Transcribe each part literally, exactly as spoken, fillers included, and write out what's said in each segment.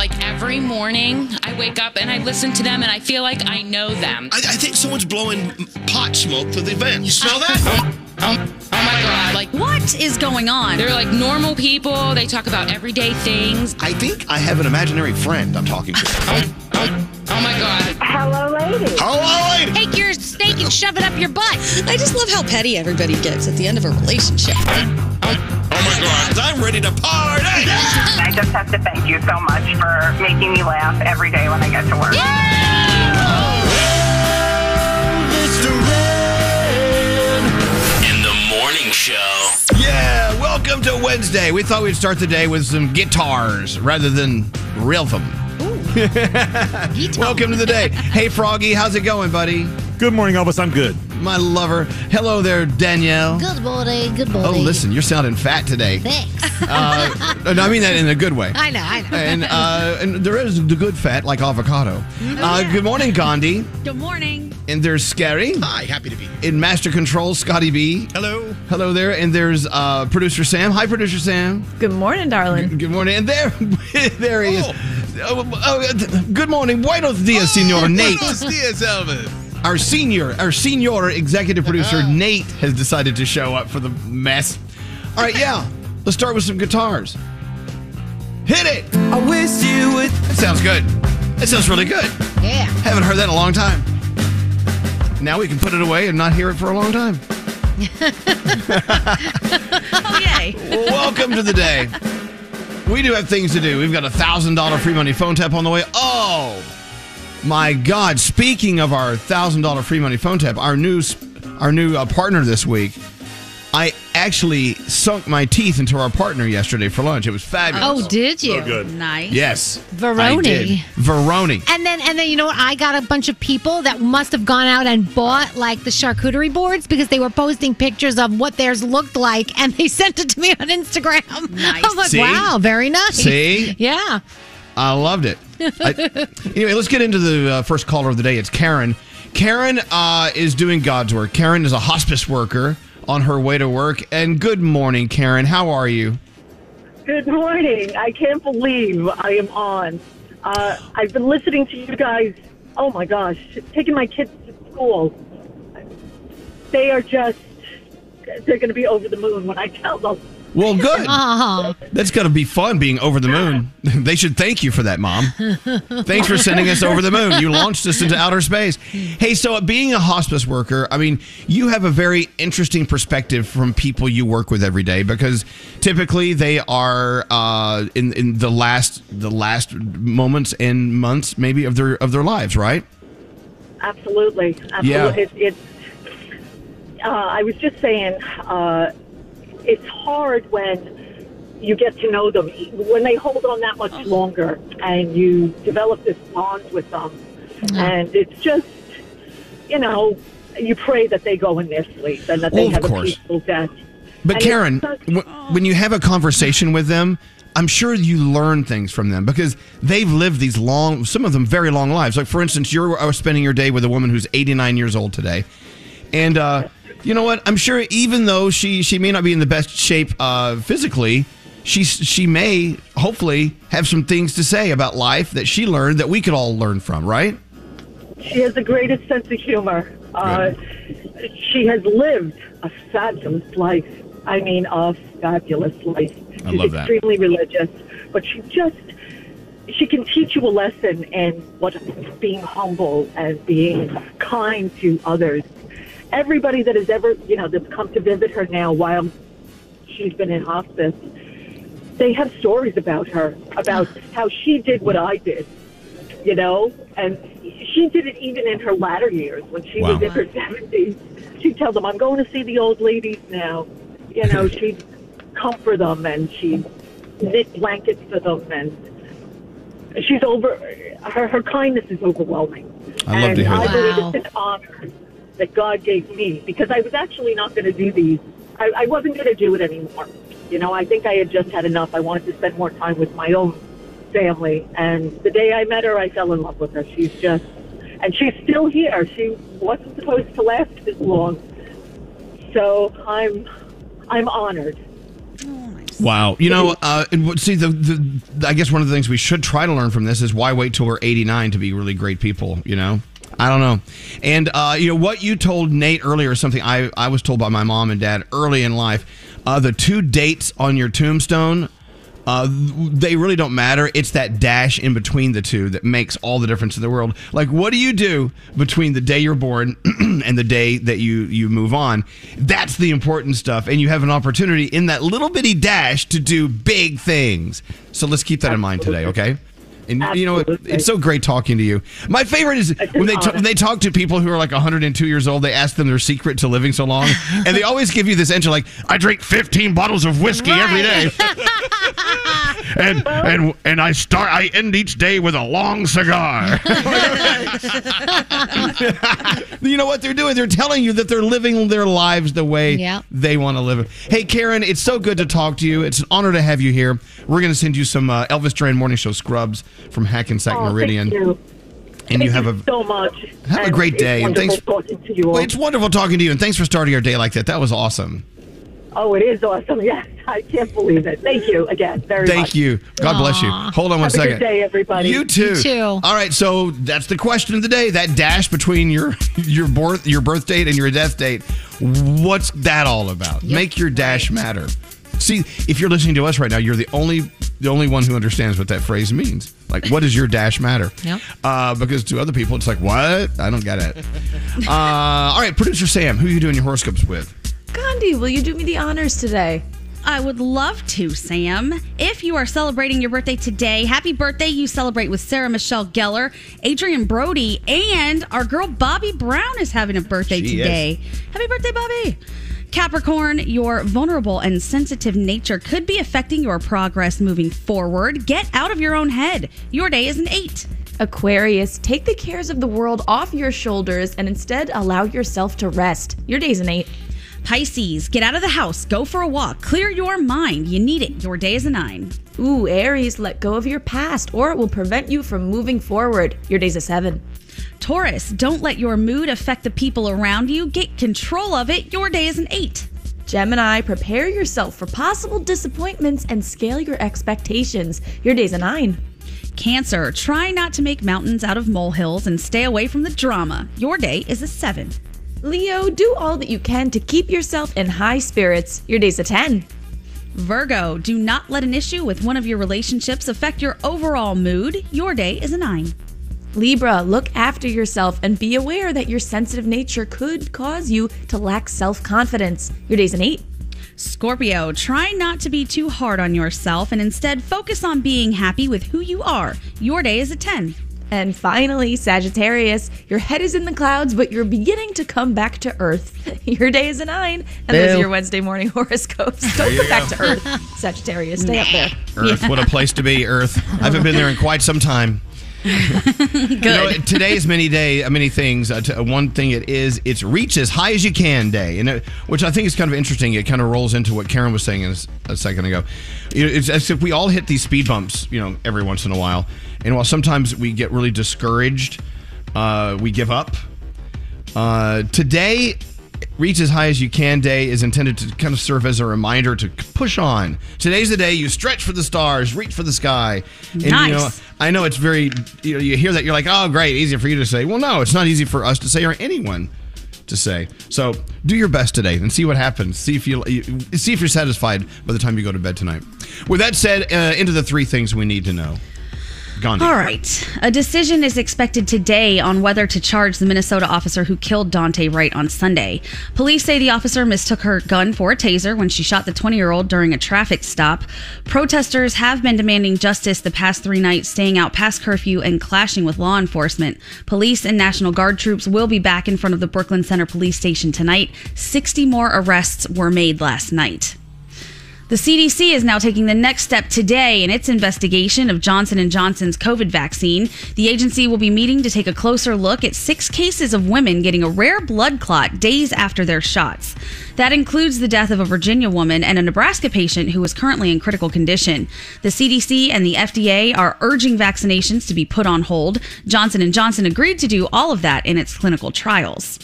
Like every morning I wake up and I listen to them and I feel like I know them. I, I think someone's blowing pot smoke for the event. You smell that? oh, oh, oh my God. Like, what is going on? They're like normal people. They talk about everyday things. I think I have an imaginary friend I'm talking to. oh, oh, oh my God. Hello, lady. Hello, lady. Take your steak and shove it up your butt. I just love how petty everybody gets at the end of a relationship. Oh, oh. Oh my God, I'm ready to party! I just have to thank you so much for making me laugh every day when I get to work. Yay! Elvis Duran in the morning show. Yeah, welcome to Wednesday. We thought we'd start the day with some guitars rather than rhythm. Welcome to the day. Hey, Froggy, how's it going, buddy? Good morning, Elvis. I'm good. My lover. Hello there, Danielle. Good morning. Good morning. Oh, listen, you're sounding fat today. Thanks. Uh, no, I mean that in a good way. I know, I know. And, uh, and there is the good fat, like avocado. Oh, uh, yeah. Good morning, Gandhi. Good morning. And there's Scary. Hi, happy to be here. In Master Control, Scotty B. Hello. Hello there. And there's uh, Producer Sam. Hi, Producer Sam. Good morning, darling. G- good morning. And there, there he oh. is. Oh, oh, good morning. Buenos dias, oh, Señor Nate. Buenos dias, Elvis. Our senior, our senior executive producer, uh-huh. Nate, has decided to show up for the mess. All right, yeah. Let's start with some guitars. Hit it! I wish you would. That sounds good. That sounds really good. Yeah. Haven't heard that in a long time. Now we can put it away and not hear it for a long time. Oh, yay. Welcome to the day. We do have things to do. We've got a one thousand dollars free money phone tap on the way. Oh! My God, speaking of our one thousand dollars free money phone tap, our new our new uh, partner this week, I actually sunk my teeth into our partner yesterday for lunch. It was fabulous. Oh, did you? So good. Nice. Yes. Veroni. I did. Veroni. And then, and then, you know what? I got a bunch of people that must have gone out and bought, like, the charcuterie boards because they were posting pictures of what theirs looked like, and they sent it to me on Instagram. Nice. I was like, See? wow, very nice. See? Yeah. I loved it. I, anyway, let's get into the uh, first caller of the day. It's Karen. Karen uh, is doing God's work. Karen is a hospice worker on her way to work. And good morning, Karen. How are you? Good morning. I can't believe I am on. Uh, I've been listening to you guys. Oh, my gosh. Taking my kids to school. They are just, they're going to be over the moon when I tell them. Well, good. Aww. That's going to be fun being over the moon. They should thank you for that, Mom. Thanks for sending us over the moon. You launched us into outer space. Hey, so being a hospice worker, I mean, you have a very interesting perspective from people you work with every day because typically they are uh, in in the last the last moments and months maybe of their of their lives, right? Absolutely. Absolutely. Yeah. It, it, uh, I was just saying. Uh, It's hard when you get to know them, when they hold on that much longer and you develop this bond with them. Mm-hmm. And it's just, you know, you pray that they go in their sleep and that well, they have a peaceful death. But and Karen, such- w- when you have a conversation with them, I'm sure you learn things from them because they've lived these long, some of them very long lives. Like, for instance, you're spending your day with a woman who's eighty-nine years old today. And, uh... you know what? I'm sure even though she, she may not be in the best shape uh, physically, she she may hopefully have some things to say about life that she learned that we could all learn from, right? She has the greatest sense of humor. Uh, she has lived a fabulous life. I mean, a fabulous life. She's I love that. Extremely religious, but she just she can teach you a lesson in what being humble and being kind to others. Everybody that has ever, you know, that's come to visit her now while she's been in hospice, they have stories about her, about how she did what I did, you know? And she did it even in her latter years when she wow. was in her seventies. She'd tell them, I'm going to see the old ladies now. You know, she'd comfort them and she'd knit blankets for them. And she's over, her, her kindness is overwhelming. I love and to hear I that. Wow. It's an honor that God gave me, because I was actually not going to do these. I, I wasn't going to do it anymore. You know, I think I had just had enough. I wanted to spend more time with my own family. And the day I met her, I fell in love with her. She's just, and she's still here. She wasn't supposed to last this long. So I'm, I'm honored. Oh, Wow. You know, uh, see, the, the I guess one of the things we should try to learn from this is why wait till we're eighty-nine to be really great people, you know? I don't know. And, uh, you know, what you told Nate earlier is something I, I was told by my mom and dad early in life. Uh, the two dates on your tombstone, uh, they really don't matter. It's that dash in between the two that makes all the difference in the world. Like, what do you do between the day you're born and the day that you, you move on? That's the important stuff. And you have an opportunity in that little bitty dash to do big things. So let's keep that in mind today, okay? And, absolutely. You know, it, it's so great talking to you. My favorite is when they, t- when they talk to people who are like one hundred two years old, they ask them their secret to living so long. And they always give you this answer like, I drink fifteen bottles of whiskey right. every day. and and and I start. I end each day with a long cigar. You know what they're doing? They're telling you that they're living their lives the way yeah. they want to live it. Hey, Karen, it's so good to talk to you. It's an honor to have you here. We're going to send you some uh, Elvis Duran Morning Show scrubs from Hackensack oh, Meridian. Thank you. And thank you have you a, so much. Have a great day. And thanks. Talking to you all. Well, it's wonderful talking to you, and thanks for starting our day like that. That was awesome. Oh, it is awesome. Yes, I can't believe it. Thank you again very Thank much. Thank you. God Aww. Bless you. Hold on one Have second. Have a good day, everybody. You too. You too. All right, so that's the question of the day, that dash between your your birth, your birth date and your death date. What's that all about? Yep. Make your dash right. matter. See, if you're listening to us right now, you're the only the only one who understands what that phrase means. Like, what does your dash matter? Yep. Uh, because to other people, it's like, what? I don't get it. uh, all right, producer Sam, who are you doing your horoscopes with? Gandhi, will you do me the honors today? I would love to, Sam. If you are celebrating your birthday today, happy birthday. You celebrate with Sarah Michelle Gellar, Adrian Brody, and our girl Bobby Brown is having a birthday she today. Is. Happy birthday, Bobby. Capricorn, your vulnerable and sensitive nature could be affecting your progress moving forward. Get out of your own head. Your day is an eight. Aquarius, take the cares of the world off your shoulders and instead allow yourself to rest. Your day is an eight. Pisces, get out of the house, go for a walk, clear your mind. You need it. Your day is a nine. Ooh, Aries, let go of your past or it will prevent you from moving forward. Your day's a seven. Taurus, don't let your mood affect the people around you. Get control of it. Your day is an eight. Gemini, prepare yourself for possible disappointments and scale your expectations. Your day's a nine. Cancer, try not to make mountains out of molehills and stay away from the drama. Your day is a seven. Leo, do all that you can to keep yourself in high spirits. Your day's a ten. Virgo, do not let an issue with one of your relationships affect your overall mood. Your day is a nine. Libra, look after yourself and be aware that your sensitive nature could cause you to lack self-confidence. Your day's an eight. Scorpio, try not to be too hard on yourself and instead focus on being happy with who you are. Your day is a ten. And finally, Sagittarius, your head is in the clouds, but you're beginning to come back to earth. Your day is a nine. And Ew. Those are your Wednesday morning horoscopes. Don't come go. Back to earth, Sagittarius. Stay up there. Earth, yeah. What a place to be, Earth. I haven't been there in quite some time. Good. You know, today is many day, many things. Uh, t- one thing it is, it's reach as high as you can day, and it, which I think is kind of interesting. It kind of rolls into what Karen was saying a, a second ago. It, it's as if we all hit these speed bumps, you know, every once in a while. And while sometimes we get really discouraged, uh, we give up. Uh, today, reach as high as you can day is intended to kind of serve as a reminder to push on. Today's the day you stretch for the stars, reach for the sky. And, nice. You know, I know it's very, you know, you hear that, you're like, oh, great, easy for you to say. Well, no, it's not easy for us to say or anyone to say. So do your best today and see what happens. See if, you, see if you're satisfied by the time you go to bed tonight. With that said, uh, into the three things we need to know. Gandhi. All right. A decision is expected today on whether to charge the Minnesota officer who killed Dante Wright on Sunday. Police say the officer mistook her gun for a taser when she shot the twenty-year-old during a traffic stop. Protesters have been demanding justice the past three nights, staying out past curfew and clashing with law enforcement. Police and National Guard troops will be back in front of the Brooklyn Center Police Station tonight. sixty more arrests were made last night. The C D C is now taking the next step today in its investigation of Johnson and Johnson's COVID vaccine. The agency will be meeting to take a closer look at six cases of women getting a rare blood clot days after their shots. That includes the death of a Virginia woman and a Nebraska patient who is currently in critical condition. The C D C and the F D A are urging vaccinations to be put on hold. Johnson and Johnson agreed to do all of that in its clinical trials.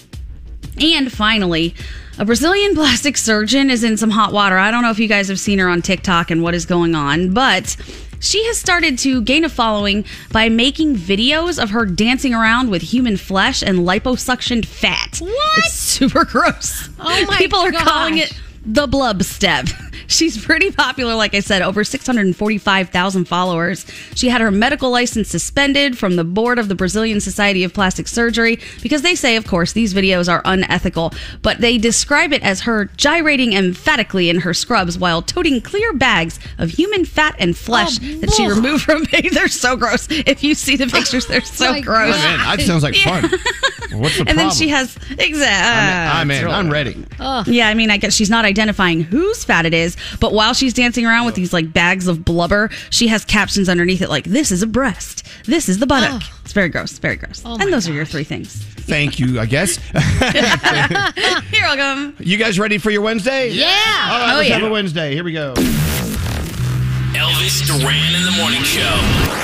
And finally, A Brazilian plastic surgeon is in some hot water. I don't know if you guys have seen her on TikTok and what is going on, but she has started to gain a following by making videos of her dancing around with human flesh and liposuctioned fat. What? It's super gross. Oh my People are gosh. calling it the blub step. She's pretty popular, like I said, over six hundred forty-five thousand followers. She had her medical license suspended from the board of the Brazilian Society of Plastic Surgery because they say, of course, these videos are unethical, but they describe it as her gyrating emphatically in her scrubs while toting clear bags of human fat and flesh oh, that she removed from me. They're so gross. If you see the pictures, they're so oh gross. Oh, man, that sounds like yeah. fun. Well, what's the and problem? And then she has... Exactly. I'm in. I'm, in. I'm ready. Oh. Yeah, I mean, I guess she's not identifying whose fat it is, but while she's dancing around with these like bags of blubber, she has captions underneath it like, this is a breast, this is the buttock. Oh. It's very gross, very gross. Oh and those gosh. are your three things. Thank you, I guess. You're welcome. You guys ready for your Wednesday? Yeah. All right, oh, let's yeah. have a Wednesday. Here we go. Elvis Duran in the Morning Show.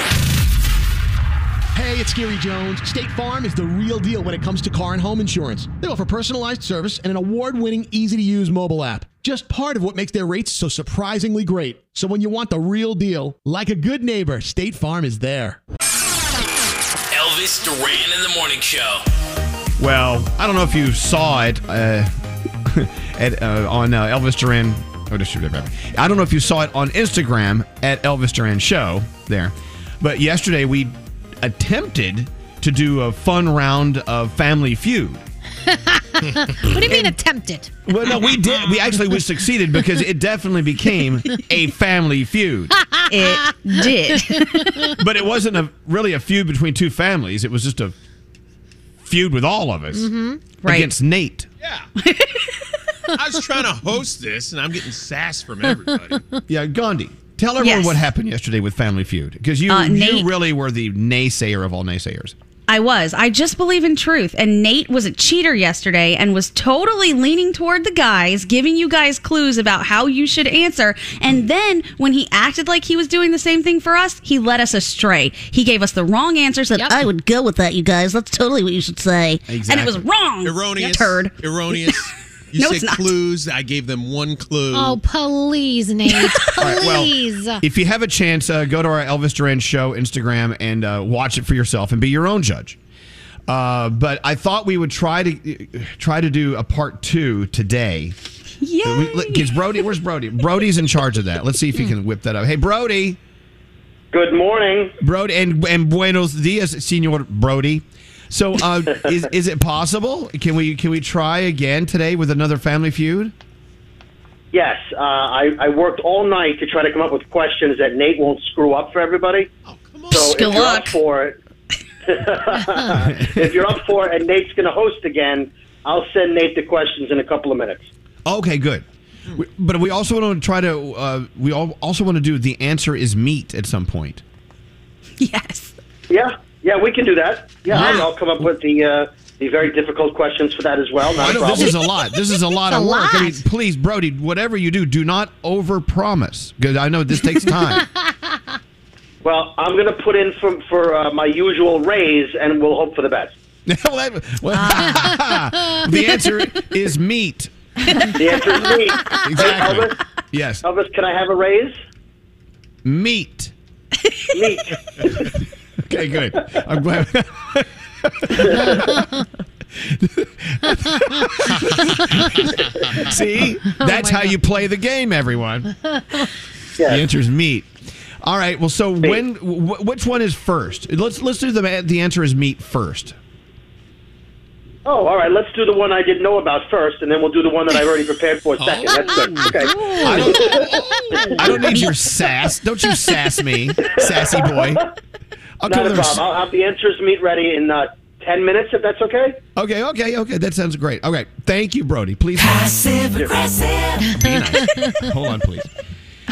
Hey, it's Gary Jones. State Farm is the real deal when it comes to car and home insurance. They offer personalized service and an award-winning, easy-to-use mobile app. Just part of what makes their rates so surprisingly great. So when you want the real deal, like a good neighbor, State Farm is there. Elvis Duran in the Morning Show. Well, I don't know if you saw it uh, at, uh, on uh, Elvis Duran. Oh, I don't know if you saw it on Instagram at Elvis Duran Show there. But yesterday we attempted to do a fun round of Family Feud. What do you mean attempted? Well, no, we did. We actually we succeeded because it definitely became a family feud. It did. But it wasn't a really a feud between two families. It was just a feud with all of us mm-hmm. right. against Nate. Yeah. I was trying to host this, and I'm getting sass from everybody. Yeah, Gandhi. Tell everyone yes. what happened yesterday with Family Feud, because you, uh, you really were the naysayer of all naysayers. I was. I just believe in truth, and Nate was a cheater yesterday and was totally leaning toward the guys, giving you guys clues about how you should answer, and then when he acted like he was doing the same thing for us, he led us astray. He gave us the wrong answer, said, yep. I would go with that, you guys. That's totally what you should say. Exactly. And it was wrong. Erroneous. Turd. Erroneous. You no, said clues. I gave them one clue. Oh, please, Nate. Please. Right, well, if you have a chance, uh, go to our Elvis Duran Show Instagram and uh, watch it for yourself and be your own judge. Uh, but I thought we would try to uh, try to do a part two today. Yeah. Brody, where's Brody? Brody's in charge of that. Let's see if he can whip that up. Hey, Brody. Good morning. Brody and, and buenos dias, Señor Brody. So, uh, is is it possible? Can we can we try again today with another Family Feud? Yes, uh, I, I worked all night to try to come up with questions that Nate won't screw up for everybody. Oh, come on! So Good if luck. you're up for it, if you're up for it, and Nate's going to host again, I'll send Nate the questions in a couple of minutes. Okay, good. We, but we also want to try to. Uh, we all also want to do the answer is meat at some point. Yes. Yeah. Yeah, we can do that. Yeah, wow. I'll come up with the uh, the very difficult questions for that as well. Not I know, a problem. This is a lot. This is a lot of a work. Lot. I mean, please, Brody, whatever you do, do not overpromise, because I know this takes time. Well, I'm going to put in for, for uh, my usual raise, and we'll hope for the best. well, that, well, uh. The answer is meat. The answer is meat. Exactly. Hey, Elvis? Yes. Elvis, can I have a raise? Meat. Meat. Okay, good. I'm glad. See, that's oh how God. you play the game, everyone. Yes. The answer is meat. All right. Well, so meat. when? Wh which one is first? Let's let's do the the answer is meat first. Oh, all right. Let's do the one I didn't know about first, and then we'll do the one that I've already prepared for second. Oh. That's good. Okay. I don't, I don't need your sass. Don't you sass me, sassy boy. I'll Not a problem. I'll have the answers meet ready in uh, ten minutes, if that's okay. Okay, okay, okay. That sounds great. Okay, thank you, Brody. Please. Passive aggressive. Be nice. Hold on, please.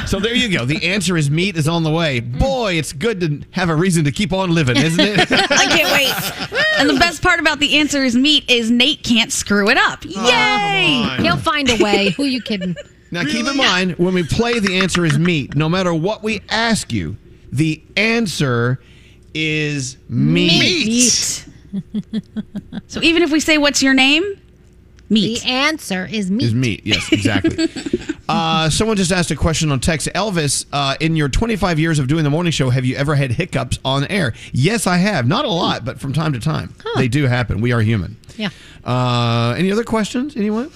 So there you go. The answer is meat is on the way. Boy, it's good to have a reason to keep on living, isn't it? I can't wait. And the best part about the answer is meat is Nate can't screw it up. Yay! Oh, he'll find a way. Who are you kidding? Now really? keep in mind, when we play the answer is meat, no matter what we ask you, the answer is meat. meat. So even if we say, what's your name? Meat. The answer is meat. Is meat, yes, exactly. uh, someone just asked a question on text. Elvis, uh, in your twenty-five years of doing the morning show, have you ever had hiccups on air? Yes, I have. Not a lot, but from time to time. Huh. They do happen. We are human. Yeah. Uh, any other questions, anyone?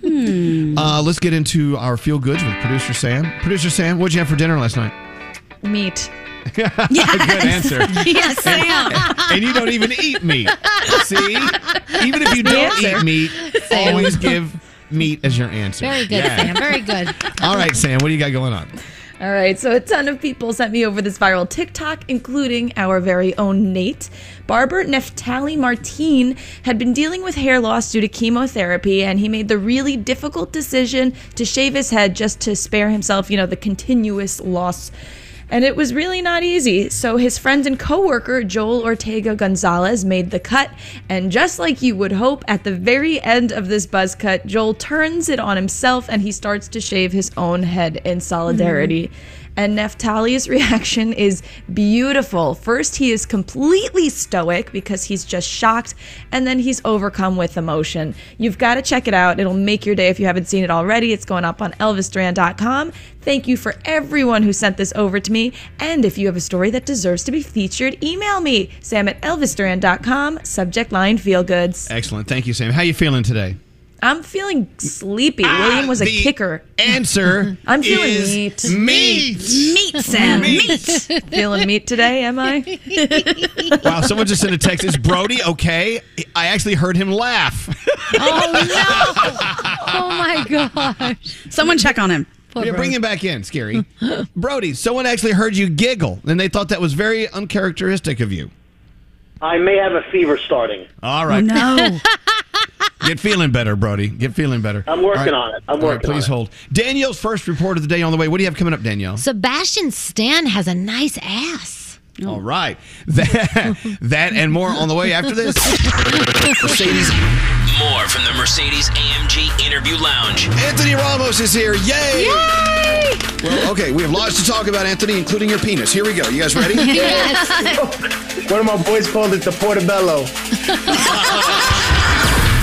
hmm. uh, let's get into our feel goods with Producer Sam. Producer Sam, what'd you have for dinner last night? Meat. Yes. Good answer. Yes, I am. And you don't even eat meat. See? Even if you don't eat meat, Sam. Always give meat as your answer. Very good, yeah. Sam. Very good. All right, Sam, what do you got going on? All right, so a ton of people sent me over this viral TikTok, including our very own Nate. Barber Neftali Martin had been dealing with hair loss due to chemotherapy, and he made the really difficult decision to shave his head just to spare himself, you know, the continuous loss. And it was really not easy. So his friend and coworker Joel Ortega Gonzalez made the cut. And just like you would hope, at the very end of this buzz cut, Joel turns it on himself and he starts to shave his own head in solidarity. Mm-hmm. And Neftali's reaction is beautiful. First, he is completely stoic because he's just shocked, and then he's overcome with emotion. You've got to check it out. It'll make your day if you haven't seen it already. It's going up on elvis duran dot com. Thank you for everyone who sent this over to me. And if you have a story that deserves to be featured, email me, sam at elvis duran dot com, subject line feel goods. Excellent. Thank you, Sam. How are you feeling today? I'm feeling sleepy. Ah, William was a the kicker. Answer. I'm feeling is meat. Meat. Meat, Sam. Meat. Feeling meat today, am I? Wow, someone just sent a text. Is Brody okay? I actually heard him laugh. Oh, no. Oh, my gosh. Someone check on him. Yeah, bring him back in, Scary. Brody, someone actually heard you giggle, and they thought that was very uncharacteristic of you. I may have a fever starting. All right. No. Get feeling better, Brody. Get feeling better. I'm working right. on it. I'm working right, please on hold. It. Danielle's first report of the day on the way. What do you have coming up, Danielle? Sebastian Stan has a nice ass. Oh. All right. That, that and more on the way after this. Mercedes. More from the Mercedes A M G Interview Lounge. Anthony Ramos is here. Yay! Yay! Well, okay, we have lots to talk about, Anthony, including your penis. Here we go. You guys ready? Yes. One of my boys called it the Portobello.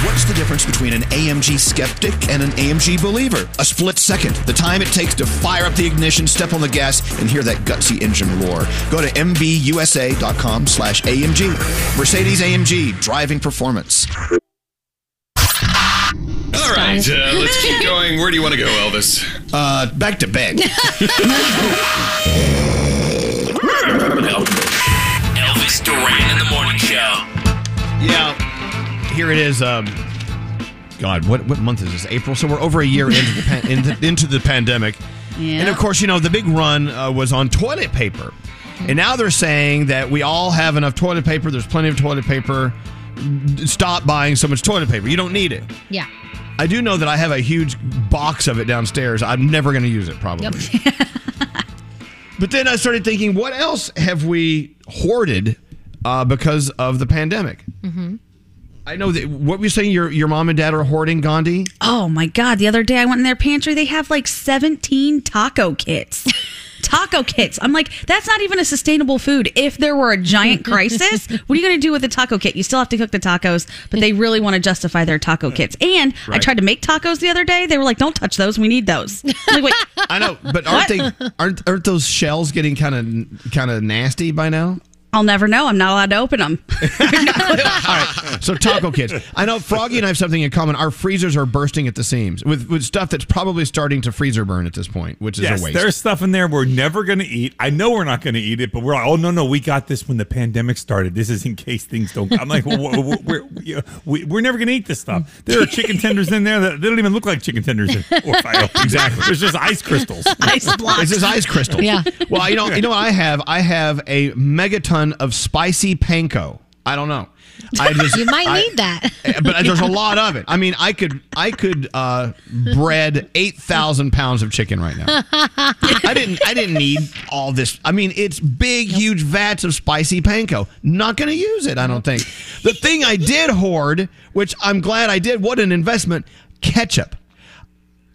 What's the difference between an A M G skeptic and an A M G believer? A split second. The time it takes to fire up the ignition, step on the gas, and hear that gutsy engine roar. Go to mbusa.com slash AMG. Mercedes A M G, driving performance. All right, uh, let's keep going. Where do you want to go, Elvis? Uh, back to bed. Elvis Duran in the Morning Show. Yeah. Here it is. Um, God, what what month is this? April. So we're over a year into the pan, into, into the pandemic, yeah. And of course, you know the big run uh, was on toilet paper, and now they're saying that we all have enough toilet paper. There's plenty of toilet paper. Stop buying so much toilet paper. You don't need it. Yeah. I do know that I have a huge box of it downstairs. I'm never going to use it, probably. Yep. But then I started thinking, what else have we hoarded uh, because of the pandemic? Mm-hmm. I know that what were you saying? Your your mom and dad are hoarding, Gandhi? Oh my God. The other day I went in their pantry. They have like seventeen taco kits. Taco kits. I'm like, that's not even a sustainable food. If there were a giant crisis, what are you going to do with a taco kit? You still have to cook the tacos, but they really want to justify their taco kits. And right. I tried to make tacos the other day. They were like, don't touch those. We need those. I'm like, wait. I know, but aren't, they, aren't, aren't those shells getting kind of kind of nasty by now? I'll never know. I'm not allowed to open them. All right. So taco kits. I know Froggy and I have something in common. Our freezers are bursting at the seams with, with stuff that's probably starting to freezer burn at this point, which is yes, a waste. There's stuff in there we're never going to eat. I know we're not going to eat it, but we're like, oh, no, no, we got this when the pandemic started. This is in case things don't. I'm like, well, we're, we're, we're, we're, we're never going to eat this stuff. There are chicken tenders in there that they don't even look like chicken tenders. In, or exactly. There's just ice crystals. Ice blocks. It's just ice crystals. Yeah. Well, you know, you know what I have? I have a megaton of spicy panko. I don't know. I just, you might I, need that. But there's a lot of it. I mean, I could I could uh, bread eight thousand pounds of chicken right now. I didn't I didn't need all this. I mean, it's big, nope. huge vats of spicy panko. Not going to use it, I don't think. The thing I did hoard, which I'm glad I did, what an investment, ketchup.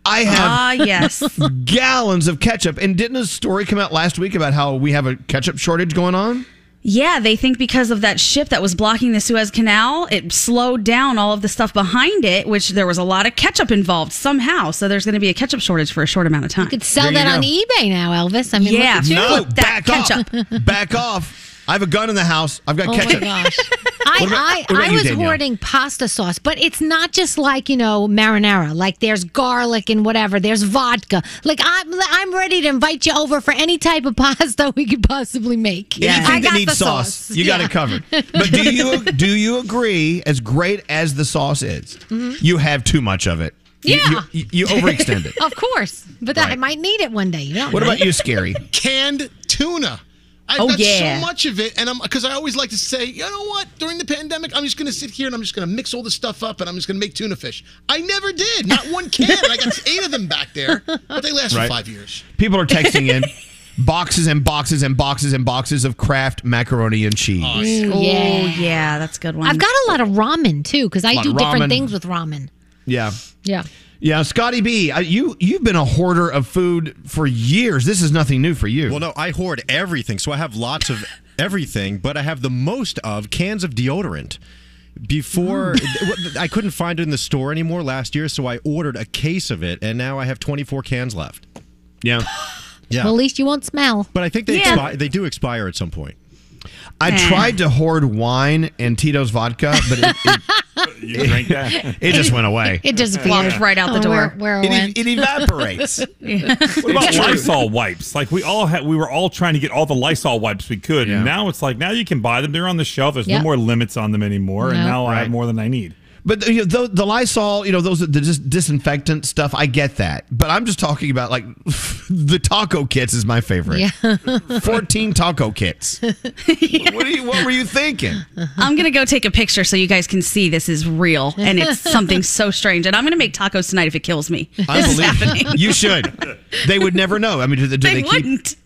I have uh, yes. gallons of ketchup. And didn't a story come out last week about how we have a ketchup shortage going on? Yeah, they think because of that ship that was blocking the Suez Canal, it slowed down all of the stuff behind it, which there was a lot of ketchup involved somehow. So there's going to be a ketchup shortage for a short amount of time. You could sell there that on eBay now, Elvis. I mean, yeah, no, back that ketchup. off. Back off. I have a gun in the house. I've got oh ketchup. Oh, my gosh. I, about, I, I was you, hoarding pasta sauce, but it's not just like, you know, marinara. Like, there's garlic and whatever. There's vodka. Like, I'm I'm ready to invite you over for any type of pasta we could possibly make. Yeah. Anything I that needs sauce, sauce, you yeah. got it covered. But do you do you agree, as great as the sauce is, mm-hmm. you have too much of it? Yeah. You, you, you overextend it. Of course. But that, right. I might need it one day. You don't what know. About you, Scary? Canned tuna. I've oh, got yeah. so much of it, and I'm because I always like to say, you know what? During the pandemic, I'm just going to sit here and I'm just going to mix all this stuff up, and I'm just going to make tuna fish. I never did, not one can. I got eight of them back there, but they last right. for five years. People are texting in boxes and boxes and boxes and boxes of Kraft macaroni and cheese. Oh yeah, oh, yeah that's a good one. I've got a lot of ramen too because I do different things with ramen. Yeah. Yeah. Yeah, Scotty B, you, you've been a hoarder of food for years. This is nothing new for you. Well, no, I hoard everything, so I have lots of everything, but I have the most of cans of deodorant. Before, I couldn't find it in the store anymore last year, so I ordered a case of it, and now I have twenty-four cans left. Yeah. yeah. Well, at least you won't smell. But I think they yeah. expi- they do expire at some point. I eh. tried to hoard wine and Tito's vodka, but it, it, you drank that. It just went away. It just walked right out the door. Oh, where, where it, went. It evaporates. yeah. What about Lysol wipes? Like we all had, we were all trying to get all the Lysol wipes we could. Yeah. And now it's like now you can buy them. They're on the shelf. There's yep. no more limits on them anymore. No. And now right. I have more than I need. But you know, the, the Lysol, you know, those are the dis- disinfectant stuff. I get that, but I'm just talking about like the taco kits is my favorite. Yeah. Fourteen taco kits. yeah. What are you? What were you thinking? I'm gonna go take a picture so you guys can see this is real and it's something so strange. And I'm gonna make tacos tonight if it kills me. Unbelievable. You should. They would never know. I mean, do, do they, they keep? Wouldn't.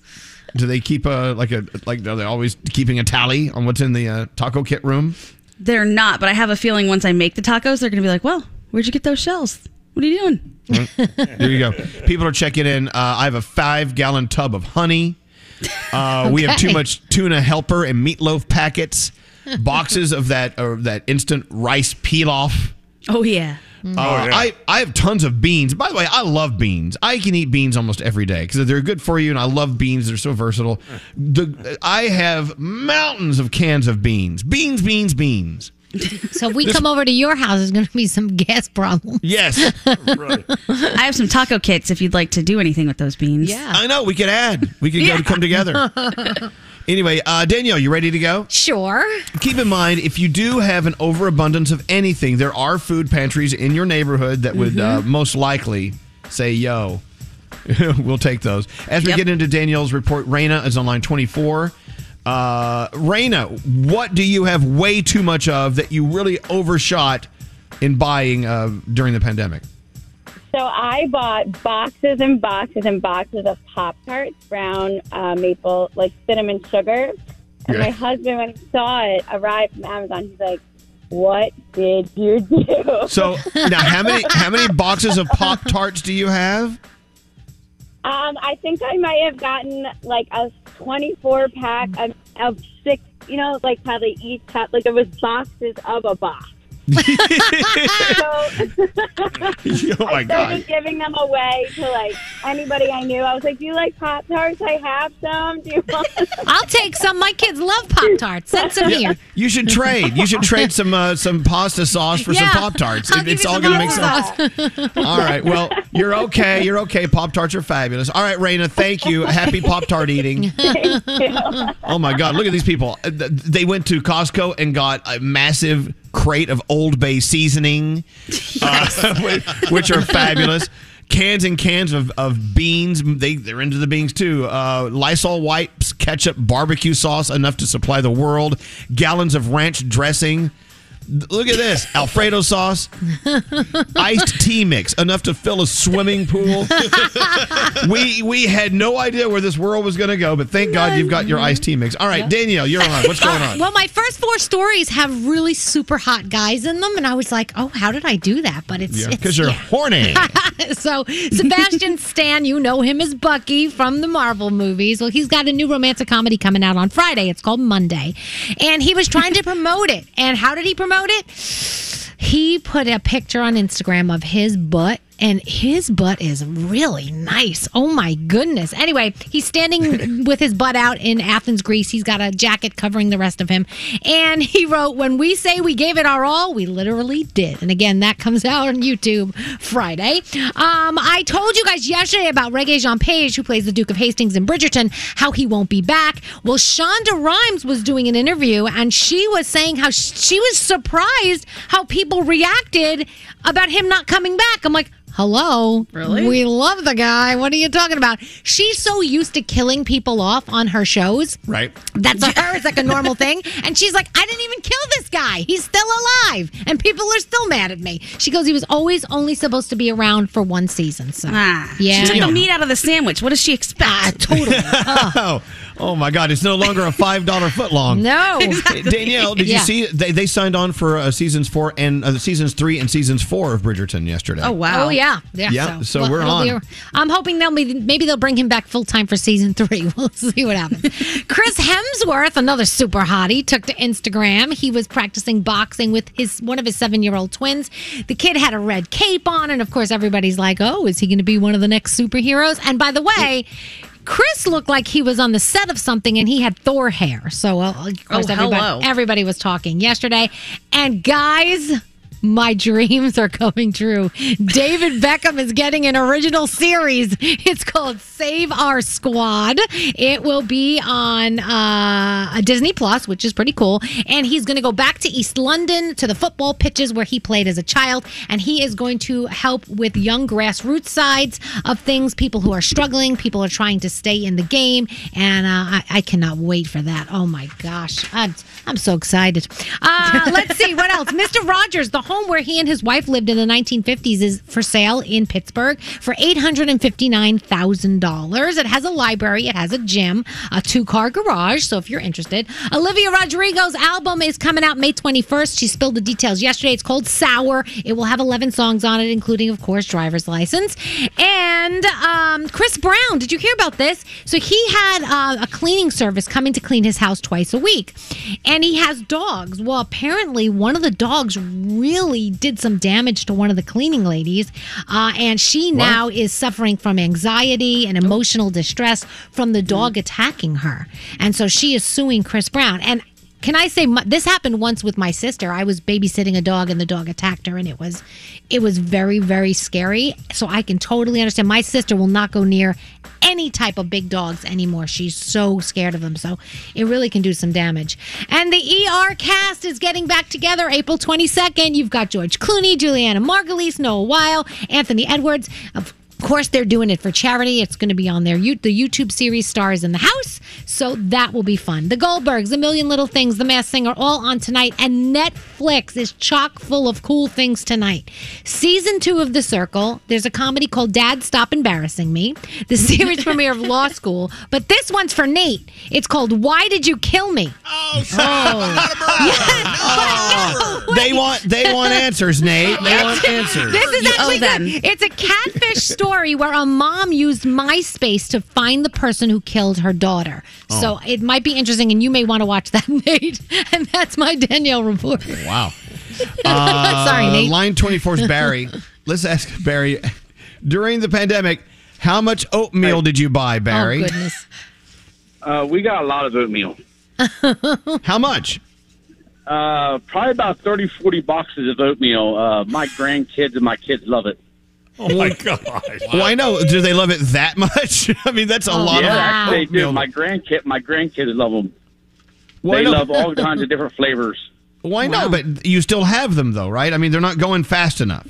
Do they keep a like a like? Are they always keeping a tally on what's in the uh, taco kit room? They're not, but I have a feeling once I make the tacos, they're going to be like, well, where'd you get those shells? What are you doing? Mm-hmm. There you go. People are checking in. Uh, I have a five-gallon tub of honey. Uh, okay. We have too much tuna helper and meatloaf packets, boxes of that uh, that instant rice pilaf. Oh, yeah. Mm-hmm. Uh, oh, yeah. I, I have tons of beans. By the way, I love beans. I can eat beans almost every day because they're good for you, and I love beans. They're so versatile. The, I have mountains of cans of beans. Beans, beans, beans. So if we this, come over to your house, there's going to be some gas problems. Yes. Right. I have some taco kits if you'd like to do anything with those beans. Yeah. I know. We could add. We could yeah. go to come together. Anyway, uh, Danielle, you ready to go? Sure. Keep in mind, if you do have an overabundance of anything, there are food pantries in your neighborhood that would mm-hmm. uh, most likely say, yo, we'll take those. As we yep. get into Danielle's report, Raina is on line twenty-four. Uh, Raina, what do you have way too much of that you really overshot in buying uh, during the pandemic? So I bought boxes and boxes and boxes of Pop-Tarts, brown uh, maple, like cinnamon sugar. And yeah. my husband, when he saw it arrive from Amazon, he's like, what did you do? So now how many how many boxes of Pop-Tarts do you have? Um, I think I might have gotten like a twenty-four pack of, of six, you know, like probably each cup, like it was boxes of a box. so, oh my I started God. giving them away to like anybody I knew. I was like, do you like Pop-Tarts? I have some. Do you want them? I'll take some. My kids love Pop-Tarts. Send some yeah. here. You should trade. You should trade some uh, some pasta sauce for yeah. some Pop-Tarts. It, it's all going to make sense. All right. Well, you're okay. You're okay. Pop-Tarts are fabulous. All right, Raina, thank you. Happy Pop-Tart eating. Thank you. Oh my God. Look at these people. They went to Costco and got a massive crate of Old Bay seasoning, yes. uh, which are fabulous. Cans and cans of, of beans. They, they're into the beans, too. Uh, Lysol wipes, ketchup, barbecue sauce, enough to supply the world. Gallons of ranch dressing. Look at this. Alfredo sauce. Iced tea mix. Enough to fill a swimming pool. we we had no idea where this world was going to go, but thank God you've got your iced tea mix. All right, yeah. Danielle, you're on. What's going on? Well, my first four stories have really super hot guys in them, and I was like, oh, how did I do that? But it's... Because yeah, you're yeah. horny. So, Sebastian Stan, you know him as Bucky from the Marvel movies. Well, he's got a new romantic comedy coming out on Friday. It's called Monday. And he was trying to promote it. And how did he promote it? He put a picture on Instagram of his butt, and his butt is really nice. Oh my goodness. Anyway, he's standing with his butt out in Athens, Greece. He's got a jacket covering the rest of him. And he wrote, "When we say we gave it our all, we literally did." And again, that comes out on YouTube Friday. Um, I told you guys yesterday about Reggae Jean Page, who plays the Duke of Hastings in Bridgerton, how he won't be back. Well, Shonda Rhimes was doing an interview, and she was saying how she was surprised how people reacted about him not coming back. I'm like, hello? Really? We love the guy. What are you talking about? She's so used to killing people off on her shows. Right. That's for her. It's like a normal thing. And she's like, I didn't even kill this guy. He's still alive. And people are still mad at me. She goes, he was always only supposed to be around for one season. So, ah, yeah. She took the meat out of the sandwich. What does she expect? Ah, totally. Oh. Oh, my God. It's no longer a five dollar footlong. No. Exactly. Danielle, did yeah. you see? They, they signed on for uh, seasons four and uh, seasons three and seasons four of Bridgerton yesterday. Oh, wow. Oh, yeah. Yeah, yeah so, so well, we're on. Be, I'm hoping they'll be, maybe they'll bring him back full-time for season three. We'll see what happens. Chris Hemsworth, another super hottie, took to Instagram. He was practicing boxing with his one of his seven-year-old twins. The kid had a red cape on, and, of course, everybody's like, oh, is he going to be one of the next superheroes? And, by the way... Yeah. Chris looked like he was on the set of something, and he had Thor hair. So, uh, of course, oh, everybody, everybody was talking yesterday. And guys, my dreams are coming true. David Beckham is getting an original series. It's called Save Our Squad. It will be on uh, Disney Plus, which is pretty cool. And he's going to go back to East London to the football pitches where he played as a child. And he is going to help with young grassroots sides of things, people who are struggling, people are trying to stay in the game. And uh, I, I cannot wait for that. Oh, my gosh. I'm, I'm so excited. Uh, let's see. What else? Mister Rogers, the home where he and his wife lived in the nineteen fifties is for sale in Pittsburgh for eight hundred fifty-nine thousand dollars. It has a library. It has a gym, a two-car garage, so if you're interested. Olivia Rodrigo's album is coming out May twenty-first. She spilled the details yesterday. It's called Sour. It will have eleven songs on it, including, of course, Driver's License. And um, Chris Brown, did you hear about this? So he had uh, a cleaning service coming to clean his house twice a week, and he has dogs. Well, apparently one of the dogs really did some damage to one of the cleaning ladies, uh, and she now what? is suffering from anxiety and emotional distress from the dog attacking her. And so she is suing Chris Brown. And can I say, this happened once with my sister. I was babysitting a dog, and the dog attacked her, and it was it was very, very scary. So I can totally understand. My sister will not go near any type of big dogs anymore. She's so scared of them, so it really can do some damage. And the E R cast is getting back together April twenty-second. You've got George Clooney, Juliana Margulies, Noah Weil, Anthony Edwards. Of course, they're doing it for charity. It's going to be on their the YouTube series Stars in the House, so that will be fun. The Goldbergs, A Million Little Things, The Masked Singer, all on tonight, and Netflix is chock full of cool things tonight. Season two of The Circle. There's a comedy called Dad, Stop Embarrassing Me. The series premiere of Law School, but this one's for Nate. It's called Why Did You Kill Me? Oh, so oh. Yes, no, they want they want answers, Nate. They want answers. This is you actually owe them. It's a catfish story. Where a mom used MySpace to find the person who killed her daughter. Oh. So it might be interesting, and you may want to watch that, Nate. And that's my Danielle report. Wow. Uh, Sorry, Nate. Line twenty-four is Barry. Let's ask Barry, during the pandemic, how much oatmeal did you buy, Barry? Oh, goodness. Uh, we got a lot of oatmeal. How much? Uh, probably about thirty, forty boxes of oatmeal. Uh, my grandkids and my kids love it. Oh, my God. Wow. Well, I know. Do they love it that much? I mean, that's a oh, lot yeah, of oatmeal. Yeah, they do. My, grandkid, my grandkids love them. Well, they love all kinds of different flavors. Well, I wow. know, but you still have them, though, right? I mean, they're not going fast enough.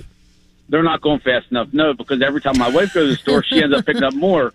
They're not going fast enough, no, because every time my wife goes to the store, she ends up picking up more.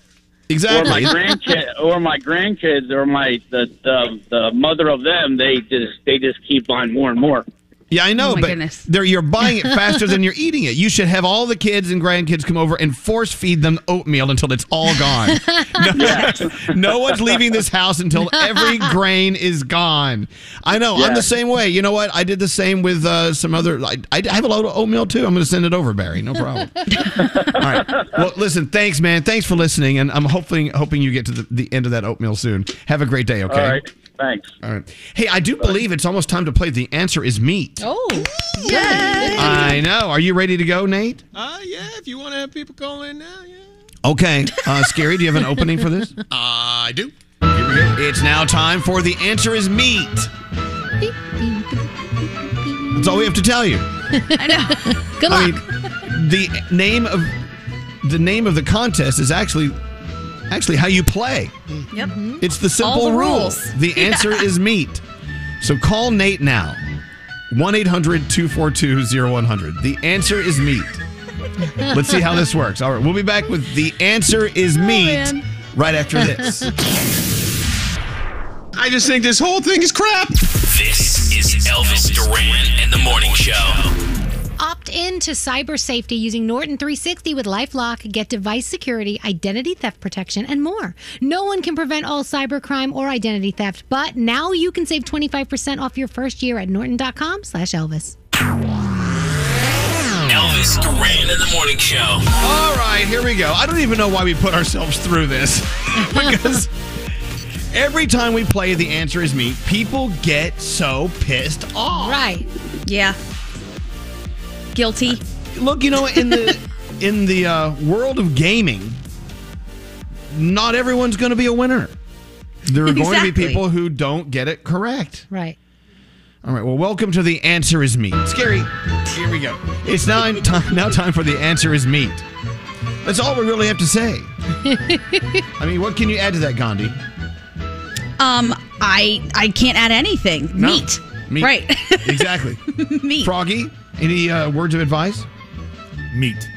Exactly. Or my, grandkid, or my grandkids or my the, the the mother of them, they just they just keep buying more and more. Yeah, I know, oh but they're, you're buying it faster than you're eating it. You should have all the kids and grandkids come over and force feed them oatmeal until it's all gone. No, yes. no one's leaving this house until every grain is gone. I know. Yes. I'm the same way. You know what? I did the same with uh, some other. I, I have a load of oatmeal, too. I'm going to send it over, Barry. No problem. All right. Well, listen, thanks, man. Thanks for listening. And I'm hoping, hoping you get to the, the end of that oatmeal soon. Have a great day, okay? All right. Thanks. All right. Hey, I do Bye. believe it's almost time to play The Answer Is Meat. Oh. Yay. I know. Are you ready to go, Nate? Uh, yeah, if you want to have people call in now, yeah. Okay. Uh, Scary, do you have an opening for this? Uh, I do. Here we go. It's now time for The Answer Is Meat. Beep, beep, beep, beep, beep. That's all we have to tell you. I know. Good luck. I mean, the name of the name of the contest is actually... Actually, how you play. Yep. It's the simple the rule. Rules. The answer yeah. is meat. So call Nate now. one eight hundred two four two oh one hundred. The answer is meat. Let's see how this works. All right, we'll be back with The Answer Is Meat oh, right after this. I just think this whole thing is crap. This is Elvis Duran and the Morning Show. Opt in to cyber safety using Norton three sixty with LifeLock. Get device security, identity theft protection, and more. No one can prevent all cyber crime or identity theft, but now you can save twenty-five percent off your first year at norton.com slash Elvis. Elvis Duran in the Morning Show. All right, here we go. I don't even know why we put ourselves through this. Because every time we play The Answer Is Me, people get so pissed off. Right. Yeah. Guilty. Uh, look, you know, in the in the uh, world of gaming, not everyone's going to be a winner. There are exactly. going to be people who don't get it correct. Right. All right. Well, welcome to The Answer Is Meat. Scary. Here we go. It's now time. Now time for The Answer Is Meat. That's all we really have to say. I mean, what can you add to that, Gandhi? Um, I I can't add anything. No. Meat. Meat. Right. Exactly. Meat. Froggy. Any uh, words of advice? Meat.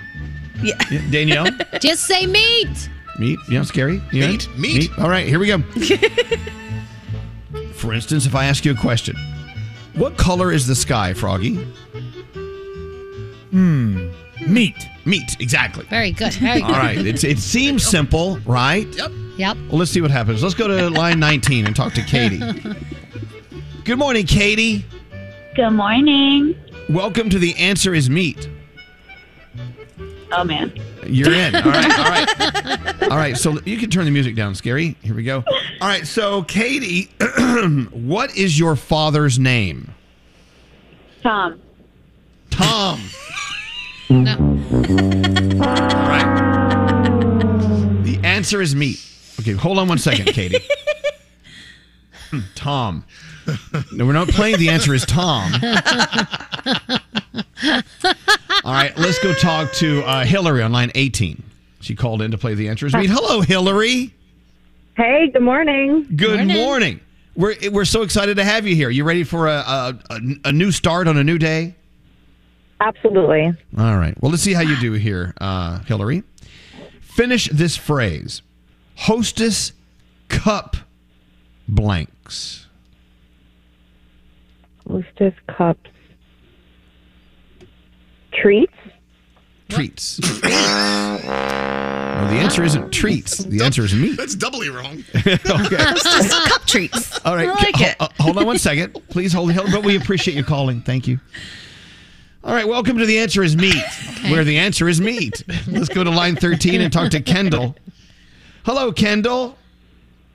Yeah. Danielle? Just say meat. Meat. Yeah, Scary. Yeah. Meat. Meat. Meat. All right, here we go. For instance, if I ask you a question. What color is the sky, Froggy? Hmm. Meat. Meat, exactly. Very good. Very good. All right. It's, it seems simple, right? Yep. Yep. Well, let's see what happens. Let's go to line nineteen and talk to Katie. Good morning, Katie. Good morning. Welcome to The Answer Is Meat. Oh, man. You're in. All right. All right. All right. So you can turn the music down, Scary. Here we go. All right. So, Katie, what is your father's name? Tom. Tom. No. All right. The answer is meat. Okay. Hold on one second, Katie. Tom. No, we're not playing The Answer Is Tom. All right, let's go talk to uh, Hillary on line eighteen. She called in to play The Answer Is Meat. Hello, Hillary. Hey, good morning. Good morning. morning. We're we're so excited to have you here. You ready for a, a, a, a new start on a new day? Absolutely. All right. Well, let's see how you do here, uh, Hillary. Finish this phrase. Hostess cup blanks. Hostess cups. Treats? Treats. Well, the answer isn't treats. The du- answer is meat. That's doubly wrong. Okay. Hostess cup treats. All right. I like H- it. Uh, hold on one second. Please hold it. But we appreciate you calling. Thank you. All right. Welcome to The Answer Is Meat, okay. where the answer is meat. Let's go to line thirteen and talk to Kendall. Hello, Kendall.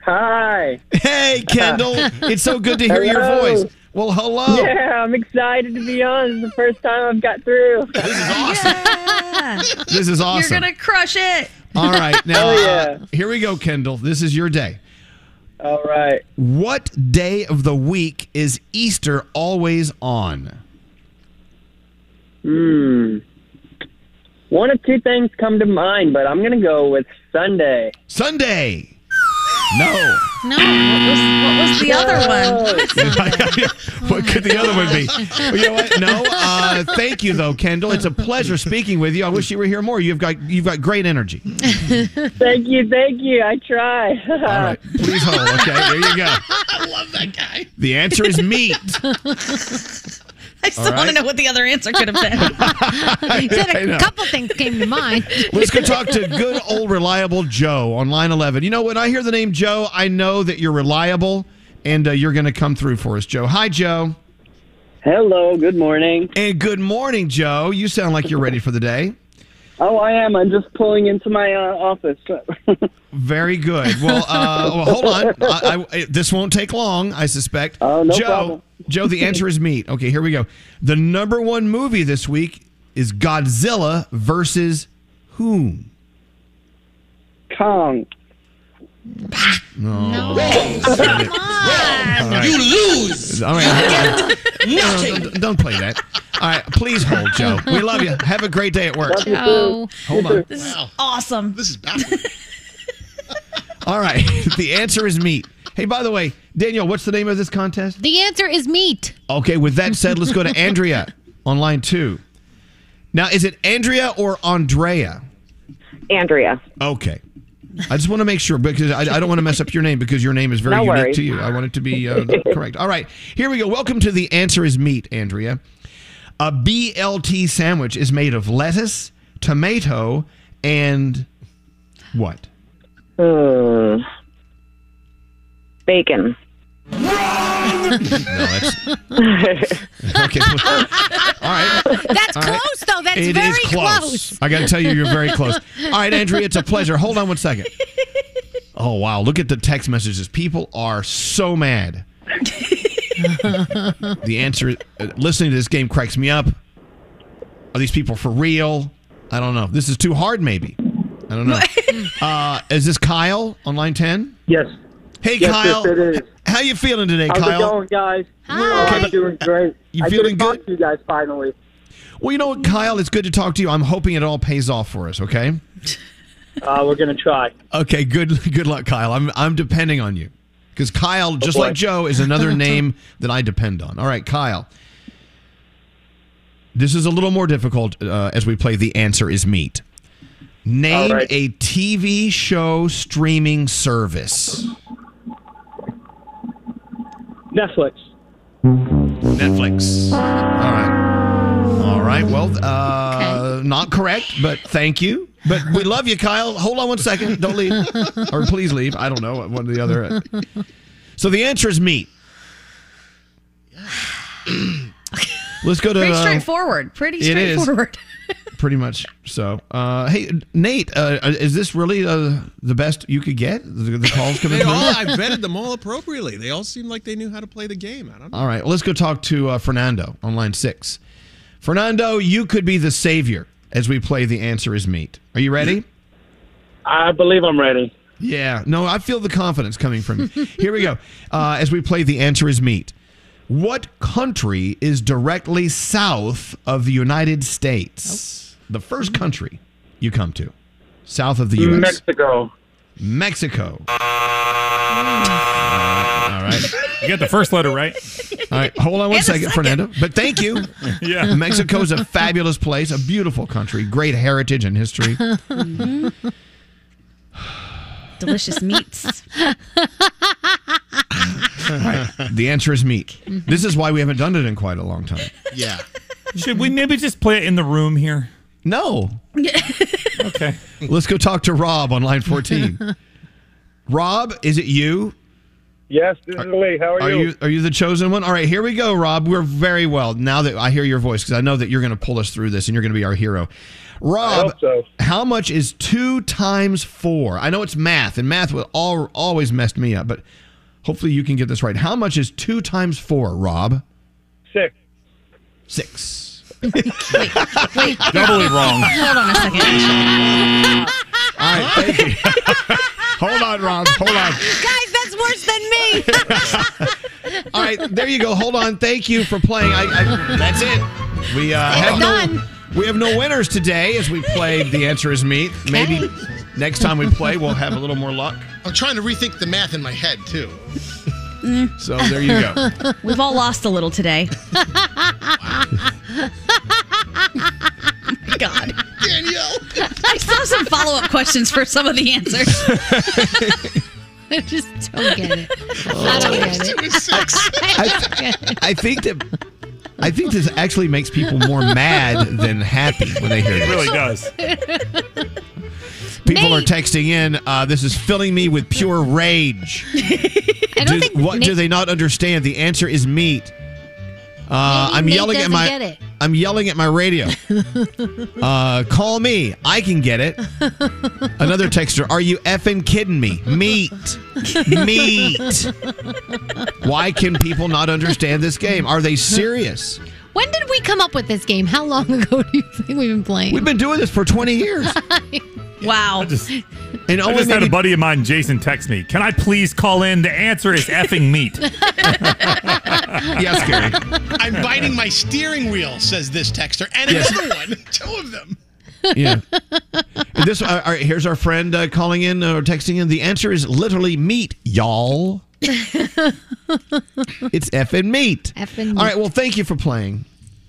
Hi. Hey, Kendall. It's so good to hear Hello. your voice. Well, hello. Yeah, I'm excited to be on. This is the first time I've got through. This is awesome. Yeah. This is awesome. You're going to crush it. All right. Now, oh, yeah. uh, here we go, Kendall. This is your day. All right. What day of the week is Easter always on? Hmm. One of two things come to mind, but I'm going to go with Sunday. Sunday. No. No. What was, what was the other one? What could the other one be? Well, you know what? No. Uh, thank you, though, Kendall. It's a pleasure speaking with you. I wish you were here more. You've got you've got great energy. Thank you. Thank you. I try. All right. Please hold. Okay. There you go. I love that guy. The answer is meat. I still right? want to know what the other answer could have been. Said a couple things came to mind. Let's go talk to good old reliable Joe on line eleven. You know, when I hear the name Joe, I know that you're reliable and uh, you're going to come through for us, Joe. Hi, Joe. Hello. Good morning. And good morning, Joe. You sound like you're ready for the day. Oh, I am. I'm just pulling into my uh, office. Very good. Well, uh, well hold on. I, I, this won't take long, I suspect. Oh, no Joe, problem. Joe, the answer is meat. Okay, here we go. The number one movie this week is Godzilla versus whom? Kong. Oh, no. Come on. Right. You lose. All right. Nothing. Don't, don't play that. All right, please hold, Joe. We love you. Have a great day at work. Joe. Hold on. This is wow. awesome. This is backwards. All right, the answer is meat. Hey, by the way, Danielle, what's the name of this contest? The answer is meat. Okay, with that said, let's go to Andrea on line two. Now, is it Andrea or Andrea? Andrea. Okay. I just want to make sure, because I, I don't want to mess up your name, because your name is very no unique worries. To you. I want it to be uh, correct. All right, here we go. Welcome to The Answer is Meat, Andrea. A B L T sandwich is made of lettuce, tomato, and what? Uh, bacon. No, that's... Okay. All right. That's All right. close, though. That's it very close. close. I got to tell you, you're very close. All right, Andrea, it's a pleasure. Hold on one second. Oh, wow. Look at the text messages. People are so mad. The answer is, uh, listening to this game cracks me up. Are these people for real? I don't know. This is too hard, maybe. I don't know. uh, is this Kyle on line ten? Yes. Hey, yes, Kyle. Yes, it is. How you feeling today, How's Kyle? How's it going, guys? Hi. Okay. I'm doing great. You feeling good? I talked to you guys finally. Well, you know what, Kyle? It's good to talk to you. I'm hoping it all pays off for us, okay? Uh, we're going to try. Okay, good good luck, Kyle. I'm I'm depending on you. Because Kyle, just oh like Joe, is another name that I depend on. All right, Kyle. This is a little more difficult uh, as we play The Answer is Meat. Name right. a T V show streaming service. Netflix. Netflix. All right. All right. Well, uh, okay. Not correct, but thank you. But we love you, Kyle. Hold on one second. Don't leave. Or please leave. I don't know. One or the other. So the answer is meat. Let's go to... Pretty straightforward. Pretty straightforward. It is. Pretty much so. Uh, hey, Nate, uh, is this really uh, the best you could get? The, the calls coming in? I vetted them all appropriately. They all seemed like they knew how to play the game. I don't know. All right. Well, let's go talk to uh, Fernando on line six. Fernando, you could be the savior as we play The Answer is Meat. Are you ready? I believe I'm ready. Yeah. No, I feel the confidence coming from you. Here we go. Uh, as we play The Answer is Meat. What country is directly south of the United States? Oh. The first country you come to, south of the U S Mexico. Mexico. All right. All right. You got the first letter right. All right. Hold on one second, second, Fernando. But thank you. Yeah. Mexico is a fabulous place, a beautiful country, great heritage and history. Mm-hmm. Delicious meats. Right. The answer is meat. Mm-hmm. This is why we haven't done it in quite a long time. Yeah. Should we maybe just play it in the room here? No. Okay. Let's go talk to Rob on line fourteen. Rob, is it you? Yes, this are, is Lee. How are, are you? you? Are you the chosen one? All right, here we go, Rob. We're very well. Now that I hear your voice, because I know that you're going to pull us through this and you're going to be our hero. Rob, I hope so. How much is two times four? I know it's math, and math will all, always messed me up, but... Hopefully you can get this right. How much is two times four, Rob? Six. Six. Wait, wait. Doubly wrong. Hold on a second. All right, thank you. Hold on, Rob. Hold on. Guys, that's worse than me. All right, there you go. Hold on. Thank you for playing. I, I, that's it. We uh, have done. No, we have no winners today as we played The Answer is Meat. Okay. Maybe next time we play, we'll have a little more luck. I'm trying to rethink the math in my head, too. Mm. So there you go. We've all lost a little today. Wow. God. Danielle. I still have some follow-up questions for some of the answers. I just don't get it. Oh. I don't get it. I, I think that... I think this actually makes people more mad than happy when they hear this. It really does. People Nate. Are texting in, uh, this is filling me with pure rage. I don't do, think what Nate, do they not understand? The answer is meat. Uh, I'm Nate yelling at my I'm yelling at my radio. Uh, call me. I can get it. Another texter, are you effing kidding me? Meat. Meat. Why can people not understand this game? Are they serious? When did we come up with this game? How long ago do you think we've been playing? We've been doing this for twenty years. Wow. I just, and I just had a buddy of mine, Jason, text me. Can I please call in? The answer is effing meat. Yes, Gary. I'm biting my steering wheel, says this texter. And yes. Another one. Two of them. Yeah. And this, uh, all right, here's our friend uh, calling in or texting in. The answer is literally meat, y'all. It's effing meat. Effing meat. All right, well, thank you for playing.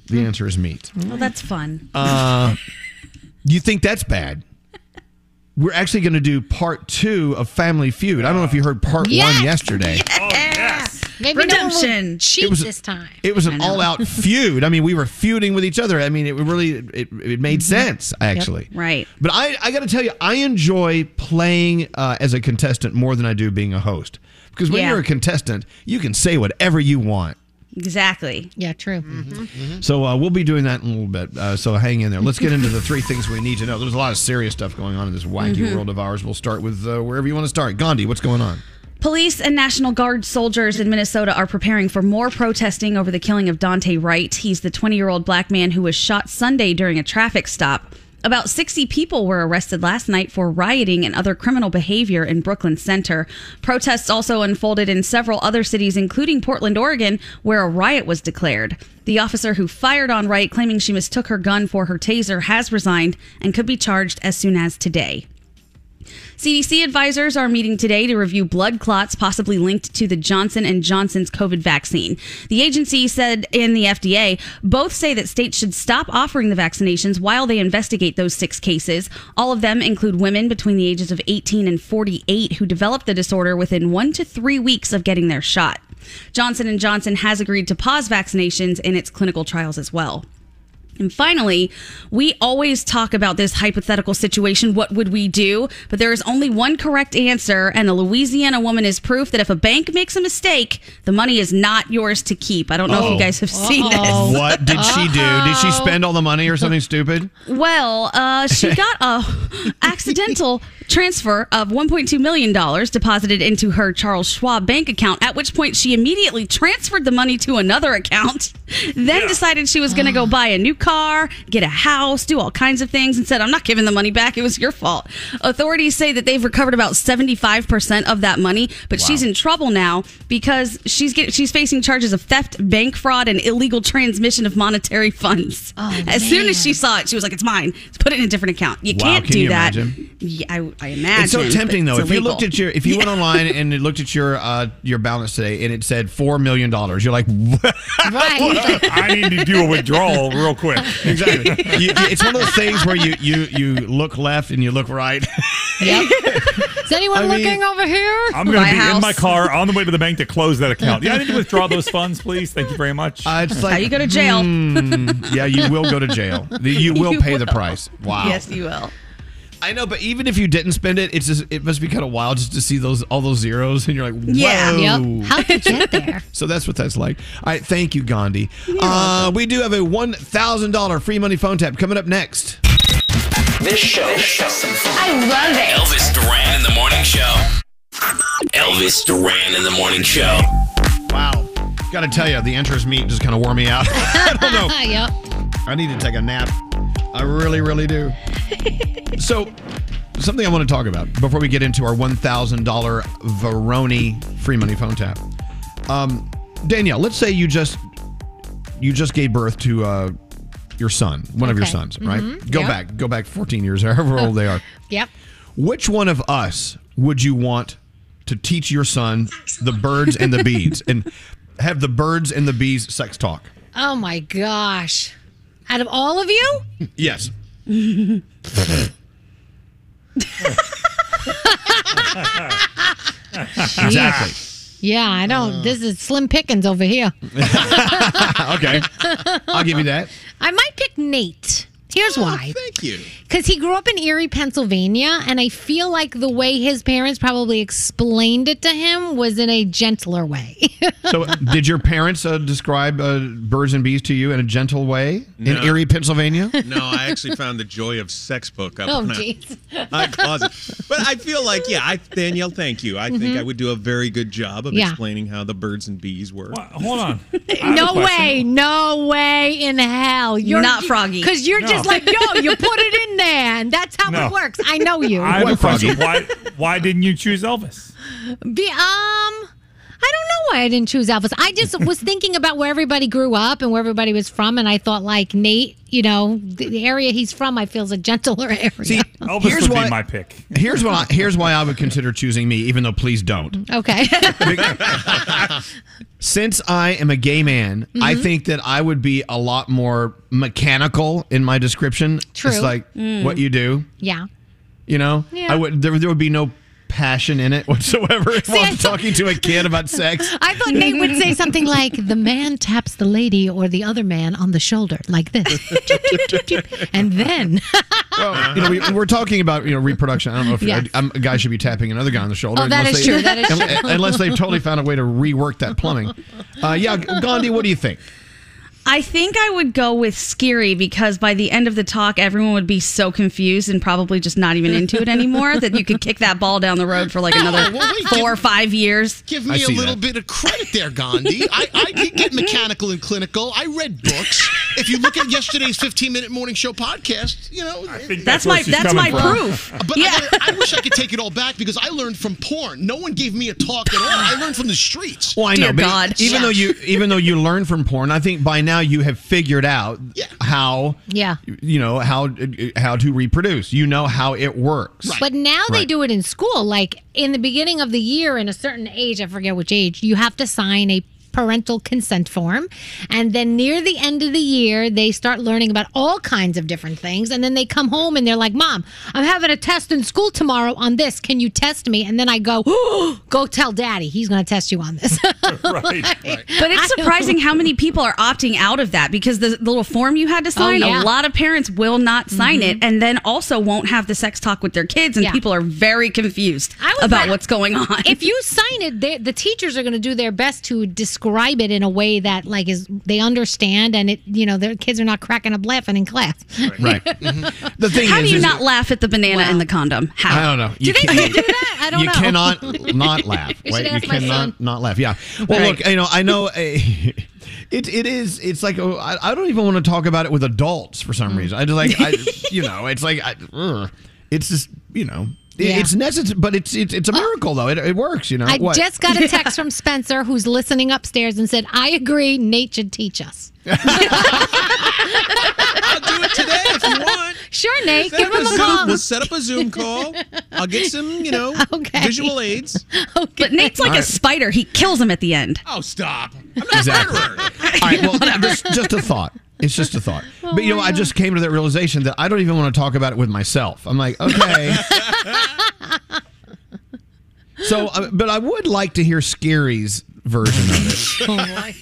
The answer is meat. Well, that's fun. Uh, you think that's bad? We're actually going to do part two of Family Feud. I don't know if you heard part yes! one yesterday. Yeah. Oh, yes. Maybe redemption. No one will cheat was, this time. It was an all-out feud. I mean, we were feuding with each other. I mean, it really it, it made sense, actually. Yep. Right. But I, I got to tell you, I enjoy playing uh, as a contestant more than I do being a host. Because when yeah. you're a contestant, you can say whatever you want. Exactly. Yeah, true. Mm-hmm. Mm-hmm. So uh, we'll be doing that in a little bit. Uh, so hang in there. Let's get into the three things we need to know. There's a lot of serious stuff going on in this wacky mm-hmm. world of ours. We'll start with uh, wherever you want to start. Gandhi, what's going on? Police and National Guard soldiers in Minnesota are preparing for more protesting over the killing of Dante Wright. He's the twenty-year-old black man who was shot Sunday during a traffic stop. About sixty people were arrested last night for rioting and other criminal behavior in Brooklyn Center. Protests also unfolded in several other cities, including Portland, Oregon, where a riot was declared. The officer who fired on Wright, claiming she mistook her gun for her taser, has resigned and could be charged as soon as today. C D C advisors are meeting today to review blood clots possibly linked to the Johnson and Johnson's COVID vaccine. The agency said in the F D A, both say that states should stop offering the vaccinations while they investigate those six cases. All of them include women between the ages of eighteen and forty-eight who developed the disorder within one to three weeks of getting their shot. Johnson and Johnson has agreed to pause vaccinations in its clinical trials as well. And finally, we always talk about this hypothetical situation, what would we do? But there is only one correct answer, and a Louisiana woman is proof that if a bank makes a mistake, the money is not yours to keep. I don't know oh. if you guys have Uh-oh. seen this. What did Uh-oh. she do? Did she spend all the money or something stupid? Well, uh, she got a accidental transfer of one point two million dollars deposited into her Charles Schwab bank account, at which point she immediately transferred the money to another account, then yeah. decided she was going to go buy a new car. car, get a house, do all kinds of things, and said, I'm not giving the money back. It was your fault. Authorities say that they've recovered about seventy-five percent of that money, but wow. she's in trouble now because she's get, she's facing charges of theft, bank fraud, and illegal transmission of monetary funds. Oh, as man. soon as she saw it, she was like, it's mine. Let's put it in a different account. You wow, can't can do you that. Yeah, I, I imagine. It's so tempting, though. If illegal. you looked at your, if you yeah. went online and looked at your uh, your balance today and it said four million dollars, you're like, what? Right. I need to do a withdrawal real quick. Exactly. You, it's one of those things where you, you, you look left and you look right. Yep. Is anyone I looking mean, over here? I'm going to be house. in my car on the way to the bank to close that account. Yeah, I need to withdraw those funds, please. Thank you very much. Uh, it's like, how you go to jail. Mm, yeah, you will go to jail. You will you pay will. the price. Wow. Yes, you will. I know, but even if you didn't spend it, it's just, it must be kind of wild just to see those all those zeros, and you're like, whoa. Yeah, yep. How did you get there? So that's what that's like. All right, thank you, Gandhi. Uh, we do have a one thousand dollars free money phone tap coming up next. This show. This show. I love it. Elvis Duran in the Morning Show. Elvis Duran in the Morning Show. Wow. Got to tell you, the interest meat just kind of wore me out. I don't know. Yep. I need to take a nap. I really, really do. So, something I want to talk about before we get into our one thousand dollars Veroni free money phone tap. Um, Danielle, let's say you just you just gave birth to uh, your son, one okay. of your sons, right? Mm-hmm. Go yep. back, go back fourteen years, however old they are. Yep. Which one of us would you want to teach your son the birds and the bees and have the birds and the bees sex talk? Oh my gosh. Out of all of you? Yes. Exactly. Yeah, I don't. Uh, this is slim pickings over here. Okay. I'll give you that. I might pick Nate. Here's oh, why. Thank you. Because he grew up in Erie, Pennsylvania, and I feel like the way his parents probably explained it to him was in a gentler way. So did your parents uh, describe uh, birds and bees to you in a gentle way no. in Erie, Pennsylvania? No, I actually found the Joy of Sex book up oh, in my, my closet. But I feel like, yeah, I, Danielle, thank you. I mm-hmm. think I would do a very good job of yeah. explaining how the birds and bees were. Well, hold on. No way. No way in hell. You're not Froggy. Because you're no. just like, yo, you put it in there, and that's how no. it works. I know you. I have a question. Why, why didn't you choose Elvis? Be, um... I don't know why I didn't choose Elvis. I just was thinking about where everybody grew up and where everybody was from, and I thought, like, Nate, you know, the area he's from, I feel is a gentler area. See, Elvis here's would why, be my pick. Here's why, here's why I would consider choosing me, even though please don't. Okay. Since I am a gay man, mm-hmm. I think that I would be a lot more mechanical in my description. True. It's like mm. what you do. Yeah. You know? Yeah. I would. There, there would be no passion in it whatsoever. See, while I'm talking to a kid about sex. I thought Nate would say something like, the man taps the lady or the other man on the shoulder like this. And then well, you know, we, we're talking about, you know, reproduction. I don't know if yes. a, a guy should be tapping another guy on the shoulder. Oh, that is they, true. That is unless, true. Unless they've totally found a way to rework that plumbing. Uh, yeah, Gandhi, what do you think? I think I would go with Skiri, because by the end of the talk, everyone would be so confused and probably just not even into it anymore that you could kick that ball down the road for like another well, wait, four give, or five years. Give me a little that. bit of credit there, Gandhi. I, I did get mechanical and clinical. I read books. If you look at yesterday's fifteen-minute morning show podcast, you know. I think that's, that's my that's my from. proof. But yeah. I, I wish I could take it all back, because I learned from porn. No one gave me a talk at all. I learned from the streets. Well, I Dear know, God. But even, yeah. though you, even though you learned from porn, I think by now, you have figured out yeah. how yeah. you know how how to reproduce. You know how it works. Right. But now right. they do it in school. Like in the beginning of the year, in a certain age, I forget which age, you have to sign a parental consent form, and then near the end of the year they start learning about all kinds of different things, and then they come home and they're like, Mom, I'm having a test in school tomorrow on this, can you test me? And then I go, oh, go tell Daddy, he's going to test you on this. Right, like, right. But it's surprising how many people are opting out of that, because the, the little form you had to sign, oh, yeah. a lot of parents will not sign mm-hmm. it, and then also won't have the sex talk with their kids, and yeah. people are very confused about like, what's going on. If you sign it, they, the teachers are going to do their best to describe Describe it in a way that, like, is they understand, and it, you know, their kids are not cracking up laughing in class. Right. Right. Mm-hmm. The thing How is, do you is not it, laugh at the banana well, and the condom? How? I don't know. You do they still do that? I don't you know. You cannot not laugh. You, right? you cannot not laugh. Yeah. Well, right. look, you know, I know. Uh, It it is it's like oh, I, I don't even want to talk about it with adults for some mm. reason. I just like I you know it's like I, ugh, it's just you know. Yeah. It's necessary, but it's it's, it's a miracle, though. It, it works, you know. I what? just got a text from Spencer, who's listening upstairs, and said, I agree, Nate should teach us. I'll do it today if you want. Sure, Nate. Set give him a, a call. We'll set up a Zoom call. I'll get some, you know, okay. visual aids. Okay. But Nate's like right. a spider. He kills him at the end. Oh, stop. I'm not exactly. a murderer. All right, well, just, just a thought. It's just a thought. Oh but, you know, God. I just came to that realization that I don't even want to talk about it with myself. I'm like, okay. So, uh, but I would like to hear Scary's version of it. Oh, my.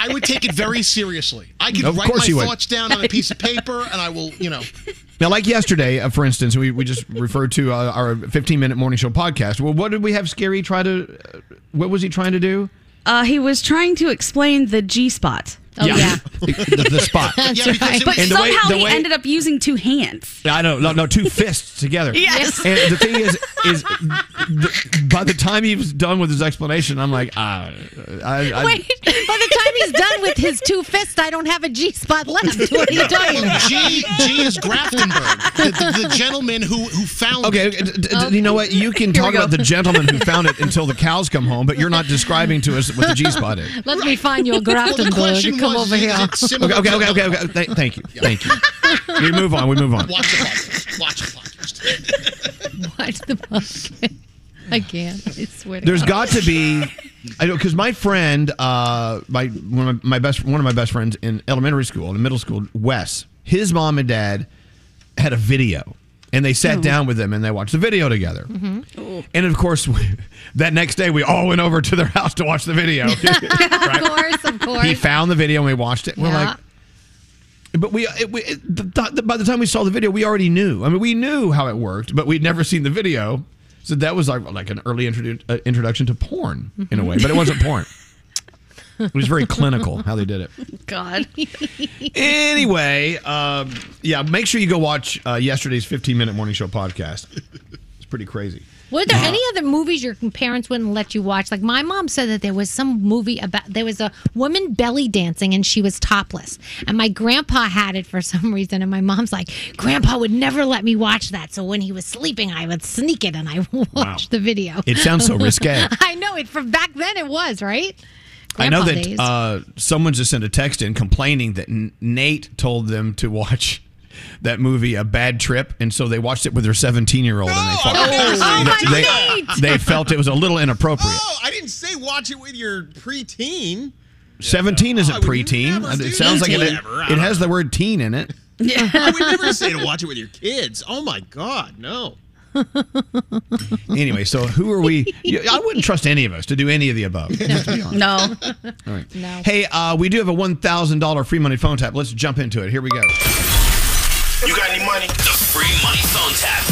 I would take it very seriously. I could of write my thoughts would. down on a piece of paper, and I will, you know. Now, like yesterday, uh, for instance, we, we just referred to uh, our fifteen-minute morning show podcast. Well, what did we have Scary try to, uh, what was he trying to do? Uh, he was trying to explain the G-spot. Oh, yeah, yeah. the, the spot. That's yeah, right. But somehow way, he way, ended up using two hands. I know, no, no, two fists together. Yes. And the thing is, is the, by the time he was done with his explanation, I'm like, ah. Uh, I, I, Wait, by the time he's done with his two fists, I don't have a G spot left. What are you talking about? G, G is Graftenberg, the, the, the gentleman who who found. Okay, it. Okay, you know what? You can Here talk about the gentleman who found it until the cows come home, but you're not describing to us what the G spot is. Let right. me find your Graftenberg. Come over here. Okay, okay, okay, okay, okay. Th- thank you, thank you. We move on. We move on. Watch the podcast. Watch the podcast. Watch the podcast. I can't. I swear. To There's God. got to be. I know, because my friend, uh, my one of my best one of my best friends in elementary school, in middle school, Wes. His mom and dad had a video. And they sat mm-hmm. down with them and they watched the video together. Mm-hmm. And of course, we, that next day we all went over to their house to watch the video. Right? Of course, of course. He found the video and we watched it. Yeah. We're like, but we, it, we it, the, the, by the time we saw the video, we already knew. I mean, we knew how it worked, but we'd never seen the video. So that was like, like an early introdu- uh, introduction to porn mm-hmm. in a way, but it wasn't porn. It was very clinical how they did it. God. Anyway, um, yeah, make sure you go watch uh, yesterday's fifteen minute morning show podcast. It's pretty crazy. Were there uh, any other movies your parents wouldn't let you watch? Like my mom said that there was some movie about, there was a woman belly dancing and she was topless. And my grandpa had it for some reason. And my mom's like, Grandpa would never let me watch that. So when he was sleeping, I would sneak it and I would watch wow. the video. It sounds so risque. I know. It From back then it was, right? Grandpa I know that uh, someone just sent a text in complaining that N- Nate told them to watch that movie, A Bad Trip, and so they watched it with their seventeen-year-old, no, and they felt, oh, oh my they, they felt it was a little inappropriate. Oh, I didn't say watch it with your preteen. seventeen yeah. isn't oh, preteen. It sounds like it, it has the word teen in it. Yeah. I would never say to watch it with your kids. Oh, my God, no. Anyway, so who are we? I wouldn't trust any of us to do any of the above. No. No. All right. No. Hey, uh, we do have a one thousand dollars free money phone tap. Let's jump into it. Here we go. You got any money? The free money phone tap.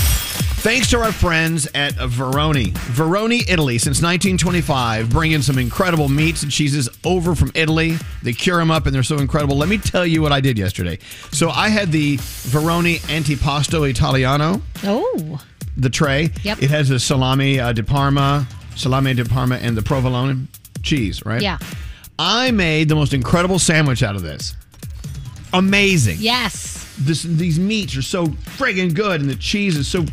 Thanks to our friends at Veroni. Veroni, Italy, since nineteen twenty-five, bringing some incredible meats and cheeses over from Italy. They cure them up and they're so incredible. Let me tell you what I did yesterday. So I had the Veroni Antipasto Italiano. Oh. The tray. Yep. It has the salami uh, di Parma, salami di Parma, and the provolone cheese, right? Yeah. I made the most incredible sandwich out of this. Amazing. Yes. This, these meats are so friggin' good, and the cheese is so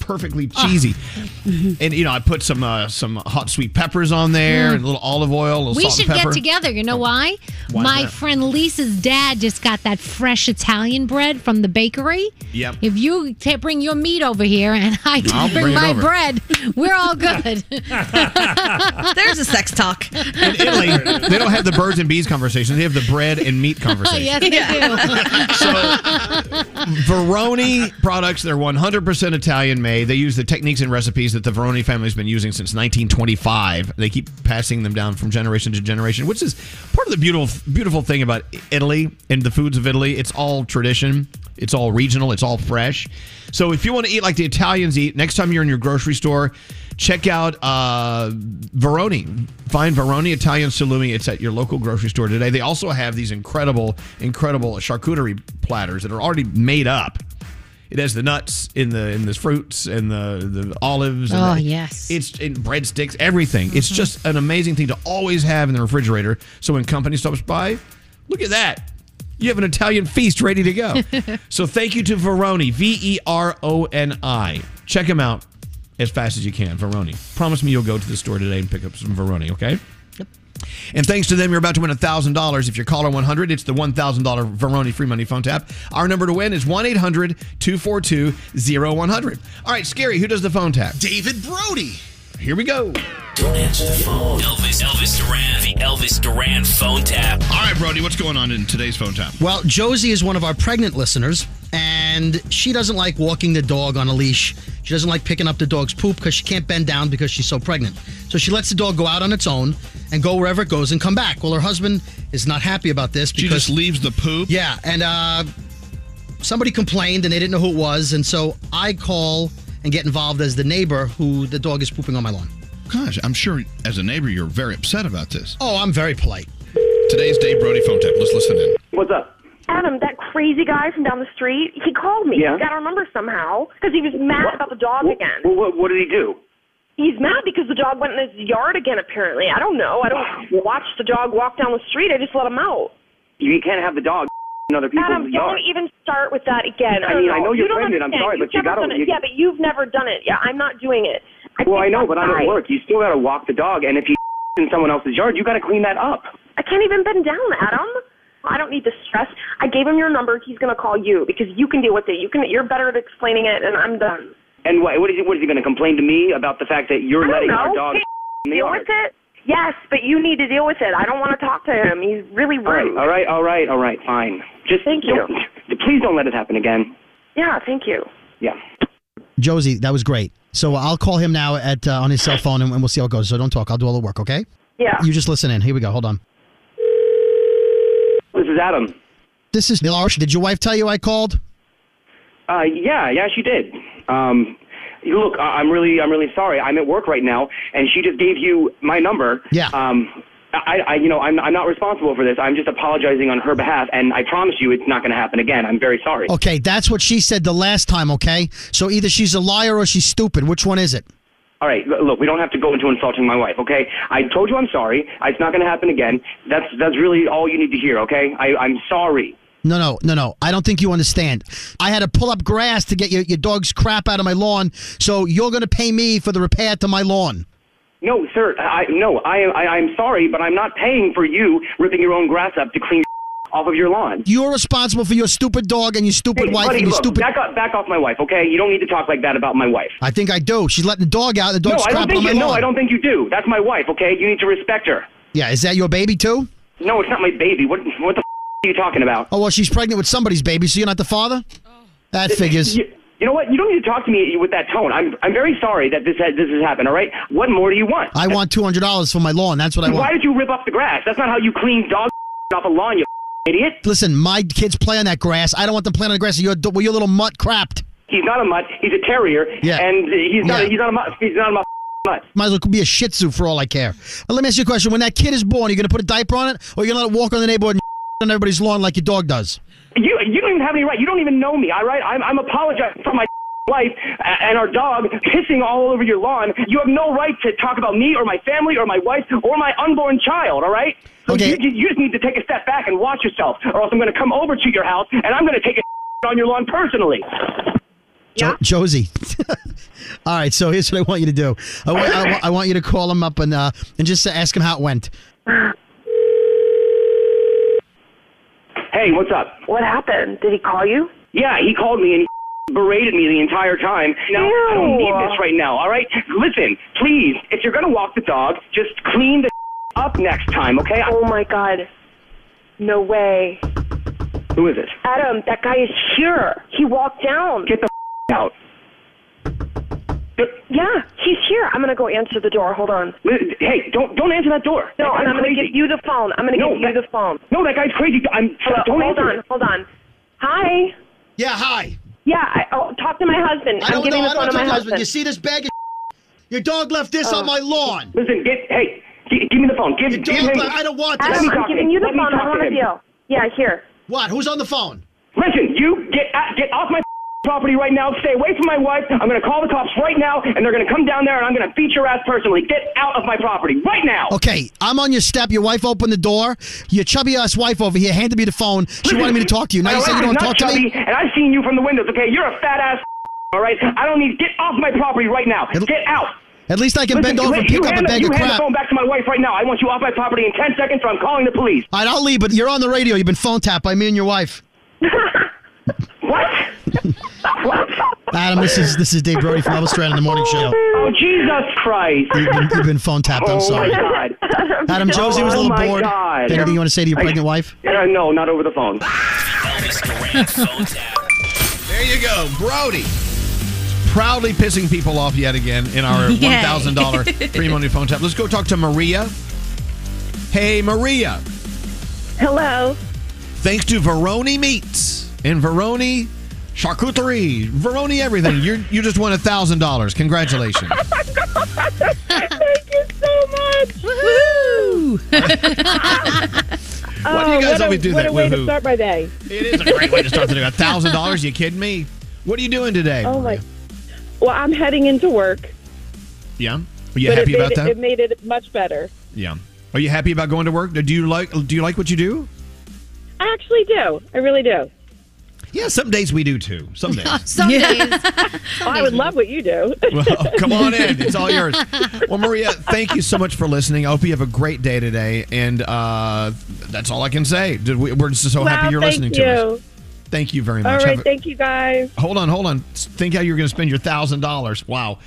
perfectly cheesy. Oh. And, you know, I put some uh, some hot sweet peppers on there, mm. and a little olive oil, a little we salt and pepper. We should get together. You know why? why My that? friend Lisa's dad just got that fresh Italian bread from the bakery. Yep. If you t- bring your meat over here and I I'll bring, bring my over. bread, we're all good. There's a sex talk. In Italy, they don't have the birds and bees conversation. They have the bread and meat conversation. Yes, they do. So, Veroni products, they're one hundred percent Italian made. They use the techniques and recipes that the Veroni family's been using since nineteen twenty-five. They keep passing them down from generation to generation, which is part of the beautiful beautiful thing about Italy and the foods of Italy. It's all tradition. It's all regional. It's all fresh. So if you want to eat like the Italians eat, next time you're in your grocery store, check out uh, Veroni. Find Veroni Italian Salumi. It's at your local grocery store today. They also have these incredible, incredible charcuterie platters that are already made up. It has the nuts in the in the fruits and the, the olives. And oh, the, yes. It's in breadsticks, everything. Mm-hmm. It's just an amazing thing to always have in the refrigerator. So when company stops by, look at that. You have an Italian feast ready to go. So thank you to Veroni, V E R O N I. Check them out as fast as you can, Veroni. Promise me you'll go to the store today and pick up some Veroni, okay? Yep. And thanks to them, you're about to win one thousand dollars. If you're caller one hundred, it's the one thousand dollars Veroni free money phone tap. Our number to win is one eight hundred two four two oh one hundred. All right, Scary, who does the phone tap? David Brody. Here we go. Don't answer the phone. Elvis, Elvis Duran, the Elvis Duran phone tap. All right, Brody, what's going on in today's phone tap? Well, Josie is one of our pregnant listeners, and she doesn't like walking the dog on a leash. She doesn't like picking up the dog's poop because she can't bend down because she's so pregnant. So she lets the dog go out on its own and go wherever it goes and come back. Well, her husband is not happy about this because she just leaves the poop? Yeah, and uh, somebody complained, and they didn't know who it was, and so I call and get involved as the neighbor who the dog is pooping on my lawn. Gosh, I'm sure as a neighbor you're very upset about this. Oh, I'm very polite. Today's Dave Brody phone tap. Let's listen in. What's up? Adam, that crazy guy from down the street, he called me. Yeah? He got our number somehow because he was mad what? about the dog what? again. What? What? what did he do? He's mad because the dog went in his yard again, apparently. I don't know. I don't watch the dog walk down the street. I just let him out. You can't have the dog. Other people's Adam, yard. Don't even start with that again. I, I mean, know. I know you're you pregnant. I'm sorry, you've but you got to. Yeah, but you've never done it. Yeah, I'm not doing it. I well, I know, but I'm at work. You still got to walk the dog, and if you in someone else's yard, you got to clean that up. I can't even bend down, Adam. I don't need the stress. I gave him your number. He's going to call you because you can deal with it. You can. You're better at explaining it, and I'm done. And what? What is he? What is he going to complain to me about the fact that you're letting know. our dog in the deal yard? With it? Yes, but you need to deal with it. I don't want to talk to him. He's really rude. All right, all right, all right, all right, fine. Just thank you. Don't, please don't let it happen again. Yeah, thank you. Yeah. Josie, that was great. So I'll call him now at uh, on his cell phone, and, and we'll see how it goes. So don't talk. I'll do all the work, okay? Yeah. You just listen in. Here we go. Hold on. This is Adam. This is Milosh. Did your wife tell you I called? Uh, yeah, yeah, she did. Um, look, I'm really, I'm really sorry. I'm at work right now, and she just gave you my number. Yeah. Um, I, I, you know, I'm, I'm not responsible for this. I'm just apologizing on her behalf, and I promise you, it's not going to happen again. I'm very sorry. Okay, that's what she said the last time. Okay, so either she's a liar or she's stupid. Which one is it? All right, look, we don't have to go into insulting my wife, okay? I told you I'm sorry. It's not going to happen again. That's that's really all you need to hear, okay? I, I'm sorry. No, no, no, no. I don't think you understand. I had to pull up grass to get your, your dog's crap out of my lawn, so you're going to pay me for the repair to my lawn. No, sir. I, no, I, I, I'm sorry, but I'm not paying for you ripping your own grass up to clean off of your lawn. You're responsible for your stupid dog and your stupid hey, wife buddy, and your look, stupid... Back, up, back off my wife, okay? You don't need to talk like that about my wife. I think I do. She's letting the dog out. The dog's no, crap on my you, lawn. No, I don't think you do. That's my wife, okay? You need to respect her. Yeah, is that your baby, too? No, it's not my baby. What, what the f*** are you talking about? Oh, well, she's pregnant with somebody's baby, so you're not the father? Oh. That figures... you, you know what? You don't need to talk to me with that tone. I'm I'm very sorry that this has, this has happened, all right? What more do you want? I want two hundred dollars for my lawn. That's what I want. Why did you rip up the grass? That's not how you clean dog off a lawn, you idiot. Listen, my kids play on that grass. I don't want them playing on the grass. You're, well, your little mutt crapped. He's not a mutt. He's a terrier. Yeah. And he's not, yeah. he's not a mutt. He's not a mutt. Might as well be a shih tzu for all I care. Well, let me ask you a question. When that kid is born, are you going to put a diaper on it? Or are you going to let it walk on the neighborhood and on everybody's lawn like your dog does? You you don't even have any right. You don't even know me, all right? I'm, I'm apologizing for my wife and our dog pissing all over your lawn. You have no right to talk about me or my family or my wife or my unborn child, all right? So okay. you, you just need to take a step back and watch yourself, or else I'm going to come over to your house and I'm going to take a on your lawn personally. Jo- yeah? Josie. All right, so here's what I want you to do. I, w- I, w- I want you to call him up and uh, and just ask him how it went. Hey, what's up? What happened? Did he call you? Yeah, he called me and he berated me the entire time. Now, Ew. I don't need this right now, all right? Listen, please, if you're going to walk the dog, just clean the up next time, okay? Oh, my God. No way. Who is it? Adam, that guy is here. He walked down. Get the out. Yeah, he's here. I'm going to go answer the door. Hold on. Hey, don't don't answer that door. No, that and I'm going to give you the phone. I'm going to no, give that, you the phone. No, that guy's crazy. I'm, Hello, don't hold answer on, it. Hold on. Hi. Yeah, hi. Yeah, I, oh, talk to my husband. I don't I'm giving know, the phone to my husband. husband. You see this bag of your dog left this oh. on my lawn. Listen, get, hey, give, give me the phone. Give, give him. I don't want this. Adam, I'm giving you the Let phone. I don't want to deal. Yeah, here. What? Who's on the phone? Listen, you get get off my property right now. Stay away from my wife. I'm going to call the cops right now, and they're going to come down there, and I'm going to beat your ass personally. Get out of my property right now. Okay, I'm on your step. Your wife opened the door. Your chubby-ass wife over here handed me the phone. Listen, she wanted me to talk to you. Now you say you don't talk chubby, to me? And I've seen you from the windows, okay? You're a fat-ass, all right? I don't need... Get off my property right now. Get out. At least I can Listen, bend over and pick up a bag of crap. You hand the phone back to my wife right now. I want you off my property in ten seconds, or I'm calling the police. All right, I'll leave, but you're on the radio. You've been phone tapped by me and your wife. What? What? Adam, this is this is Dave Brody from Elvis Duran in the Morning Show. Oh, Jesus Christ. You've been, you've been phone tapped. I'm oh sorry. Oh, my God. Adam, Josie was a little oh bored. God. Anything you want to say to your I, pregnant wife? Uh, no, not over the phone. There you go, Brody. Proudly pissing people off yet again in our one thousand dollars free money phone tap. Let's go talk to Maria. Hey, Maria. Hello. Thanks to Veroni Meats and Veroni Charcuterie, Veroni everything, you you just won one thousand dollars. Congratulations. Thank you so much. Woohoo. Why do you guys oh, always a, do what that? What a way Woo-hoo. to start my day. It is a great way to start the day. one thousand dollars, you kidding me? What are you doing today? Oh Maria? my. Well, I'm heading into work. Yeah? Are you but happy about it, that? It made it much better. Yeah. Are you happy about going to work? Do you like do you like what you do? I actually do. I really do. Yeah, some days we do too. Some days. some yeah. days. Some I days would love do. what you do. Well, come on in. It's all yours. Well, Maria, thank you so much for listening. I hope you have a great day today. And uh, that's all I can say. We're just so wow, happy you're listening you. to us. Thank you very much. All right, a, thank you guys. Hold on, hold on. Think how you're going to spend your one thousand dollars. Wow.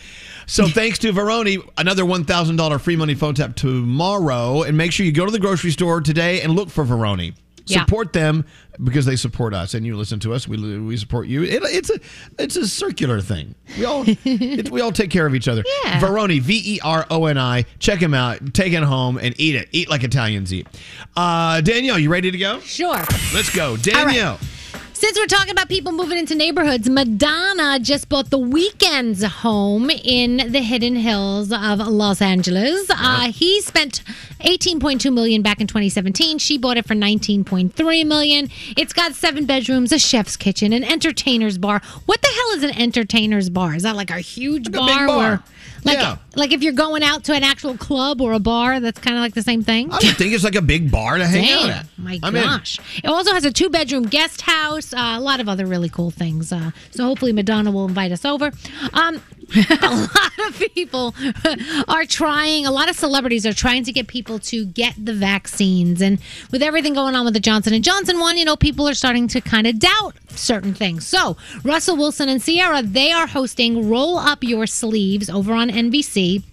So thanks to Veroni, another one thousand dollars free money phone tap tomorrow. And make sure you go to the grocery store today and look for Veroni. Yeah. Support them because they support us, and you listen to us. We we support you. It, it's a it's a circular thing. We all it, we all take care of each other. Yeah. Veroni, V E R O N I. Check him out. Take it home and eat it. Eat like Italians eat. Uh, Danielle, you ready to go? Sure. Let's go, Danielle. All right. Since we're talking about people moving into neighborhoods, Madonna just bought The Weeknd's home in the Hidden Hills of Los Angeles. Uh, he spent eighteen point two million dollars back in twenty seventeen. She bought it for nineteen point three million dollars. It's got seven bedrooms, a chef's kitchen, an entertainer's bar. What the hell is an entertainer's bar? Is that like a huge like bar? A big bar. Where, like, yeah. like if you're going out to an actual club or a bar, that's kind of like the same thing? I would think it's like a big bar to hang Damn, out at. My I'm gosh. In. It also has a two-bedroom guest house. Uh, a lot of other really cool things. Uh, so hopefully Madonna will invite us over. Um, a lot of people are trying, a lot of celebrities are trying to get people to get the vaccines. And with everything going on with the Johnson and Johnson one, you know, people are starting to kind of doubt certain things. So Russell Wilson and Ciara, they are hosting Roll Up Your Sleeves over on N B C.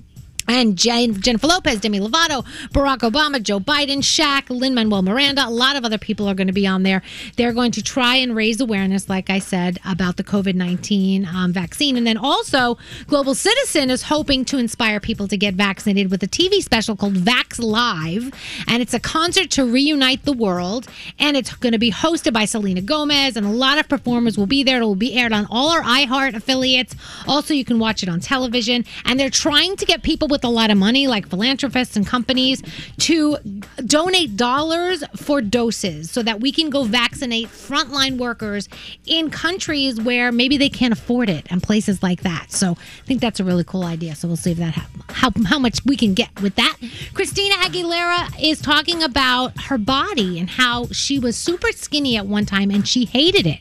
And Jen, Jennifer Lopez, Demi Lovato, Barack Obama, Joe Biden, Shaq, Lin-Manuel Miranda, a lot of other people are going to be on there. They're going to try and raise awareness, like I said, about the COVID nineteen um, vaccine. And then also, Global Citizen is hoping to inspire people to get vaccinated with a T V special called Vax Live. And it's a concert to reunite the world. And it's going to be hosted by Selena Gomez. And a lot of performers will be there. It will be aired on all our iHeart affiliates. Also, you can watch it on television. And they're trying to get people with with a lot of money, like philanthropists and companies, to donate dollars for doses so that we can go vaccinate frontline workers in countries where maybe they can't afford it and places like that. So I think that's a really cool idea. So we'll see if that ha- how how much we can get with that. Christina Aguilera is talking about her body and how she was super skinny at one time and she hated it.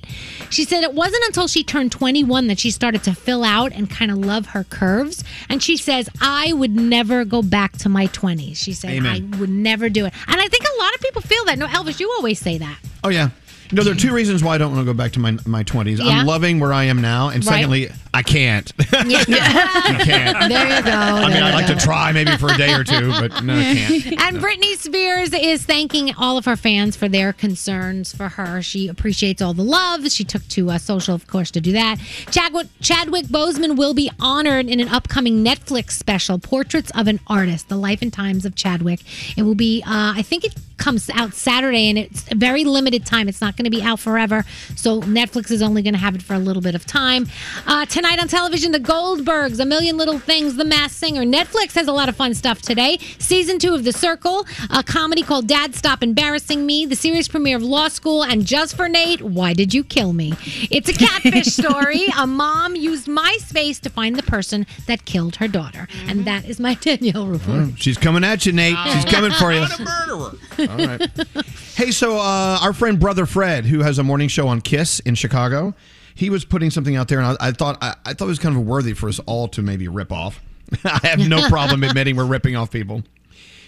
She said it wasn't until she turned twenty-one that she started to fill out and kind of love her curves. And she says, I would would never go back to my twenties. She said, Amen. I would never do it. And I think a lot of people feel that. No, Elvis, you always say that. Oh, yeah. No, there are two reasons why I don't want to go back to my my twenties. Yeah. I'm loving where I am now, and secondly, right. I can't. Yeah. I can't. There you go. I mean, I'd like to try maybe for a day or two, but no, I can't. And no. Britney Spears is thanking all of her fans for their concerns for her. She appreciates all the love. She took to uh, social, of course, to do that. Chadwick, Chadwick Boseman will be honored in an upcoming Netflix special, Portraits of an Artist, The Life and Times of Chadwick. It will be, uh, I think it comes out Saturday, and it's a very limited time. It's not going to be out forever, so Netflix is only going to have it for a little bit of time. Uh, tonight on television, The Goldbergs, A Million Little Things, The Masked Singer. Netflix has a lot of fun stuff today. Season two of The Circle, a comedy called Dad, Stop Embarrassing Me, the series premiere of Law School, and just for Nate, Why Did You Kill Me? It's a catfish story. A mom used MySpace to find the person that killed her daughter, mm-hmm. and that is my Danielle report. Right. She's coming at you, Nate. Oh. She's coming for you. Not a murderer. All right. Hey, so uh, our friend Brother Fred, who has a morning show on KISS in Chicago, he was putting something out there, and I, I thought I, I thought it was kind of worthy for us all to maybe rip off. I have no problem admitting we're ripping off people.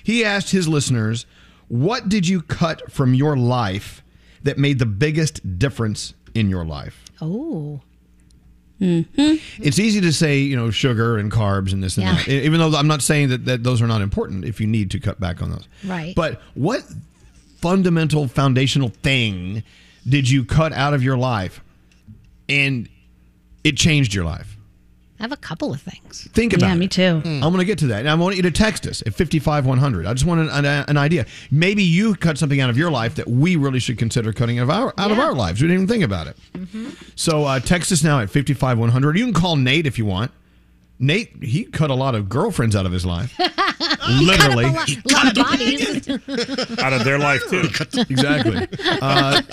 He asked his listeners, what did you cut from your life that made the biggest difference in your life? Oh. Mm-hmm. It's easy to say, you know, sugar and carbs and this and yeah. that, even though I'm not saying that, that those are not important if you need to cut back on those. Right. But what fundamental, foundational thing did you cut out of your life and it changed your life? I have a couple of things. Think about it. Yeah, me too. Mm. I'm going to get to that. And I want you to text us at five five one hundred. I just want an, an, an idea. Maybe you cut something out of your life that we really should consider cutting out of our, out yeah. of our lives. We didn't even think about it. Mm-hmm. So uh, text us now at five five one hundred. You can call Nate if you want. Nate, he cut a lot of girlfriends out of his life. Literally. A lot, lot of bodies. Out of their life, too. Exactly. Uh,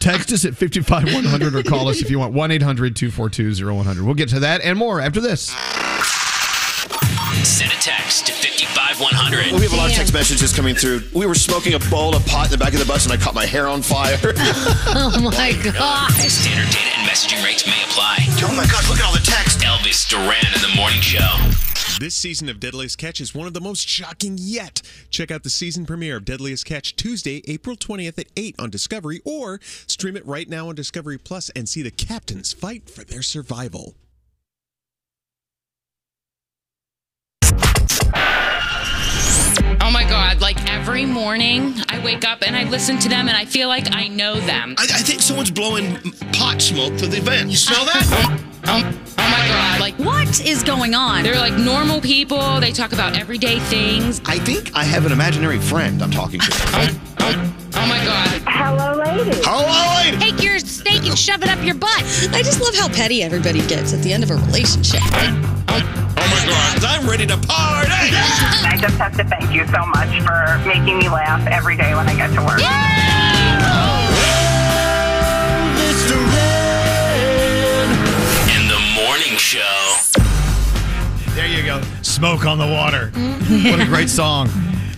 text us at five five one hundred or call us if you want. one eight hundred two four two zero one zero zero. We'll get to that and more after this. Send a text to five five one hundred. Well, we have a lot of text messages coming through. We were smoking a bowl of pot in the back of the bus and I caught my hair on fire. Oh, my God. Standard data and messaging rates may apply. Oh, my God. Look at all the text. Elvis Duran in the Morning Show. This season of Deadliest Catch is one of the most shocking yet. Check out the season premiere of Deadliest Catch Tuesday, April twentieth at eight on Discovery, or stream it right now on Discovery Plus and see the captains fight for their survival. Oh my God, like every every morning I wake up and I listen to them and I feel like I know them. I, I think someone's blowing pot smoke through the vent. You smell that? Oh, oh my God. Like, what is going on? They're like normal people. They talk about everyday things. I think I have an imaginary friend I'm talking to. oh, oh, oh my God. Hello, ladies. Hello, ladies. Take your steak and shove it up your butt. I just love how petty everybody gets at the end of a relationship. Oh, oh, oh my God. I'm ready to party. I just have to thank you so much for making me laugh every day when I get to work. Yay! Elvis Duran. Show. There you go. Smoke on the Water. What a great song.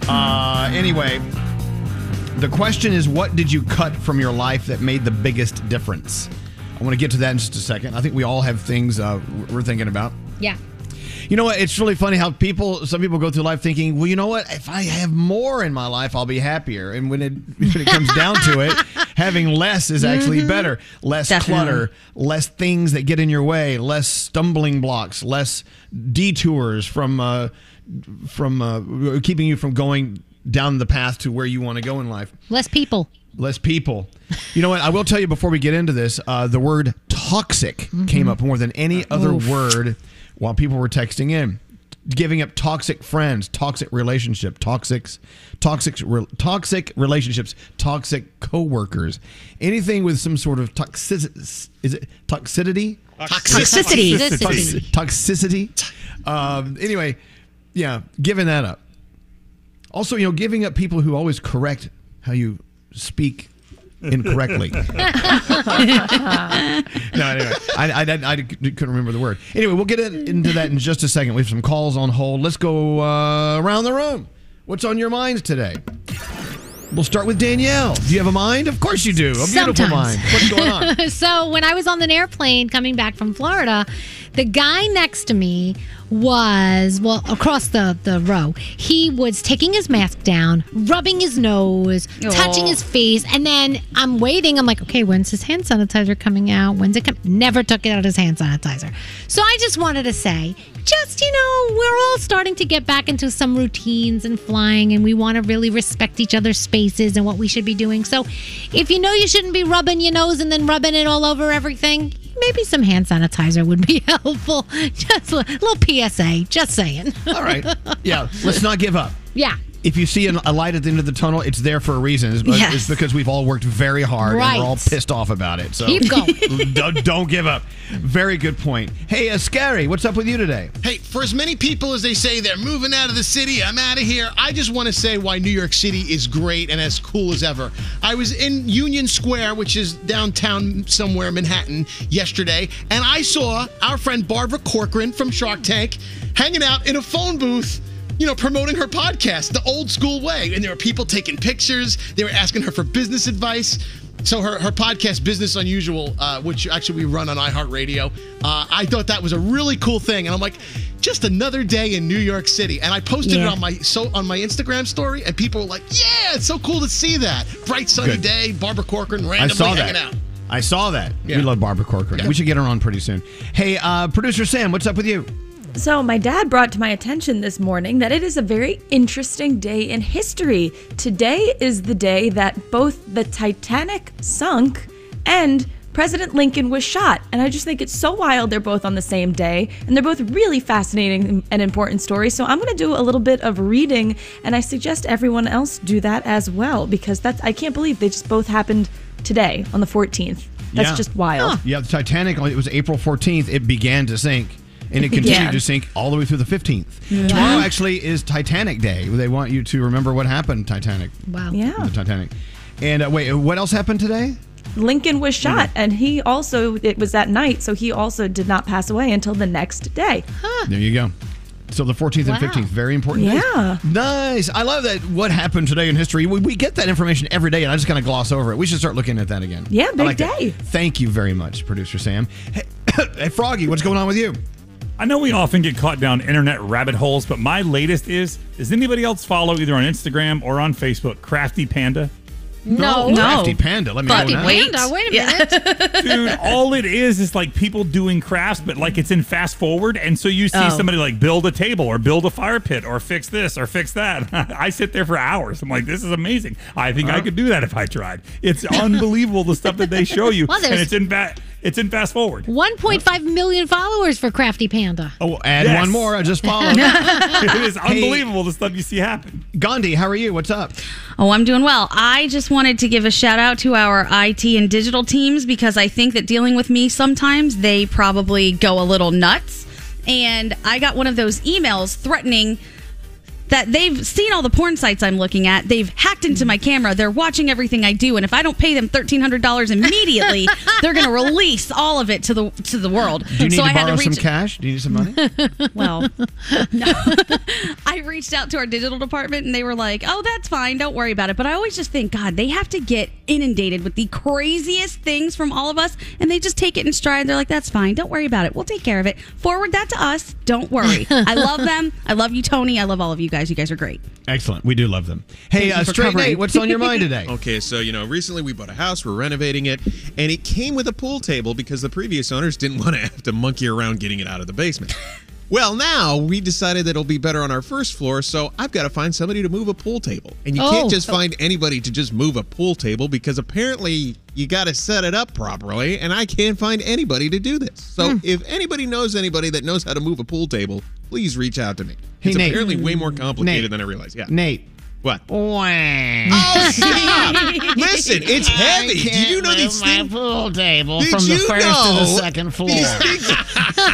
Uh, anyway, the question is, what did you cut from your life that made the biggest difference? I want to get to that in just a second. I think we all have things uh, we're thinking about. Yeah. You know what? It's really funny how people, some people go through life thinking, well, you know what? If I have more in my life, I'll be happier. And when it, when it comes down to it, having less is actually mm-hmm. better. Less Definitely. Clutter, less things that get in your way, less stumbling blocks, less detours from uh, from uh, keeping you from going down the path to where you want to go in life. Less people. Less people. You know what? I will tell you before we get into this, uh, the word toxic mm-hmm. came up more than any other Oof. word while people were texting in. Giving up toxic friends, toxic relationship, toxics, toxic, re, toxic relationships, toxic coworkers, anything with some sort of toxicity. Is it toxicity? Toxicity. Toxicity. Toxicity. toxicity. Um, anyway, yeah, giving that up. Also, you know, giving up people who always correct how you speak incorrectly. no, anyway, I, I, I, I couldn't remember the word. Anyway, we'll get in, into that in just a second. We have some calls on hold. Let's go uh, around the room. What's on your minds today? We'll start with Danielle. Do you have a mind? Of course you do. A Sometimes. Beautiful mind. What's going on? So when I was on an airplane coming back from Florida, the guy next to me was, well, across the, the row, he was taking his mask down, rubbing his nose, Aww. touching his face, and then I'm waiting. I'm like, okay, when's his hand sanitizer coming out? When's it come? Never took out his hand sanitizer. So I just wanted to say, just, you know, we're all starting to get back into some routines and flying, and we want to really respect each other's spaces and what we should be doing. So if you know you shouldn't be rubbing your nose and then rubbing it all over everything, maybe some hand sanitizer would be helpful. Just a little P S A. Just saying. All right. Yeah. Let's not give up. Yeah. If you see a light at the end of the tunnel, it's there for a reason. It's, yes. it's because we've all worked very hard right. and we're all pissed off about it. So keep going. don't, don't give up. Very good point. Hey, uh, Scary, what's up with you today? Hey, for as many people as they say they're moving out of the city, I'm out of here, I just want to say why New York City is great and as cool as ever. I was in Union Square, which is downtown somewhere in Manhattan, yesterday, and I saw our friend Barbara Corcoran from Shark Tank hanging out in a phone booth, you know, promoting her podcast the old school way. And there were people taking pictures. They were asking her for business advice. So her, her podcast, Business Unusual, uh, which actually we run on iHeartRadio, uh, I thought that was a really cool thing. And I'm like, just another day in New York City. And I posted yeah. it on my so on my Instagram story, and people were like, yeah, it's so cool to see that. Bright sunny Good. day, Barbara Corcoran randomly hanging out. I saw that. Yeah. We love Barbara Corcoran. Yeah. We should get her on pretty soon. Hey, uh, Producer Sam, what's up with you? So my dad brought to my attention this morning that it is a very interesting day in history. Today is the day that both the Titanic sunk and President Lincoln was shot. And I just think it's so wild they're both on the same day. And they're both really fascinating and important stories. So I'm going to do a little bit of reading. And I suggest everyone else do that as well. Because that's, I can't believe they just both happened today on the fourteenth. That's yeah. just wild. Huh. Yeah, the Titanic, it was April fourteenth. It began to sink. And it continued yeah. to sink all the way through the fifteenth. Yeah. Tomorrow actually is Titanic Day. They want you to remember what happened, Titanic. Wow. Yeah. The Titanic. And uh, wait, what else happened today? Lincoln was shot, and he also, it was that night, so he also did not pass away until the next day. Huh. There you go. So the fourteenth wow. and fifteenth, very important days. Yeah. Nice. I love that. What happened today in history? We, we get that information every day, and I just kind of gloss over it. We should start looking at that again. Yeah, big like day. That. Thank you very much, Producer Sam. Hey, hey, Froggy, what's going on with you? I know we often get caught down internet rabbit holes, but my latest is, does anybody else follow either on Instagram or on Facebook Crafty Panda? No, no. Crafty Panda. Let me Crafty know that. Panda. Wait a minute, dude. All it is is like people doing crafts, but like it's in fast forward, and so you see oh. somebody like build a table or build a fire pit or fix this or fix that. I sit there for hours. I'm like, this is amazing. I think huh? I could do that if I tried. It's unbelievable the stuff that they show you, well, and it's in fast. It's in fast forward. one point five million followers for Crafty Panda. Oh, add yes. one more. I just followed. It is unbelievable hey, the stuff you see happen. Gandhi, how are you? What's up? Oh, I'm doing well. I just wanted to give a shout out to our I T and digital teams because I think that dealing with me sometimes, they probably go a little nuts. And I got one of those emails threatening that they've seen all the porn sites I'm looking at. They've hacked into my camera. They're watching everything I do. And if I don't pay them thirteen hundred dollars immediately, they're going to release all of it to the to the world. Do you need so to I borrow had to reach- some cash? Do you need some money? Well, no. I reached out to our digital department, and they were like, oh, that's fine. Don't worry about it. But I always just think, God, they have to get inundated with the craziest things from all of us, and they just take it in stride. They're like, that's fine. Don't worry about it. We'll take care of it. Forward that to us. Don't worry. I love them. I love you, Tony. I love all of you. Guys, you guys are great. Excellent. We do love them. Hey, uh, Straight Nate, what's on your mind today? Okay, so, you know, recently we bought a house. We're renovating it. And it came with a pool table because the previous owners didn't want to have to monkey around getting it out of the basement. Well, now we decided that it'll be better on our first floor, so I've got to find somebody to move a pool table. And you oh. can't just find anybody to just move a pool table because apparently you got to set it up properly, and I can't find anybody to do this. So mm. if anybody knows anybody that knows how to move a pool table, please reach out to me. Hey, it's Nate. Apparently way more complicated Nate. Than I realized. Yeah. Nate. What? Oh, stop. Listen, it's heavy. Did you know these things? My pool table Did from the first to the second floor. These things,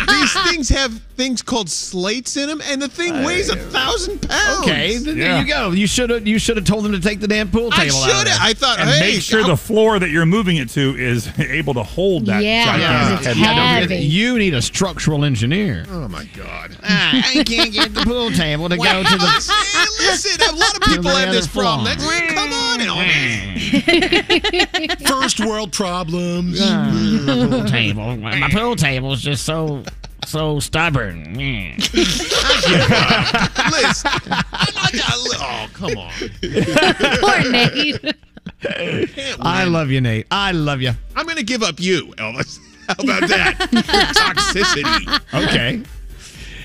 these things have things called slates in them, and the thing I weighs a thousand pounds. Okay, yeah. There you go. You should have. You should have told them to take the damn pool table I out. Of I thought. And hey, make sure I'm... the floor that you're moving it to is able to hold that. Yeah, yeah. It's heavy. Heavy. You need a structural engineer. Oh my God. Ah, I can't get the pool table to wow. go to the. Hey, listen, a lot of people. People have this problem. That's, come on, Elvis. First world problems. Uh, my pool table. My pool table is just so, so stubborn. Listen, I'm not gonna, oh, come on. Poor Nate. I love you, Nate. I love you. I'm gonna give up you, Elvis. How about that? Toxicity. Okay.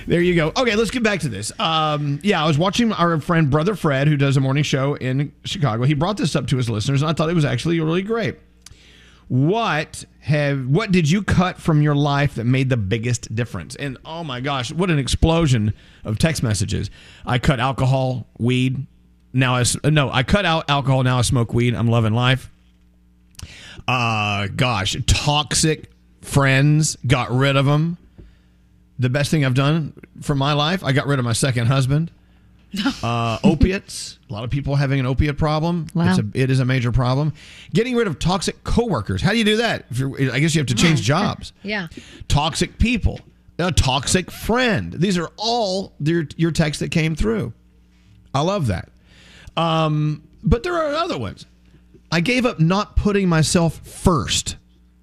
There you go. Okay, let's get back to this. Um, yeah, I was watching our friend Brother Fred, who does a morning show in Chicago. He brought this up to his listeners, and I thought it was actually really great. What have what did you cut from your life that made the biggest difference? And oh my gosh, what an explosion of text messages. I cut alcohol, weed. Now I no, I cut out alcohol. Now I smoke weed. I'm loving life. Uh, gosh, toxic friends, got rid of them. The best thing I've done for my life, I got rid of my second husband. Uh, opiates. A lot of people having an opiate problem. Wow. It's a, it is a major problem. Getting rid of toxic coworkers. How do you do that? If you're, I guess you have to change jobs. Yeah. Toxic people. A toxic friend. These are all your, your texts that came through. I love that. Um, but there are other ones. I gave up not putting myself first,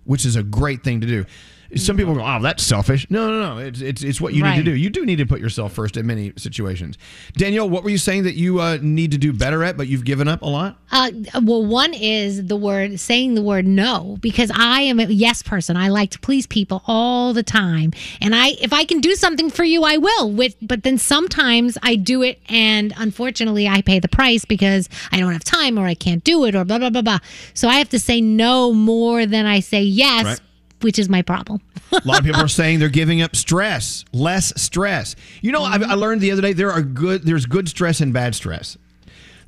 which is a great thing to do. Some people go, oh, that's selfish. No, no, no. It's it's, it's what you right. need to do. You do need to put yourself first in many situations. Danielle, what were you saying that you uh, need to do better at, but you've given up a lot? Uh, well, one is the word, saying the word no, because I am a yes person. I like to please people all the time. And I, if I can do something for you, I will. With, but then sometimes I do it, and unfortunately, I pay the price because I don't have time or I can't do it or blah, blah, blah, blah. So I have to say no more than I say yes. Right. Which is my problem. A lot of people are saying they're giving up stress, less stress. You know, mm-hmm. I, I learned the other day there are good. There's good stress and bad stress.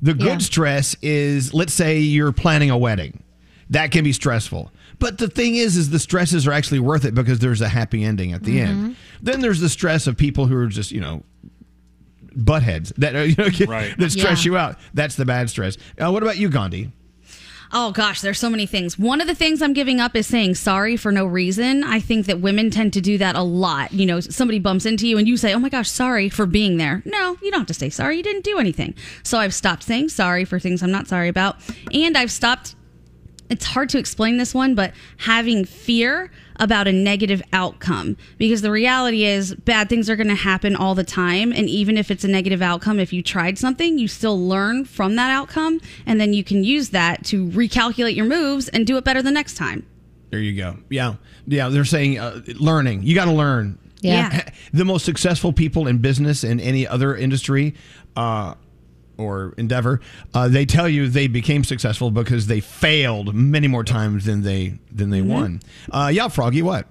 The good yeah. stress is, let's say you're planning a wedding, that can be stressful. But the thing is, is the stresses are actually worth it because there's a happy ending at the mm-hmm. end. Then there's the stress of people who are just, you know, buttheads that are, you know right. that stress yeah. you out. That's the bad stress. Uh, what about you, Gandhi? Oh, gosh, there's so many things. One of the things I'm giving up is saying sorry for no reason. I think that women tend to do that a lot. You know, somebody bumps into you and you say, oh, my gosh, sorry for being there. No, you don't have to say sorry. You didn't do anything. So I've stopped saying sorry for things I'm not sorry about. And I've stopped it's hard to explain this one, but having fear about a negative outcome, because the reality is bad things are going to happen all the time. And even if it's a negative outcome, if you tried something, you still learn from that outcome. And then you can use that to recalculate your moves and do it better the next time. There you go. Yeah. Yeah. They're saying uh, learning. You got to learn. Yeah. yeah. The most successful people in business and any other industry, uh, or endeavor, uh, they tell you they became successful because they failed many more times than they than they mm-hmm. won. Uh, yeah, Froggy, what?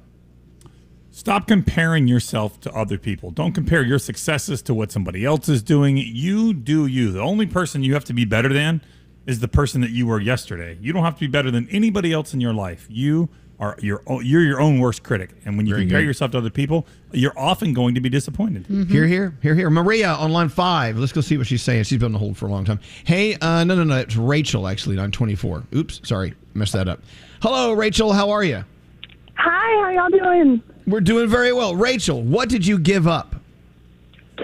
Stop comparing yourself to other people. Don't compare your successes to what somebody else is doing. You do you. The only person you have to be better than is the person that you were yesterday. You don't have to be better than anybody else in your life. You are your own, you're your own worst critic. And when you Very compare good. yourself to other people, you're often going to be disappointed. Mm-hmm. Here, here, here, here. Maria on line five. Let's go see what she's saying. She's been on the hold for a long time. Hey, uh, no, no, no. It's Rachel, actually, on twenty-four. Oops, sorry. Messed that up. Hello, Rachel. How are you? Hi, how y'all doing? We're doing very well. Rachel, what did you give up?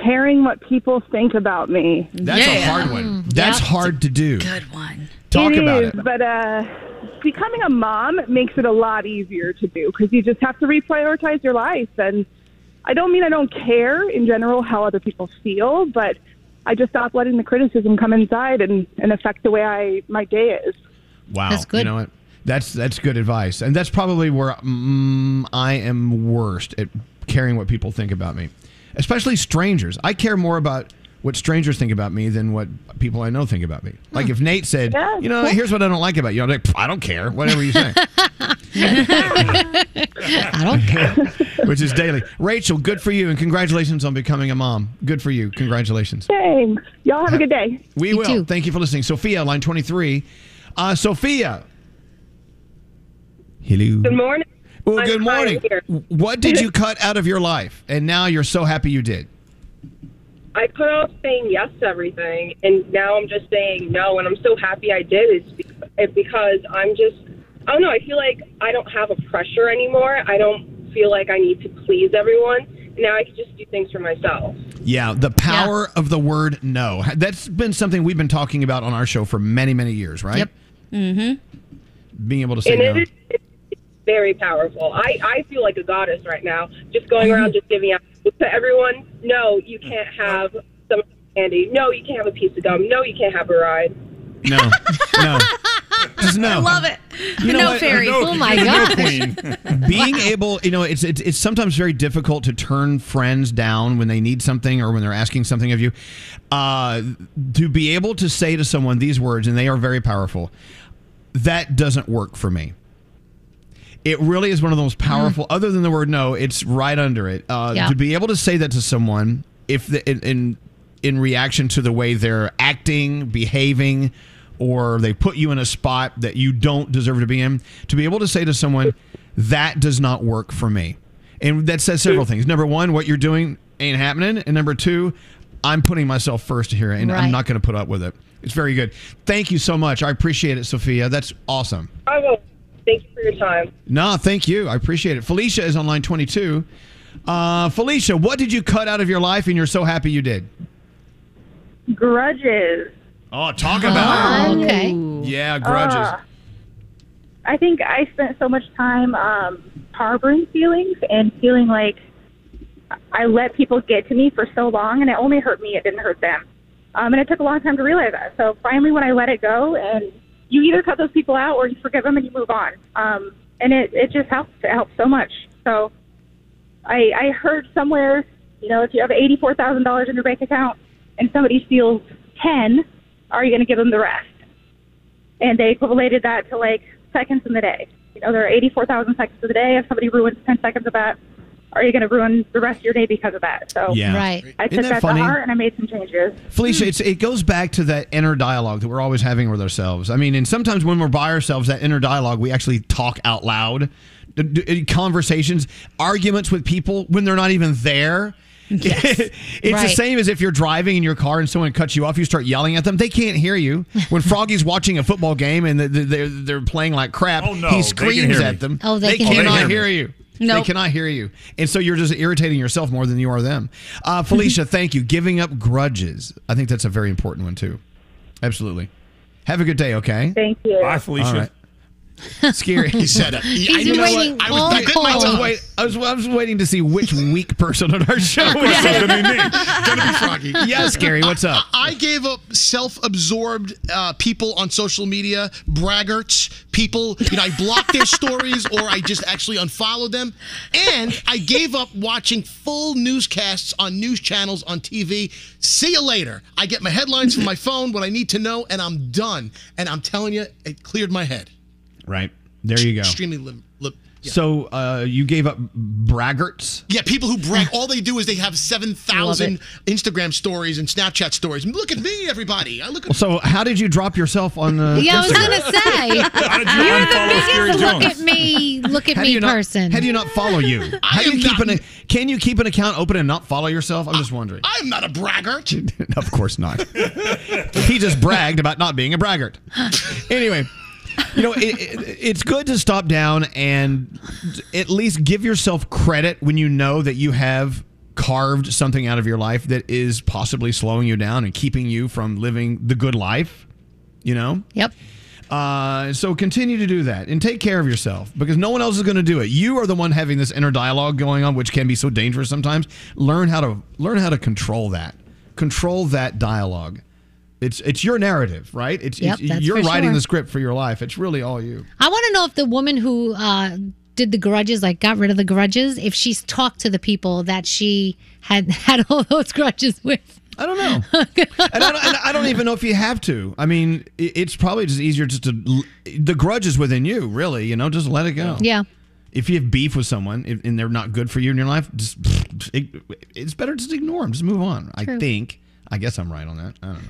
Caring what people think about me. That's yeah. a hard one. That's yep. hard to do. Good one. Talk it about is, it. But, uh... becoming a mom makes it a lot easier to do because you just have to reprioritize your life. And I don't mean I don't care in general how other people feel, but I just stopped letting the criticism come inside and, and affect the way I my day is. Wow. That's good. You know what? That's, that's good advice. And that's probably where um, I am worst at caring what people think about me, especially strangers. I care more about what strangers think about me than what people I know think about me. Like if Nate said, yeah, you know, cool. here's what I don't like about you. I'm like, I don't care. Whatever you say. I don't care. Which is daily. Rachel, good for you. And congratulations on becoming a mom. Good for you. Congratulations. Thanks. Y'all have a good day. We you will. Too. Thank you for listening. Sophia, line twenty-three. Uh, Sophia. Hello. Good morning. Well, good morning. What did you cut out of your life? And now you're so happy you did. I cut off saying yes to everything, and now I'm just saying no, and I'm so happy I did. It's because I'm just, I don't know, I feel like I don't have a pressure anymore. I don't feel like I need to please everyone. Now I can just do things for myself. Yeah, the power yeah. of the word no. That's been something we've been talking about on our show for many, many years, right? Yep. Mm-hmm. Being able to say and no. It is, it's very powerful. I, I feel like a goddess right now, just going around just giving out to everyone. No, you can't have some candy. No, you can't have a piece of gum. No, you can't have a ride. No, no, just no. I love it. You know no fairy. No, oh my god. No Being wow. able, you know, it's, it's it's sometimes very difficult to turn friends down when they need something or when they're asking something of you. Uh, to be able to say to someone these words, and they are very powerful. That doesn't work for me. It really is one of the most powerful, mm. other than the word no, it's right under it. Uh, yeah. To be able to say that to someone if the, in, in in reaction to the way they're acting, behaving, or they put you in a spot that you don't deserve to be in, to be able to say to someone, that does not work for me. And that says several things. Number one, what you're doing ain't happening. And number two, I'm putting myself first here, and right. I'm not going to put up with it. It's very good. Thank you so much. I appreciate it, Sophia. That's awesome. I will. Thank you for your time. No, thank you. I appreciate it. Felicia is on line twenty-two. Uh, Felicia, what did you cut out of your life and you're so happy you did? Grudges. Oh, talk about it. Oh, okay. Yeah, grudges. Uh, I think I spent so much time um, harboring feelings and feeling like I let people get to me for so long and it only hurt me. It didn't hurt them. Um, and it took a long time to realize that. So finally when I let it go and you either cut those people out or you forgive them and you move on. Um, and it, it just helps. It helps so much. So I, I heard somewhere, you know, if you have eighty-four thousand dollars in your bank account and somebody steals ten, are you going to give them the rest? And they equated that to, like, seconds in the day. You know, there are eighty-four thousand seconds in the day. If somebody ruins ten seconds of that, are you going to ruin the rest of your day because of that? So yeah. right. I took that, that to heart and I made some changes. Felicia, mm. it's, it goes back to that inner dialogue that we're always having with ourselves. I mean, and sometimes when we're by ourselves, that inner dialogue, we actually talk out loud. Conversations, arguments with people when they're not even there. Yes. It's right. the same as if you're driving in your car and someone cuts you off, you start yelling at them. They can't hear you. When Froggy's watching a football game and they're, they're playing like crap, oh, no, he screams at them. Oh, they, they can cannot hear, hear you. Nope. They cannot hear you. And so you're just irritating yourself more than you are them. Uh, Felicia, thank you. Giving up grudges. I think that's a very important one, too. Absolutely. Have a good day, okay? Thank you. Bye, Felicia. All right. Scary. He said it. He's been waiting all I was waiting to see which weak person on our show was going to be me. Going to be Froggy. Yeah, Scary, what's up? I, I gave up self-absorbed uh, people on social media, braggarts, people. You know, I blocked their stories or I just actually unfollowed them. And I gave up watching full newscasts on news channels on T V. See you later. I get my headlines from my phone, what I need to know, and I'm done. And I'm telling you, it cleared my head. Right. There you go. Extremely lim- lim- yeah. So uh, you gave up braggarts? Yeah, people who brag. All they do is they have seven thousand Instagram stories and Snapchat stories. Look at me, everybody. I look at So how did you drop yourself on uh, yeah, Instagram? Yeah, I was going to say. You're the biggest look at me, look at me not, person. How do you not follow you? How do you keep not, an, can you keep an account open and not follow yourself? I'm I, just wondering. I'm not a braggart. Of course not. He just bragged about not being a braggart. Anyway. You know, it, it, it's good to stop down and at least give yourself credit when you know that you have carved something out of your life that is possibly slowing you down and keeping you from living the good life, you know? Yep. Uh, so continue to do that and take care of yourself because no one else is going to do it. You are the one having this inner dialogue going on, which can be so dangerous sometimes. Learn how to learn how to control that. Control that dialogue. It's it's your narrative, right? It's, yep, it's you're writing sure. the script for your life. It's really all you. I want to know if the woman who uh, did the grudges, like got rid of the grudges, if she's talked to the people that she had had all those grudges with. I don't know. and, I don't, and I don't even know if you have to. I mean, it's probably just easier just to the grudge is within you, really. You know, just let it go. Yeah. If you have beef with someone and they're not good for you in your life, just it, it's better just ignore them. Just move on. True. I think. I guess I'm right on that. I don't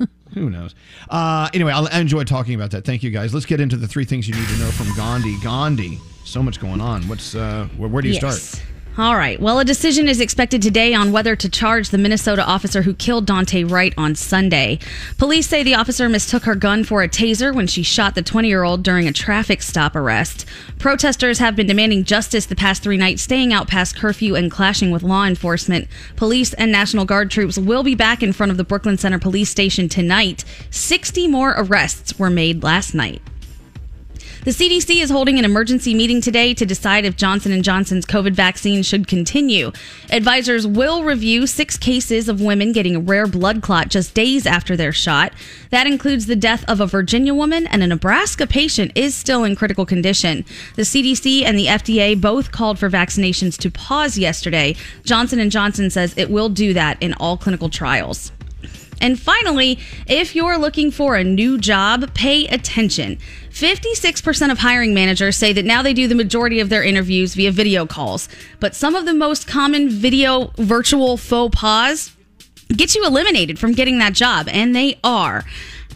know. Who knows? Uh, anyway, I'll, I enjoy talking about that. Thank you, guys. Let's get into the three things you need to know from Gandhi. Gandhi, so much going on. What's uh, where, where do you yes. start? All right. Well, a decision is expected today on whether to charge the Minnesota officer who killed Dante Wright on Sunday. Police say the officer mistook her gun for a taser when she shot the twenty-year-old during a traffic stop arrest. Protesters have been demanding justice the past three nights, staying out past curfew and clashing with law enforcement. Police and National Guard troops will be back in front of the Brooklyn Center Police Station tonight. sixty more arrests were made last night. The C D C is holding an emergency meeting today to decide if Johnson and Johnson's COVID vaccine should continue. Advisors will review six cases of women getting a rare blood clot just days after their shot. That includes the death of a Virginia woman, and a Nebraska patient is still in critical condition. The C D C and the F D A both called for vaccinations to pause yesterday. Johnson and Johnson says it will do that in all clinical trials. And finally, if you're looking for a new job, pay attention. fifty-six percent of hiring managers say that now they do the majority of their interviews via video calls. But some of the most common video virtual faux pas get you eliminated from getting that job, and they are.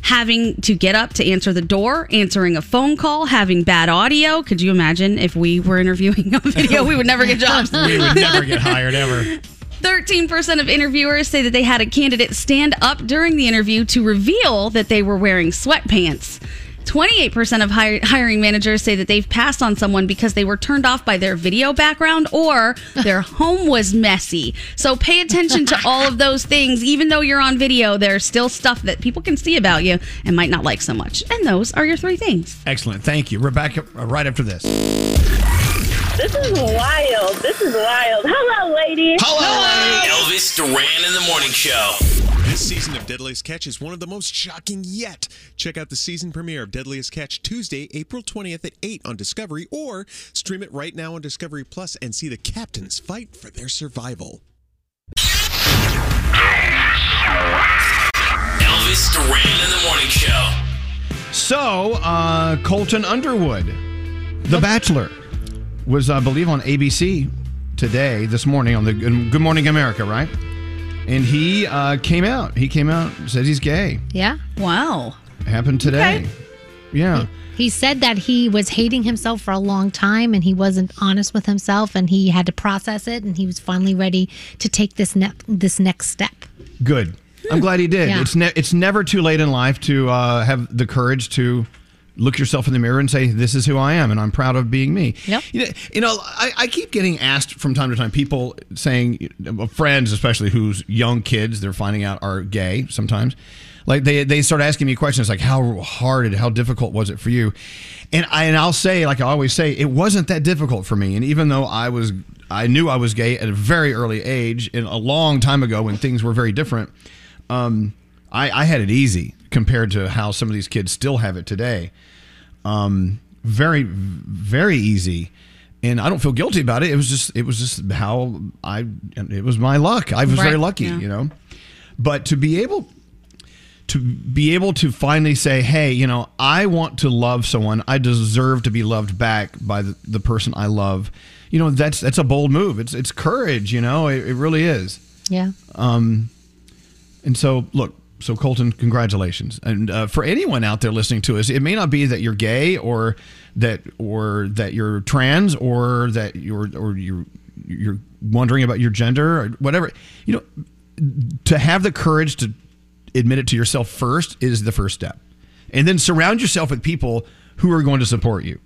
Having to get up to answer the door, answering a phone call, having bad audio. Could you imagine if we were interviewing on video? We would never get jobs. We would never get hired, ever. thirteen percent of interviewers say that they had a candidate stand up during the interview to reveal that they were wearing sweatpants. twenty-eight percent of hire- hiring managers say that they've passed on someone because they were turned off by their video background or their home was messy. So pay attention to all of those things. Even though you're on video, there's still stuff that people can see about you and might not like so much. And those are your three things. Excellent. Thank you. We're back right after this. This is wild. This is wild. Hello, ladies. Hello. Hello. Elvis Duran in the Morning Show. This season of Deadliest Catch is one of the most shocking yet. Check out the season premiere of Deadliest Catch Tuesday, April twentieth at eight on Discovery, or stream it right now on Discovery Plus and see the captains fight for their survival. Elvis Duran in the Morning Show. So, uh, Colton Underwood, The Bachelor. Was, I believe, on A B C today, this morning, on the Good Morning America, right? And he uh, came out. He came out and said he's gay. Yeah. Wow. Happened today. Okay. Yeah. He, he said that he was hating himself for a long time and he wasn't honest with himself and he had to process it and he was finally ready to take this, ne- this next step. Good. Hmm. I'm glad he did. Yeah. It's, ne- it's never too late in life to uh, have the courage to look yourself in the mirror and say, this is who I am, and I'm proud of being me. Yep. You know, you know I, I keep getting asked from time to time, people saying, friends especially whose young kids they're finding out are gay sometimes, Like they they start asking me questions like how hard and how difficult was it for you? And I and I'll say, like I always say, it wasn't that difficult for me. And even though I was I knew I was gay at a very early age and a long time ago when things were very different, um, I, I had it easy compared to how some of these kids still have it today. Um, very, very easy. And I don't feel guilty about it. It was just it was just how I it was my luck. I was right. very lucky, yeah. you know. But to be able to be able to finally say, hey, you know, I want to love someone. I deserve to be loved back by the, the person I love. You know, that's that's a bold move. It's it's courage, you know. It, it really is. Yeah. Um and so look, so Colton, congratulations. And uh, for anyone out there listening to us, it may not be that you're gay or that or that you're trans or that you're or you're you're wondering about your gender or whatever. You know, to have the courage to admit it to yourself first is the first step. And then surround yourself with people who are going to support you.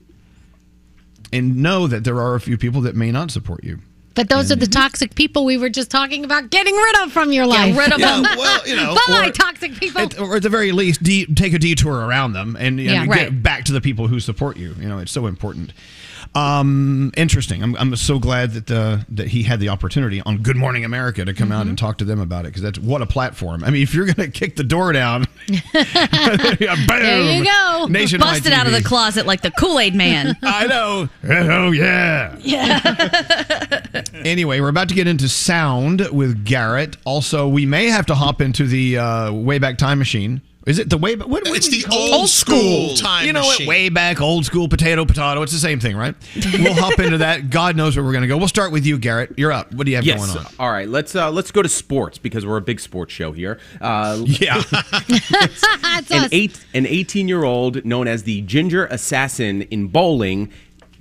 And know that there are a few people that may not support you. But those and, are the toxic people we were just talking about getting rid of from your life. Get rid of yeah, them. Well, you know, bye-bye, toxic people. At, or at the very least, de- take a detour around them and you know, yeah, get right. back to the people who support you. You know, it's so important. Um, interesting. I'm, I'm so glad that the, that he had the opportunity on Good Morning America to come mm-hmm. out and talk to them about it because that's what a platform. I mean, if you're going to kick the door down, boom, there you go. Nationwide busted T V. Out of the closet like the Kool-Aid man. I know. Oh yeah. Yeah. Anyway, we're about to get into sound with Garrett. Also, we may have to hop into the uh, Wayback Time Machine. Is it the way? What, what it's the old, old school, school time. You know machine. What? Way back, old school, potato, potato. It's the same thing, right? We'll hop into that. God knows where we're going to go. We'll start with you, Garrett. You're up. What do you have yes. going on? All right, let's uh, let's go to sports because we're a big sports show here. Uh, yeah. it's, an eight, an eighteen-year-old known as the Ginger Assassin in bowling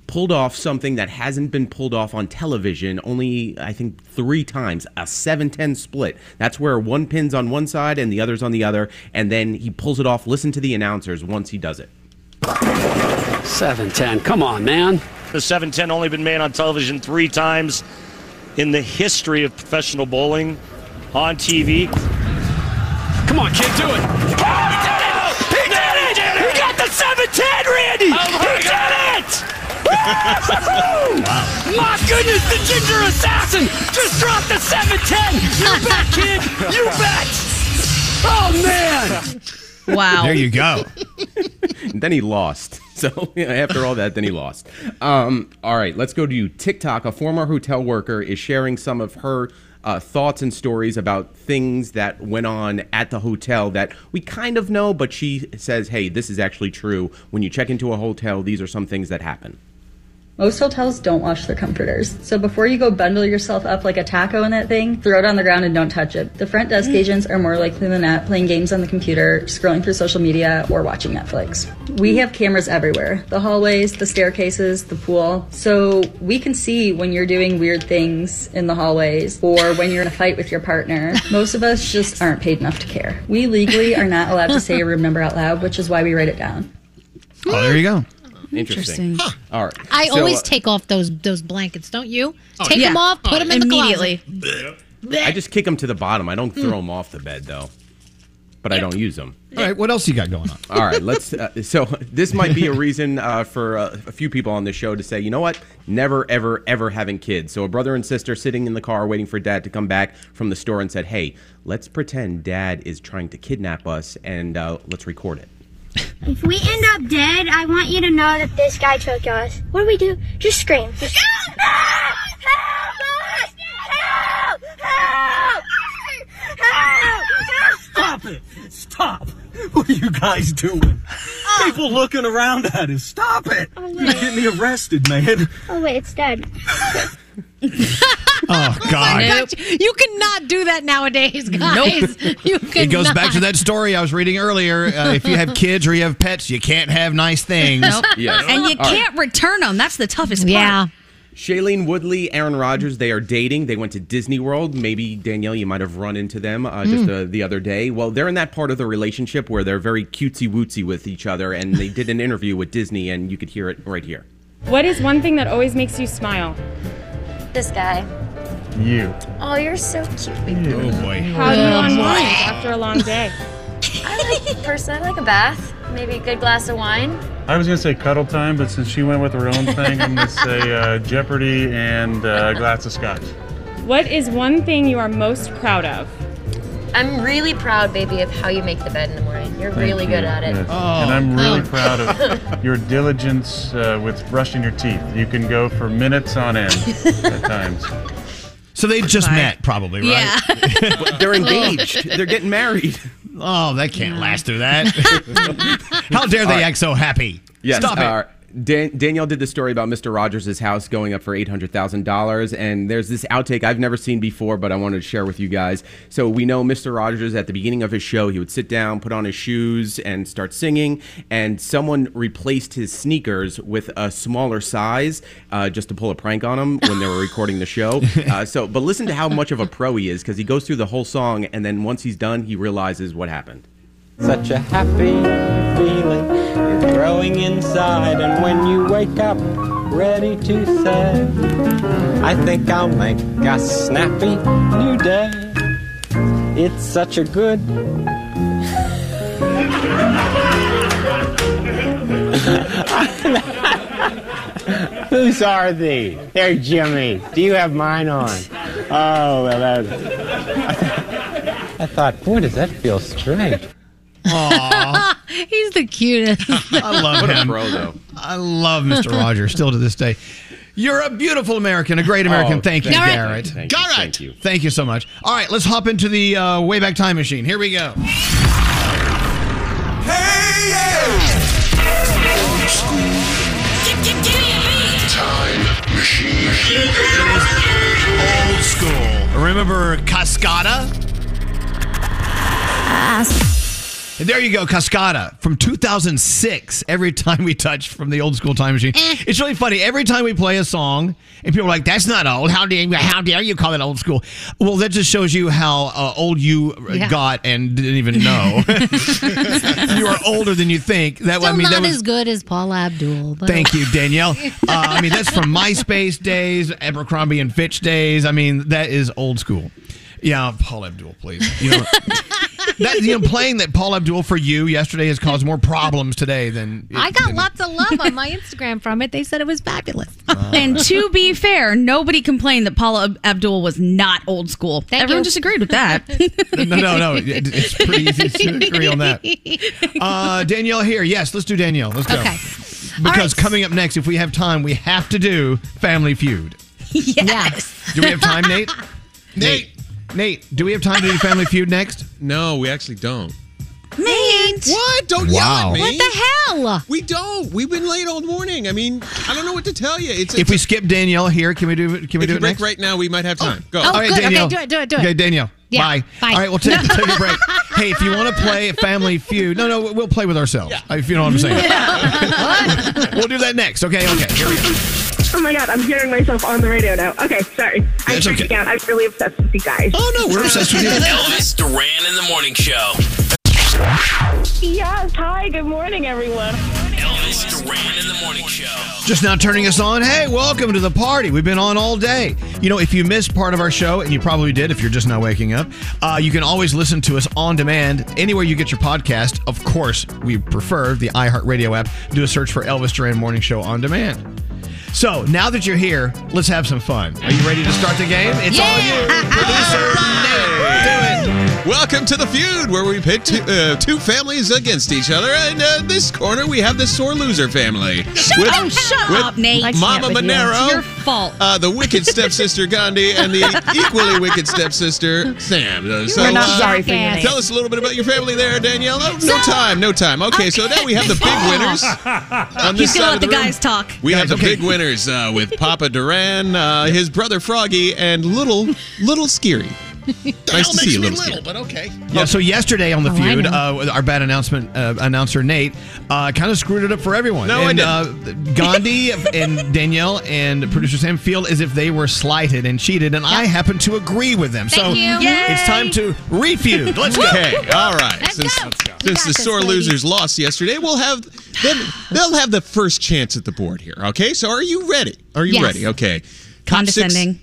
pulled off something that hasn't been pulled off on television only, I think, three times, a seven ten split. That's where one pin's on one side and the other's on the other, and then he pulls it off. Listen to the announcers once he does it. seven ten, come on, man. The seven ten only been made on television three times in the history of professional bowling on T V. Come on, kid, do it. Oh, he did it! He did it! He, did it! He got the seven ten, Randy! Oh, he did it! Wow. My goodness, the Ginger Assassin just dropped the seven ten. You bet, kid. You bet. Oh, man. Wow. There you go. And then he lost. So yeah, after all that, then he lost. Um, all right, let's go to TikTok. A former hotel worker is sharing some of her Uh, thoughts and stories about things that went on at the hotel that we kind of know, but she says, hey, this is actually true. When you check into a hotel, these are some things that happen. Most hotels don't wash their comforters. So before you go bundle yourself up like a taco in that thing, throw it on the ground and don't touch it. The front desk agents are more likely than not playing games on the computer, scrolling through social media, or watching Netflix. We have cameras everywhere, the hallways, the staircases, the pool. So we can see when you're doing weird things in the hallways or when you're in a fight with your partner. Most of us just aren't paid enough to care. We legally are not allowed to say remember out loud, which is why we write it down. Oh, there you go. Interesting. Interesting. Huh. All right. I so, always uh, take off those those blankets, don't you? Oh, take yeah. them off, put oh, them in immediately. The closet. I just kick them to the bottom. I don't throw mm. them off the bed, though. But I don't use them. All right, what else you got going on? All right, let's. Uh, so this might be a reason uh, for uh, a few people on this show to say, you know what? Never, ever, ever having kids. So a brother and sister sitting in the car waiting for Dad to come back from the store and said, hey, let's pretend Dad is trying to kidnap us and uh, let's record it. If we end up dead, I want you to know that this guy took us. What do we do? Just scream. Just help! Help! Help! Help! Help! Stop it! Stop! What are you guys doing? Oh. People looking around at us. Stop it! Oh, you're getting me arrested, man. Oh, wait, it's Dad. Oh, God. Oh nope. You cannot do that nowadays, guys. Nope. You it goes back to that story I was reading earlier. Uh, if you have kids or you have pets, you can't have nice things. Nope. Yes. And you all can't right. return them. That's the toughest part. Yeah. Shailene Woodley, Aaron Rodgers, they are dating. They went to Disney World. Maybe, Danielle, you might have run into them uh, just mm. uh, the other day. Well, they're in that part of the relationship where they're very cutesy-wootsy with each other, and they did an interview with Disney, and you could hear it right here. What is one thing that always makes you smile? This guy. You. Oh, you're so cute. Oh, boy. How do you unwind after a long day? I First, I'd like a bath, maybe a good glass of wine. I was gonna say cuddle time, but since she went with her own thing, I'm gonna say uh, Jeopardy and uh, a glass of scotch. What is one thing you are most proud of? I'm really proud, baby, of how you make the bed in the morning. You're Thank really you. good at it. Yes. Oh. And I'm really oh. proud of your diligence uh, with brushing your teeth. You can go for minutes on end at times. So they just Bye. met, probably, right? Yeah. They're engaged. They're getting married. Oh, that can't yeah. last through that. How dare they right. act so happy? Yes. Stop uh, it. Dan- Danielle did the story about Mister Rogers' house going up for eight hundred thousand dollars, and there's this outtake I've never seen before, but I wanted to share with you guys. So we know Mister Rogers, at the beginning of his show, he would sit down, put on his shoes, and start singing, and someone replaced his sneakers with a smaller size uh, just to pull a prank on him when they were recording the show. Uh, so, but listen to how much of a pro he is, because he goes through the whole song, and then once he's done, he realizes what happened. Such a happy feeling is growing inside, and when you wake up ready to say, I think I'll make a snappy new day. It's such a good Whose are these? They're Jimmy. Do you have mine on? Oh, well, that... I thought, boy, does that feel strange. He's the cutest. I love what him. A bro, though. I love Mister Rogers still to this day. You're a beautiful American, a great American. Oh, thank, thank you, you, Garrett. Thank you, Garrett. Thank you. Thank you so much. All right, let's hop into the uh, Wayback Time Machine. Here we go. Hey, yeah. Old school. Time machine. Old school. Remember Cascada? Cascada. And there you go, Cascada, from two thousand six, every time we touch from the old school time machine. Eh. It's really funny. Every time we play a song, and people are like, that's not old. How dare you, how dare you call it old school? Well, that just shows you how uh, old you yeah. got and didn't even know. You are older than you think. That, Still I mean, not that was, as good as Paula Abdul. But. Thank you, Danielle. Uh, I mean, that's from MySpace days, Abercrombie and Fitch days. I mean, that is old school. Yeah, Paula Abdul, please. You know, that, you know, playing that Paula Abdul for you yesterday has caused more problems today than... It, I got than lots it. of love on my Instagram from it. They said it was fabulous. Uh, and to be fair, nobody complained that Paula Abdul was not old school. Thank Everyone you. disagreed with that. No, no, no. It, it's pretty easy to agree on that. Uh, Danielle here. Yes, let's do Danielle. Let's go. Okay. Because right. coming up next, if we have time, we have to do Family Feud. Yes. Do we have time, Nate? Nate. Nate. Nate, do we have time to do Family Feud next? No, we actually don't. Nate! What? Don't wow. yell at me. What the hell? We don't. We've been late all morning. I mean, I don't know what to tell you. It's, it's if we a... skip Danielle here, can we do Can we if do you it break next? right now, we might have time. Oh. Go. Oh, all right, good. Danielle. Okay, do it, do it, do it. Okay, Danielle. Yeah. Bye. Bye. All right, we'll take, take a break. Hey, if you want to play a Family Feud, no, no, we'll play with ourselves, yeah. if you know what I'm saying. Yeah. What? We'll do that next. Okay, okay. Here we go. Oh my God, I'm hearing myself on the radio now. Okay, sorry. I'm freaking okay. out. I'm really obsessed with you guys. Oh no, we're obsessed with you. Elvis Duran in the Morning Show. Yes, hi, good morning, everyone. Elvis Duran in the Morning Show. Just now turning us on. Hey, welcome to the party. We've been on all day. You know, if you missed part of our show, and you probably did if you're just now waking up, uh, you can always listen to us on demand anywhere you get your podcast. Of course, we prefer the iHeartRadio app. Do a search for Elvis Duran Morning Show on demand. So, now that you're here, let's have some fun. Are you ready to start the game? It's yeah. all you, producer Nate. Do it. Welcome to the feud, where we pit two, uh, two families against each other. And uh, this corner, we have the sore loser family. Shut with, up, shut with up, Nate. With Mama Monero. It's your fault. Uh, the wicked stepsister Gandhi and the equally wicked stepsister Sam. Uh, so, We're not uh, sorry for you, Nate. Tell us a little bit about your family there, Danielle. Oh, so, no time, no time. Okay, okay, so now we have the big winners. On this you still let the, the guys talk. We guys, have the okay. big winners. Uh, with Papa Duran, uh, his brother Froggy, and little, little Skiri. Nice to see you, little, little Skiri. But okay. Yeah, so yesterday on the oh, feud, uh, our bad announcement uh, announcer, Nate, uh, kind of screwed it up for everyone. No, and, I didn't. Uh, Gandhi and Danielle and producer Sam feel as if they were slighted and cheated, and yep. I happen to agree with them. Thank so you. It's time to refeud. Let's go. Okay, all right. Let's since go. since the this, sore lady. losers lost yesterday, we'll have... Then they'll have the first chance at the board here, okay? So are you ready? Are you yes. ready? Okay. Condescending. Top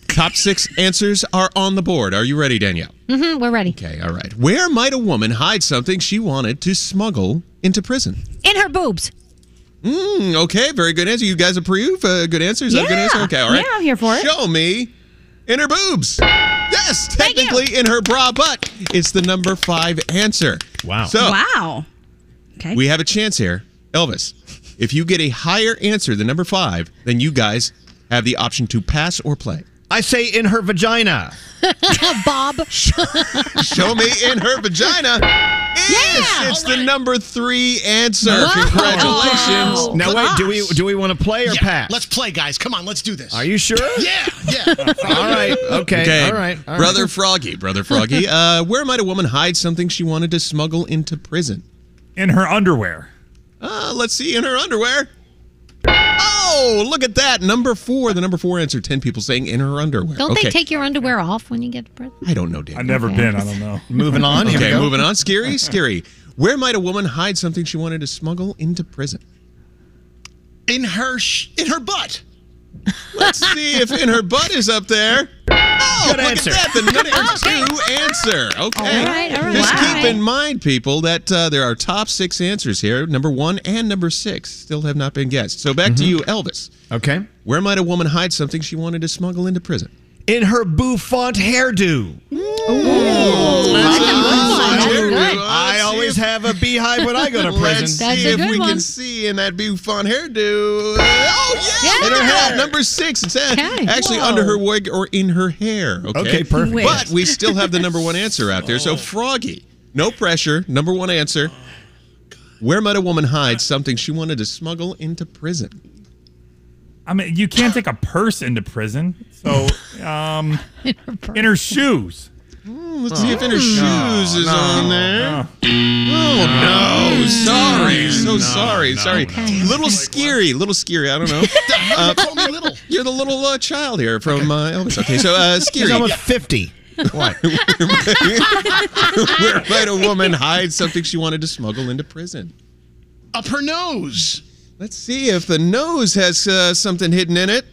six, Top six answers are on the board. Are you ready, Danielle? Mm-hmm, we're ready. Okay, all right. Where might a woman hide something she wanted to smuggle into prison? In her boobs. Mm, okay, very good answer. You guys approve? Uh, good answers? Yeah. That a good answer? Okay, all right. Yeah, I'm here for it. Show me in her boobs. Yes, technically in her bra butt. It's the number five answer. Wow. So, wow. Okay. We have a chance here. Elvis, if you get a higher answer than number five, then you guys have the option to pass or play. I say in her vagina. Bob. Show me in her vagina. Yes, yeah, it's right. The number three answer. Whoa. Congratulations. Wow. Now, wait, do we do we want to play or yeah. pass? Let's play, guys. Come on, let's do this. Are you sure? yeah, yeah. All right, okay, okay. All right. All Brother right. Froggy, Brother Froggy, uh, where might a woman hide something she wanted to smuggle into prison? In her underwear. Uh, let's see, in her underwear. Oh, look at that. Number four, the number four answer. Ten people saying in her underwear. Don't okay. they take your underwear off when you get to prison? I don't know, Dave. I've never okay. been. I don't know. Moving on. Okay, here we go. Moving on. Scary, scary. Where might a woman hide something she wanted to smuggle into prison? In her sh- in her butt. Let's see if in her butt is up there. Oh, good look answer. At that. The number two answer. Okay. All right, all right. Just wow. keep in mind, people, that uh, there are top six answers here. Number one and number six still have not been guessed. So back mm-hmm. to you, Elvis. Okay. Where might a woman hide something she wanted to smuggle into prison? In her bouffant hairdo. Ooh. Ooh. Wow. Hairdo. I always have a beehive when I go to prison. Let's see That's if we one. Can see in that bouffant hairdo. Oh, yeah. yeah. In her hair. Number six. It's okay. actually Whoa. Under her wig or in her hair. Okay, okay perfect. Wait. But we still have the number one answer out there. So, Froggy, no pressure. Number one answer. Where might a woman hide something she wanted to smuggle into prison? I mean, you can't take a purse into prison, so um, in, her in her shoes. Mm, let's oh. see if in her shoes no, is no, on there. No. Oh, no. no. Sorry. So no, sorry. No, sorry. Okay. Little scary. Little scary. I don't know. uh, call me little. You're the little uh, child here from uh, Elvis. Okay, so uh, scary. I'm almost fifty. Why? Where might a woman hide something she wanted to smuggle into prison? Up her nose. Let's see if the nose has uh, something hidden in it.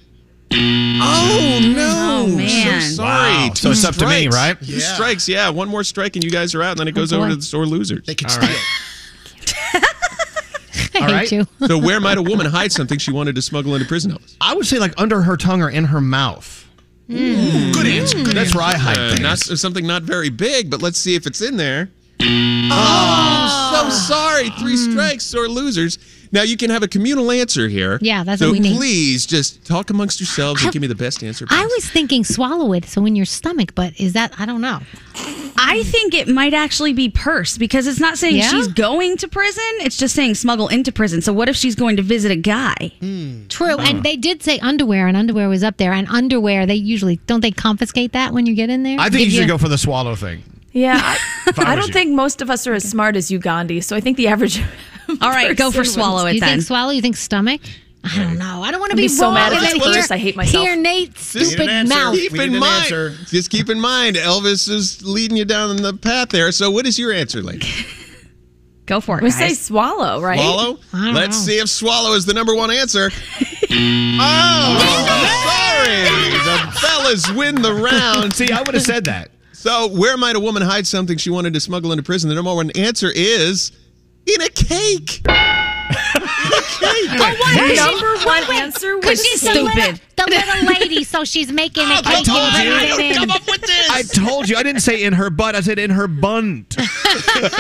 Oh, no. Oh, man. So sorry. Wow. So it's strikes. Up to me, right? Yeah. Two strikes, yeah. One more strike and you guys are out, and then it goes oh, over to the sore losers. They can All steal. Right. I All hate right. you. So where might a woman hide something she wanted to smuggle into prison? I would say like under her tongue or in her mouth. Mm. Ooh, good answer. Good That's answer. Where I hide uh, things. Not, something not very big, but let's see if it's in there. Oh, oh. So sorry. Three mm. strikes, sore losers. Now, you can have a communal answer here. Yeah, that's so what we need. So please just talk amongst yourselves I, and give me the best answer possible. I was thinking swallow it, so in your stomach, but is that, I don't know. I think it might actually be purse, because it's not saying yeah. she's going to prison. It's just saying smuggle into prison. So what if she's going to visit a guy? Mm. True, oh. and they did say underwear, and underwear was up there. And underwear, they usually, don't they confiscate that when you get in there? I think Give you should you, go for the swallow thing. Yeah, I, I don't you. think most of us are as okay. smart as you, Gandhi, so I think the average... All right, go for swallow it then. You think swallow? You think stomach? I don't know. I don't want to be so mad at this. I hate myself. Hear Nate's stupid mouth. Keep in mind. Just keep in mind, Elvis is leading you down the path there. So what is your answer, lady? Go for it, guys. We say swallow, right? Swallow? Let's see if swallow is the number one answer. Oh, sorry. The fellas win the round. See, I would have said that. So where might a woman hide something she wanted to smuggle into prison? The number one answer is... In a cake. In a cake. But what the number she, one wait, answer was stupid. The little lady, so she's making a oh, cake. I told you. I don't come up with this. I told you. I didn't say in her butt. I said in her bunt. Bunt.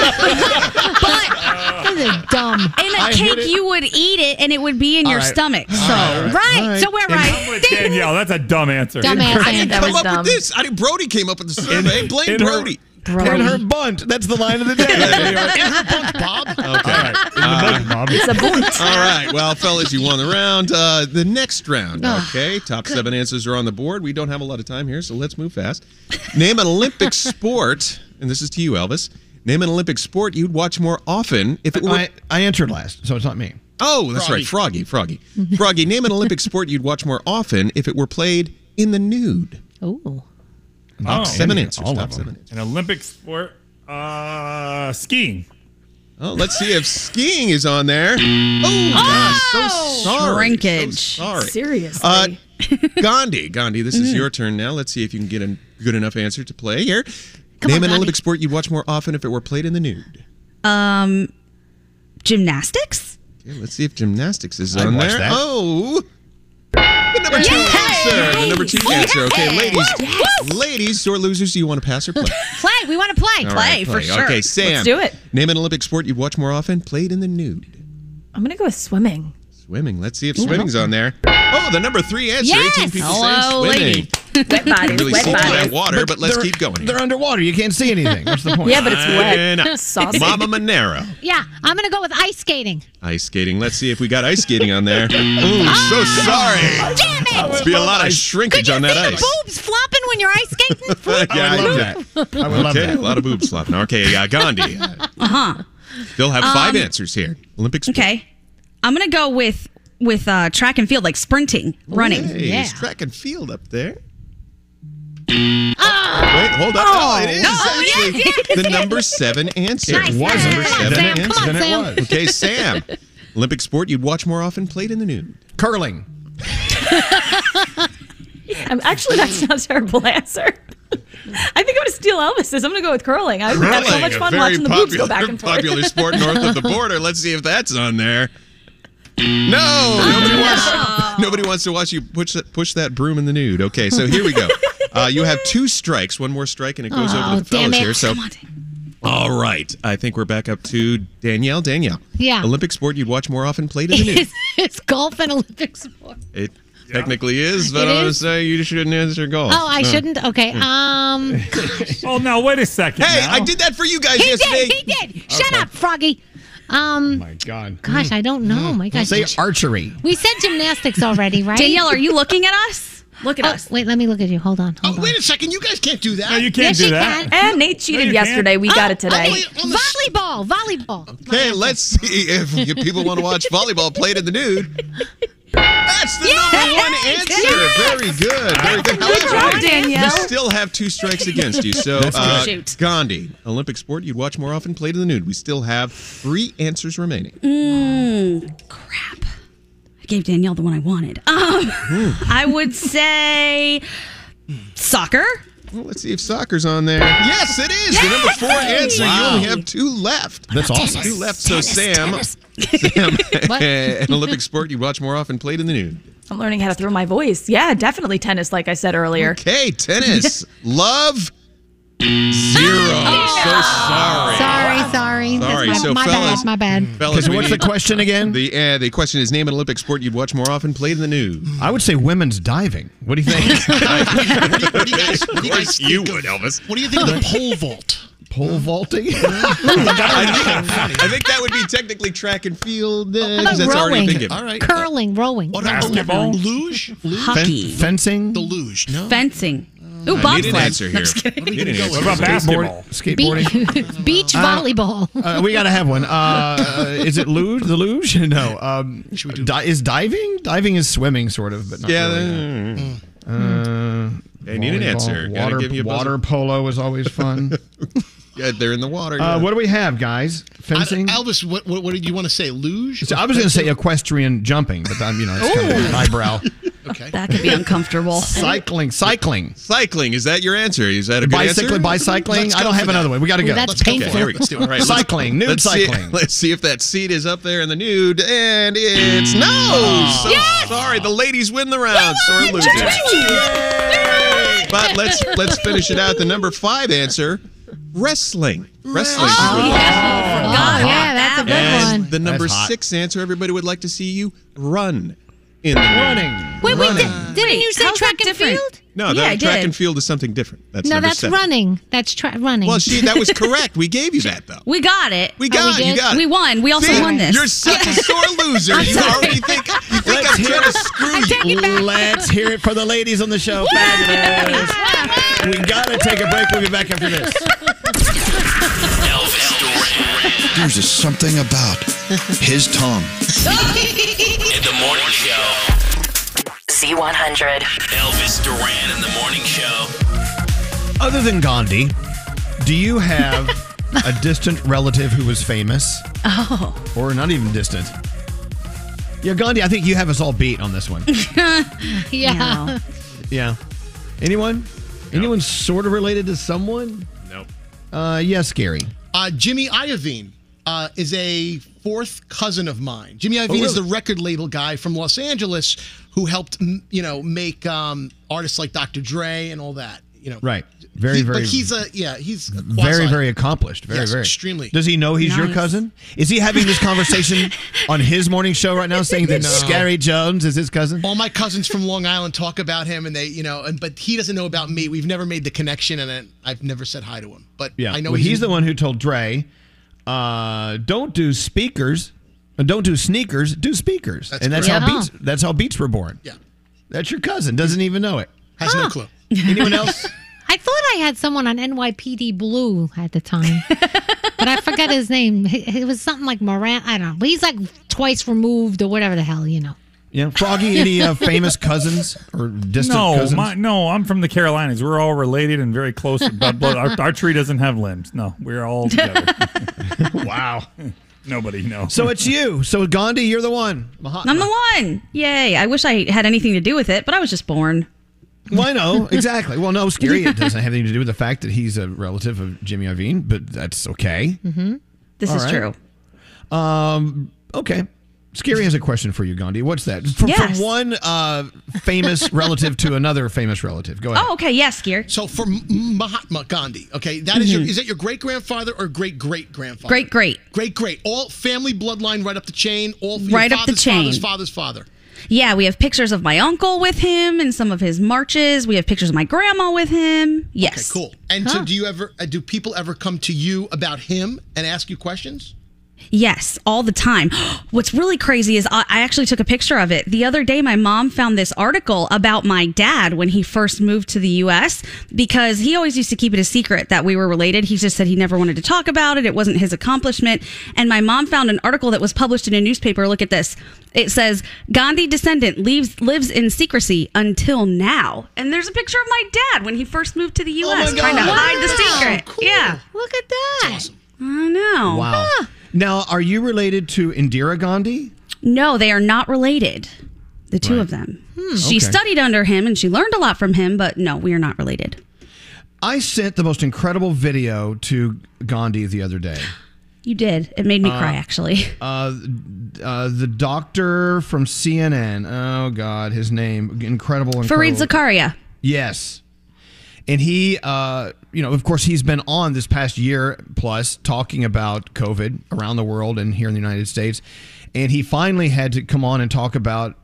This is dumb. In a I cake, you would eat it, and it would be in All your right. stomach. So All right. right. All right. So we're right. Danielle, that's a dumb answer. Dumb answer. I didn't that come up dumb. with this. I didn't. Brody came up with the survey. Blame Brody. Brody. In her bunt. That's the line of the day. In her bunt, Bob. Okay. All right. In uh, the bunt, Bob. It's a bunt. All right. Well, fellas, you won the round. Uh, the next round. Okay. Top seven answers are on the board. We don't have a lot of time here, so let's move fast. Name an Olympic sport, and this is to you, Elvis. Name an Olympic sport you'd watch more often if it were... I, I answered last, so it's not me. Oh, that's Froggy. right. Froggy. Froggy. Froggy, name an Olympic sport you'd watch more often if it were played in the nude. Oh. Top oh, seven answers. All Top seven answers. An Olympic sport, uh, skiing. Oh, let's see if skiing is on there. Oh, oh gosh, so sorry. Shrinkage. So sorry. Seriously. Uh, Gandhi. Gandhi, this is mm. your turn now. Let's see if you can get a good enough answer to play here. Come Name on, an Gandhi. Olympic sport you'd watch more often if it were played in the nude. Um, gymnastics? Okay, let's see if gymnastics is I'd on there. That. Oh. The number two Yay! Answer. The number two Yay! Answer. Okay, ladies. Yes. Ladies, sore losers, do you want to pass or play? Play. We want to play. Play, right, play for sure. Okay, Sam. Let's do it. Name an Olympic sport you'd watch more often played in the nude. I'm going to go with swimming. Swimming. Let's see if Ooh, swimming's on there. Oh, the number three answer. Yes. eighteen people Hello, say swimming. Lady. Wet body. Really wet body. Water, but, but let's keep going. Here. They're underwater. You can't see anything. What's the point? Yeah, but it's wet. Mama Monero. Yeah, I'm going to go with ice skating. Ice skating. Let's see if we got ice skating on there. Ooh, oh, so sorry. Damn it. There's be a lot of shrinkage on that ice. Boobs flopping when you're ice skating. Yeah, I love that. I would love that. Okay, a lot of boobs flopping. Okay, uh, Gandhi. Uh huh. They'll have five um, answers here. Olympics. Okay. I'm going to go with with uh, track and field, like sprinting, running. Hey, yeah. Is track and field up there? Oh, oh, wait, hold up. Oh, no, it is no, actually yes, yes, the number seven answer. Nice. It was number seven answer. Come on, Sam. It was. Okay, Sam. Olympic sport you'd watch more often played in the nude. Curling. Yeah, actually, that's not a terrible answer. I think I'm going to steal Elvis's. I'm going to go with curling. I curling, have so much fun watching the boobs go back and forth. Popular sport north of the border. Let's see if that's on there. No, oh, nobody, no. Wants, nobody wants to watch you push that, push that broom in the nude. Okay, so here we go. Uh, you have two strikes. One more strike, and it goes oh, over to the fellas here. So, all right, I think we're back up to Danielle. Danielle, yeah. Olympic sport you'd watch more often played in the nude. It's, it's golf and Olympic sport. It yeah. technically is, but I would say you shouldn't answer golf. Oh, I no. shouldn't. Okay. Um. Gosh. Oh no! Wait a second. Hey, now. I did that for you guys he yesterday. He did. He did. Shut okay. up, Froggy. Um, oh my God. Gosh, I don't know. Mm. My gosh. We'll say archery. We said gymnastics already, right? Danielle, are you looking at us? Look at oh, us. Wait, let me look at you. Hold on. Hold oh, on. Wait a second. You guys can't do that. No, you can't yes, do that. Can. And Nate cheated no, yesterday. Can. We oh, got it today. Okay. Volleyball. Volleyball. Okay, let's see if people want to watch volleyball played in the nude. That's the yes! number one answer. Yes! Very good. Very good. However, job, Danielle. You still have two strikes against you. So, uh, Gandhi, Olympic sport you'd watch more often played in the nude. We still have three answers remaining. Mmm, crap. I gave Danielle the one I wanted. Um, I would say soccer. Well, let's see if soccer's on there. Yes, it is. Yes! The number four answer. Wow. You only have two left. That's awesome. Two left. So, tennis, Sam, tennis. Sam an Olympic sport you watch more often played in the nude. I'm learning how to throw my voice. Yeah, definitely tennis, like I said earlier. Okay, tennis. Love. Zero. Oh, so sorry. Sorry, wow. sorry. Sorry. My, so my fellas, bad, my bad. Fellas, what's the question again? The uh, the question is, name an Olympic sport you'd watch more often played in the nude. I would say women's diving. What do you think? what do you, what do you guys, of course you, guys you would, of, Elvis. What do you think of the pole vault? Pole vaulting? Ooh, I, think, I think that would be technically track and field. Uh, that's already been given. All right. Curling, rowing. What basketball? Luge? Hockey. Fen- fencing? The luge. No. Fencing. Ooh, bobsled. An answer here. What, what about basketball? Skateboarding? Be- Beach volleyball. Uh, uh, we got to have one. Uh, is it luge? The luge? No. Um, Should we do di- is diving? Diving is swimming, sort of, but not yeah, really. Yeah. Mm. Uh, mm. They need an answer. Water, give you a water polo is always fun. Yeah, they're in the water. Yeah. Uh, what do we have, guys? Fencing? I, Elvis, what, what, what did you want to say? Luge? So I was going to say equestrian jumping, but I'm, you know, it's kind of an eyebrow. Okay. That could be uncomfortable. Cycling. Cycling. Cycling. Is that your answer? Is that a good Bicycli- answer? Bicycling. I don't have another one. We got to go. Ooh, that's let's painful. Go. Okay, let's do it. Right, cycling. Nude let's cycling. See, let's see if that seat is up there in the nude. And it's no. Oh, so yes! Sorry. The ladies win the round. So we're losing. Yay! But let's let's finish it out. The number five answer. Wrestling. Wrestling. Oh, oh, yeah. Oh, oh, yeah, that's a good and one. The number six answer, everybody would like to see you run in the running. Wait, wait, did, didn't you say How's track and different? Field? No, that, yeah, track did. And field is something different. That's no, that's seven. Running. That's tra- running. Well, she, that was correct. We gave you that, though. We got it. We got oh, we it. You got it. We won. We also See, won this. You're such a sore loser. You already think, you think I'm trying to screw you. Let's hear it for the ladies on the show. Fabulous. We got to take a break. We'll be back after this. Elvis Duran. There's just something about his tongue. In the morning show. Z one hundred. Elvis Duran in the morning show. Other than Gandhi, do you have a distant relative who was famous? Oh. Or not even distant. Yeah, Gandhi, I think you have us all beat on this one. Yeah. Yeah. Anyone? Nope. Anyone sort of related to someone? Nope. Uh, yes, Gary. Uh, Jimmy Iovine uh, is a fourth cousin of mine. Jimmy Iovine oh, really? is the record label guy from Los Angeles who helped, you know, make um, artists like Doctor Dre and all that. You know, right. Very, he, very. But he's a yeah. He's a very, very accomplished. Very, yes, very extremely. Does he know he's nice. your cousin? Is he having this conversation on his morning show right now, saying that no. Scary Jones is his cousin? All my cousins from Long Island talk about him, and they, you know, and but he doesn't know about me. We've never made the connection, and I've never said hi to him. But yeah, I know well, he's, he's the one who told Dre, uh, "Don't do speakers, don't do sneakers, do speakers," that's and that's correct. how yeah. Beats. That's how Beats were born. Yeah, that's your cousin. Doesn't even know it. Has huh. no clue. Anyone else? I thought I had someone on N Y P D Blue at the time, but I forgot his name. It was something like Moran. I don't know. But he's like twice removed or whatever the hell, you know. Yeah, Froggy, any uh, famous cousins or distant no, cousins? My, no, I'm from the Carolinas. We're all related and very close. But our, our tree doesn't have limbs. No, we're all together. Wow. Nobody, no. So it's you. So Gandhi, you're the one. Mahatma. I'm the one. Yay. I wish I had anything to do with it, but I was just born. Well, I know. Exactly. Well, no, Scary, it doesn't have anything to do with the fact that he's a relative of Jimmy Iovine, but that's okay. Mm-hmm. This All is right. true. Um, okay. Scary has a question for you, Gandhi. What's that? From, yes. from one uh, famous relative to another famous relative. Go ahead. Oh, okay. Yes, Scary. So for Mahatma Gandhi, okay, that is mm-hmm. your, is that your great-grandfather or great-great-grandfather? Great-great. Great-great. All family bloodline right up the chain. All Right up the chain. Father's father's father. Yeah, we have pictures of my uncle with him and some of his marches. We have pictures of my grandma with him. Yes. Okay, cool. And huh. so do you ever, do people ever come to you about him and ask you questions? Yes, all the time. What's really crazy is I actually took a picture of it. The other day, my mom found this article about my dad when he first moved to the U S because he always used to keep it a secret that we were related. He just said he never wanted to talk about it. It wasn't his accomplishment. And my mom found an article that was published in a newspaper. Look at this. It says, Gandhi descendant leaves, lives in secrecy until now. And there's a picture of my dad when he first moved to the U S Oh trying to wow. hide the secret. Cool. Yeah. Look at that. That's awesome. I know. Wow. Ah. Now, are you related to Indira Gandhi? No, they are not related, the two right. of them. Hmm. She okay. studied under him, and she learned a lot from him, but no, we are not related. I sent the most incredible video to Gandhi the other day. You did. It made me uh, cry, actually. Uh, uh, the doctor from C N N. Oh, God, his name. Incredible. incredible. Fareed Zakaria. Yes. And he, uh, you know, of course, he's been on this past year plus talking about COVID around the world and here in the United States. And he finally had to come on and talk about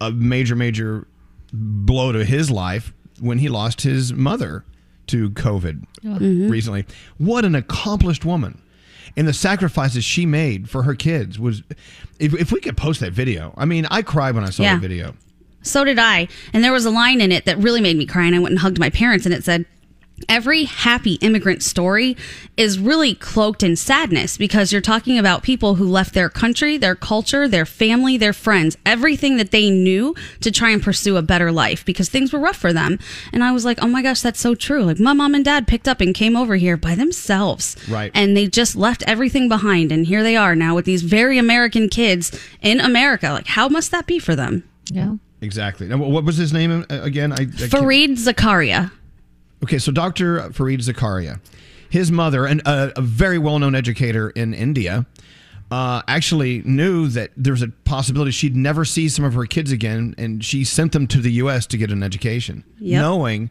a major, major blow to his life when he lost his mother to COVID mm-hmm. recently. What an accomplished woman. And the sacrifices she made for her kids was, if, if we could post that video. I mean, I cried when I saw yeah. the video. So did I. And there was a line in it that really made me cry. And I went and hugged my parents, and it said, every happy immigrant story is really cloaked in sadness because you're talking about people who left their country, their culture, their family, their friends, everything that they knew to try and pursue a better life because things were rough for them. And I was like, oh my gosh, that's so true. Like my mom and dad picked up and came over here by themselves. Right. And they just left everything behind. And here they are now with these very American kids in America. Like how must that be for them? Yeah. Exactly. Now, what was his name again? I, I Fareed Zakaria. Okay, so Doctor Fareed Zakaria, his mother, and a, a very well-known educator in India, uh, actually knew that there was a possibility she'd never see some of her kids again, and she sent them to the U S to get an education, yep. knowing,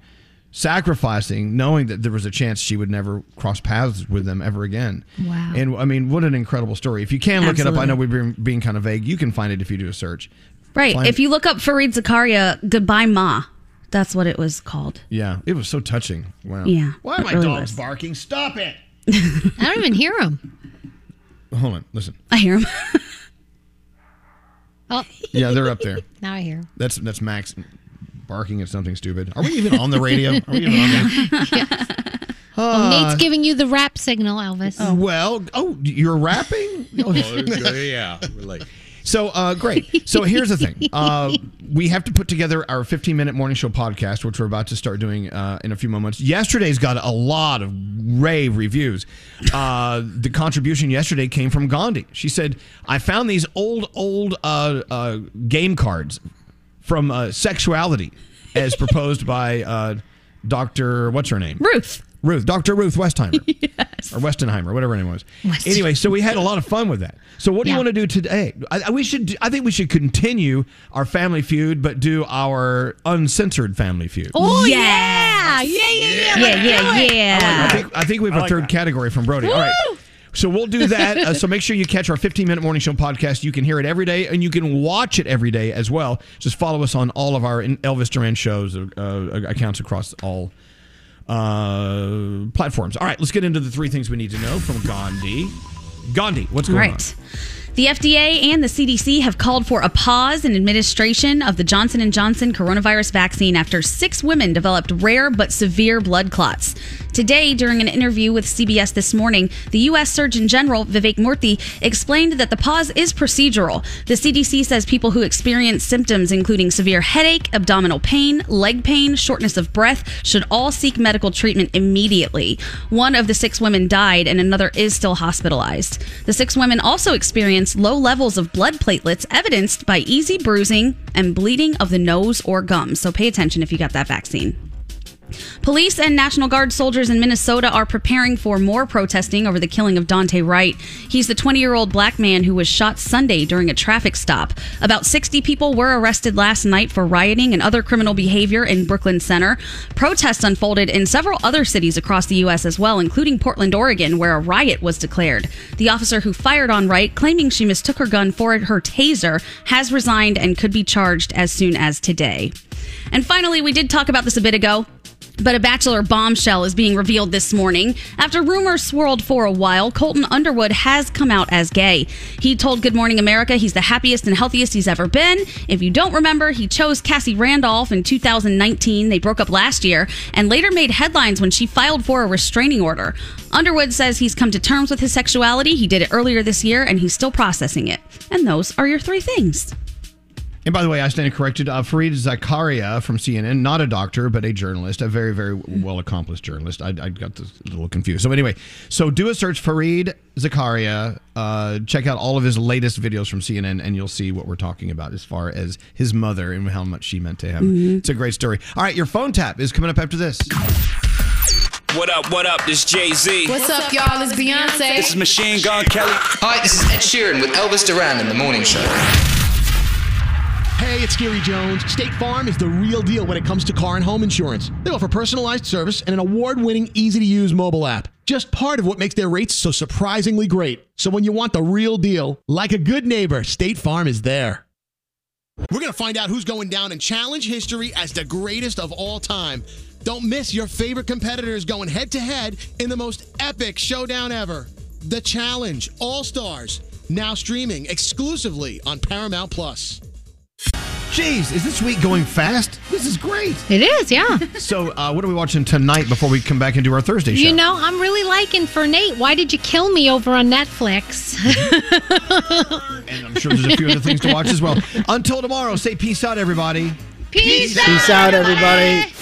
sacrificing, knowing that there was a chance she would never cross paths with them ever again. Wow. And, I mean, what an incredible story. If you can look Absolutely. it up, I know we've been being kind of vague. You can find it if you do a search. Right. Find if you look up Fareed Zakaria, Goodbye Ma, that's what it was called. Yeah. It was so touching. Wow. Yeah. Why are my really dogs was. barking? Stop it. I don't even hear him. Hold on. Listen. I hear him. Oh. Yeah, they're up there. Now I hear him. That's, that's Max barking at something stupid. Are we even on the radio? Are we even on there? Yeah. Uh, well, Nate's giving you the rap signal, Elvis. Oh. Well, oh, you're rapping? Oh, yeah. We're like... So uh, great. So here's the thing. Uh, we have to put together our fifteen minute morning show podcast, which we're about to start doing uh, in a few moments. Yesterday's got a lot of rave reviews. Uh, the contribution yesterday came from Gandhi. She said, I found these old, old uh, uh, game cards from uh, Sexuality as proposed by uh, Doctor What's her name? Ruth. Ruth, Doctor Ruth Westheimer, yes. Or Westenheimer, whatever her name was. West- anyway, so we had a lot of fun with that. So what do yeah. you want to do today? I, we should. Do, I think we should continue our Family Feud, but do our uncensored Family Feud. Oh, yes. yeah. Yeah, yeah, yeah. Yeah, yeah, yeah. I, like, I, think, I think we have I a like third that. category from Brody. Woo! All right. So we'll do that. Uh, so make sure you catch our fifteen minute morning show podcast. You can hear it every day, and you can watch it every day as well. Just follow us on all of our Elvis Duran shows, uh, accounts across all... Uh, platforms. All right, let's get into the three things we need to know from Gandhi. Gandhi, what's going on? All right. On? The F D A and the C D C have called for a pause in administration of the Johnson and Johnson coronavirus vaccine after six women developed rare but severe blood clots. Today, during an interview with C B S This Morning, the U S. Surgeon General Vivek Murthy explained that the pause is procedural. The C D C says people who experience symptoms including severe headache, abdominal pain, leg pain, shortness of breath should all seek medical treatment immediately. One of the six women died and another is still hospitalized. The six women also experienced low levels of blood platelets evidenced by easy bruising and bleeding of the nose or gums. So pay attention if you got that vaccine. Police and National Guard soldiers in Minnesota are preparing for more protesting over the killing of Dante Wright. He's the twenty-year-old black man who was shot Sunday during a traffic stop. About sixty people were arrested last night for rioting and other criminal behavior in Brooklyn Center. Protests unfolded in several other cities across the U S as well, including Portland, Oregon, where a riot was declared. The officer who fired on Wright, claiming she mistook her gun for her taser, has resigned and could be charged as soon as today. And finally, we did talk about this a bit ago, but a Bachelor bombshell is being revealed this morning. After rumors swirled for a while, Colton Underwood has come out as gay. He told Good Morning America he's the happiest and healthiest he's ever been. If you don't remember, he chose Cassie Randolph in two thousand nineteen. They broke up last year and later made headlines when she filed for a restraining order. Underwood says he's come to terms with his sexuality. He did it earlier this year and he's still processing it. And those are your three things. And by the way, I stand corrected. Uh, Fareed Zakaria from C N N, not a doctor, but a journalist, a very, very well-accomplished journalist. I, I got this a little confused. So anyway, so do a search, Fareed Zakaria. Uh, check out all of his latest videos from C N N, and you'll see what we're talking about as far as his mother and how much she meant to him. Mm-hmm. It's a great story. All right, your phone tap is coming up after this. What up, what up? This is Jay-Z. What's, What's up, y'all? It's Beyonce. This is Machine Gun Kelly. Hi, this is Ed Sheeran with Elvis Duran in the morning show. Hey, it's Gary Jones. State Farm is the real deal when it comes to car and home insurance. They offer personalized service and an award-winning, easy-to-use mobile app. Just part of what makes their rates so surprisingly great. So when you want the real deal, like a good neighbor, State Farm is there. We're going to find out who's going down in challenge history as the greatest of all time. Don't miss your favorite competitors going head-to-head in the most epic showdown ever. The Challenge, All Stars, now streaming exclusively on Paramount Plus. Jeez, is this week going fast? This is great. It is, yeah. So uh, what are we watching tonight before we come back and do our Thursday show? You know, I'm really liking for Nate, Why Did You Kill Me over on Netflix? And I'm sure there's a few other things to watch as well. Until tomorrow, say peace out, everybody. Peace, peace out, peace out everybody. everybody.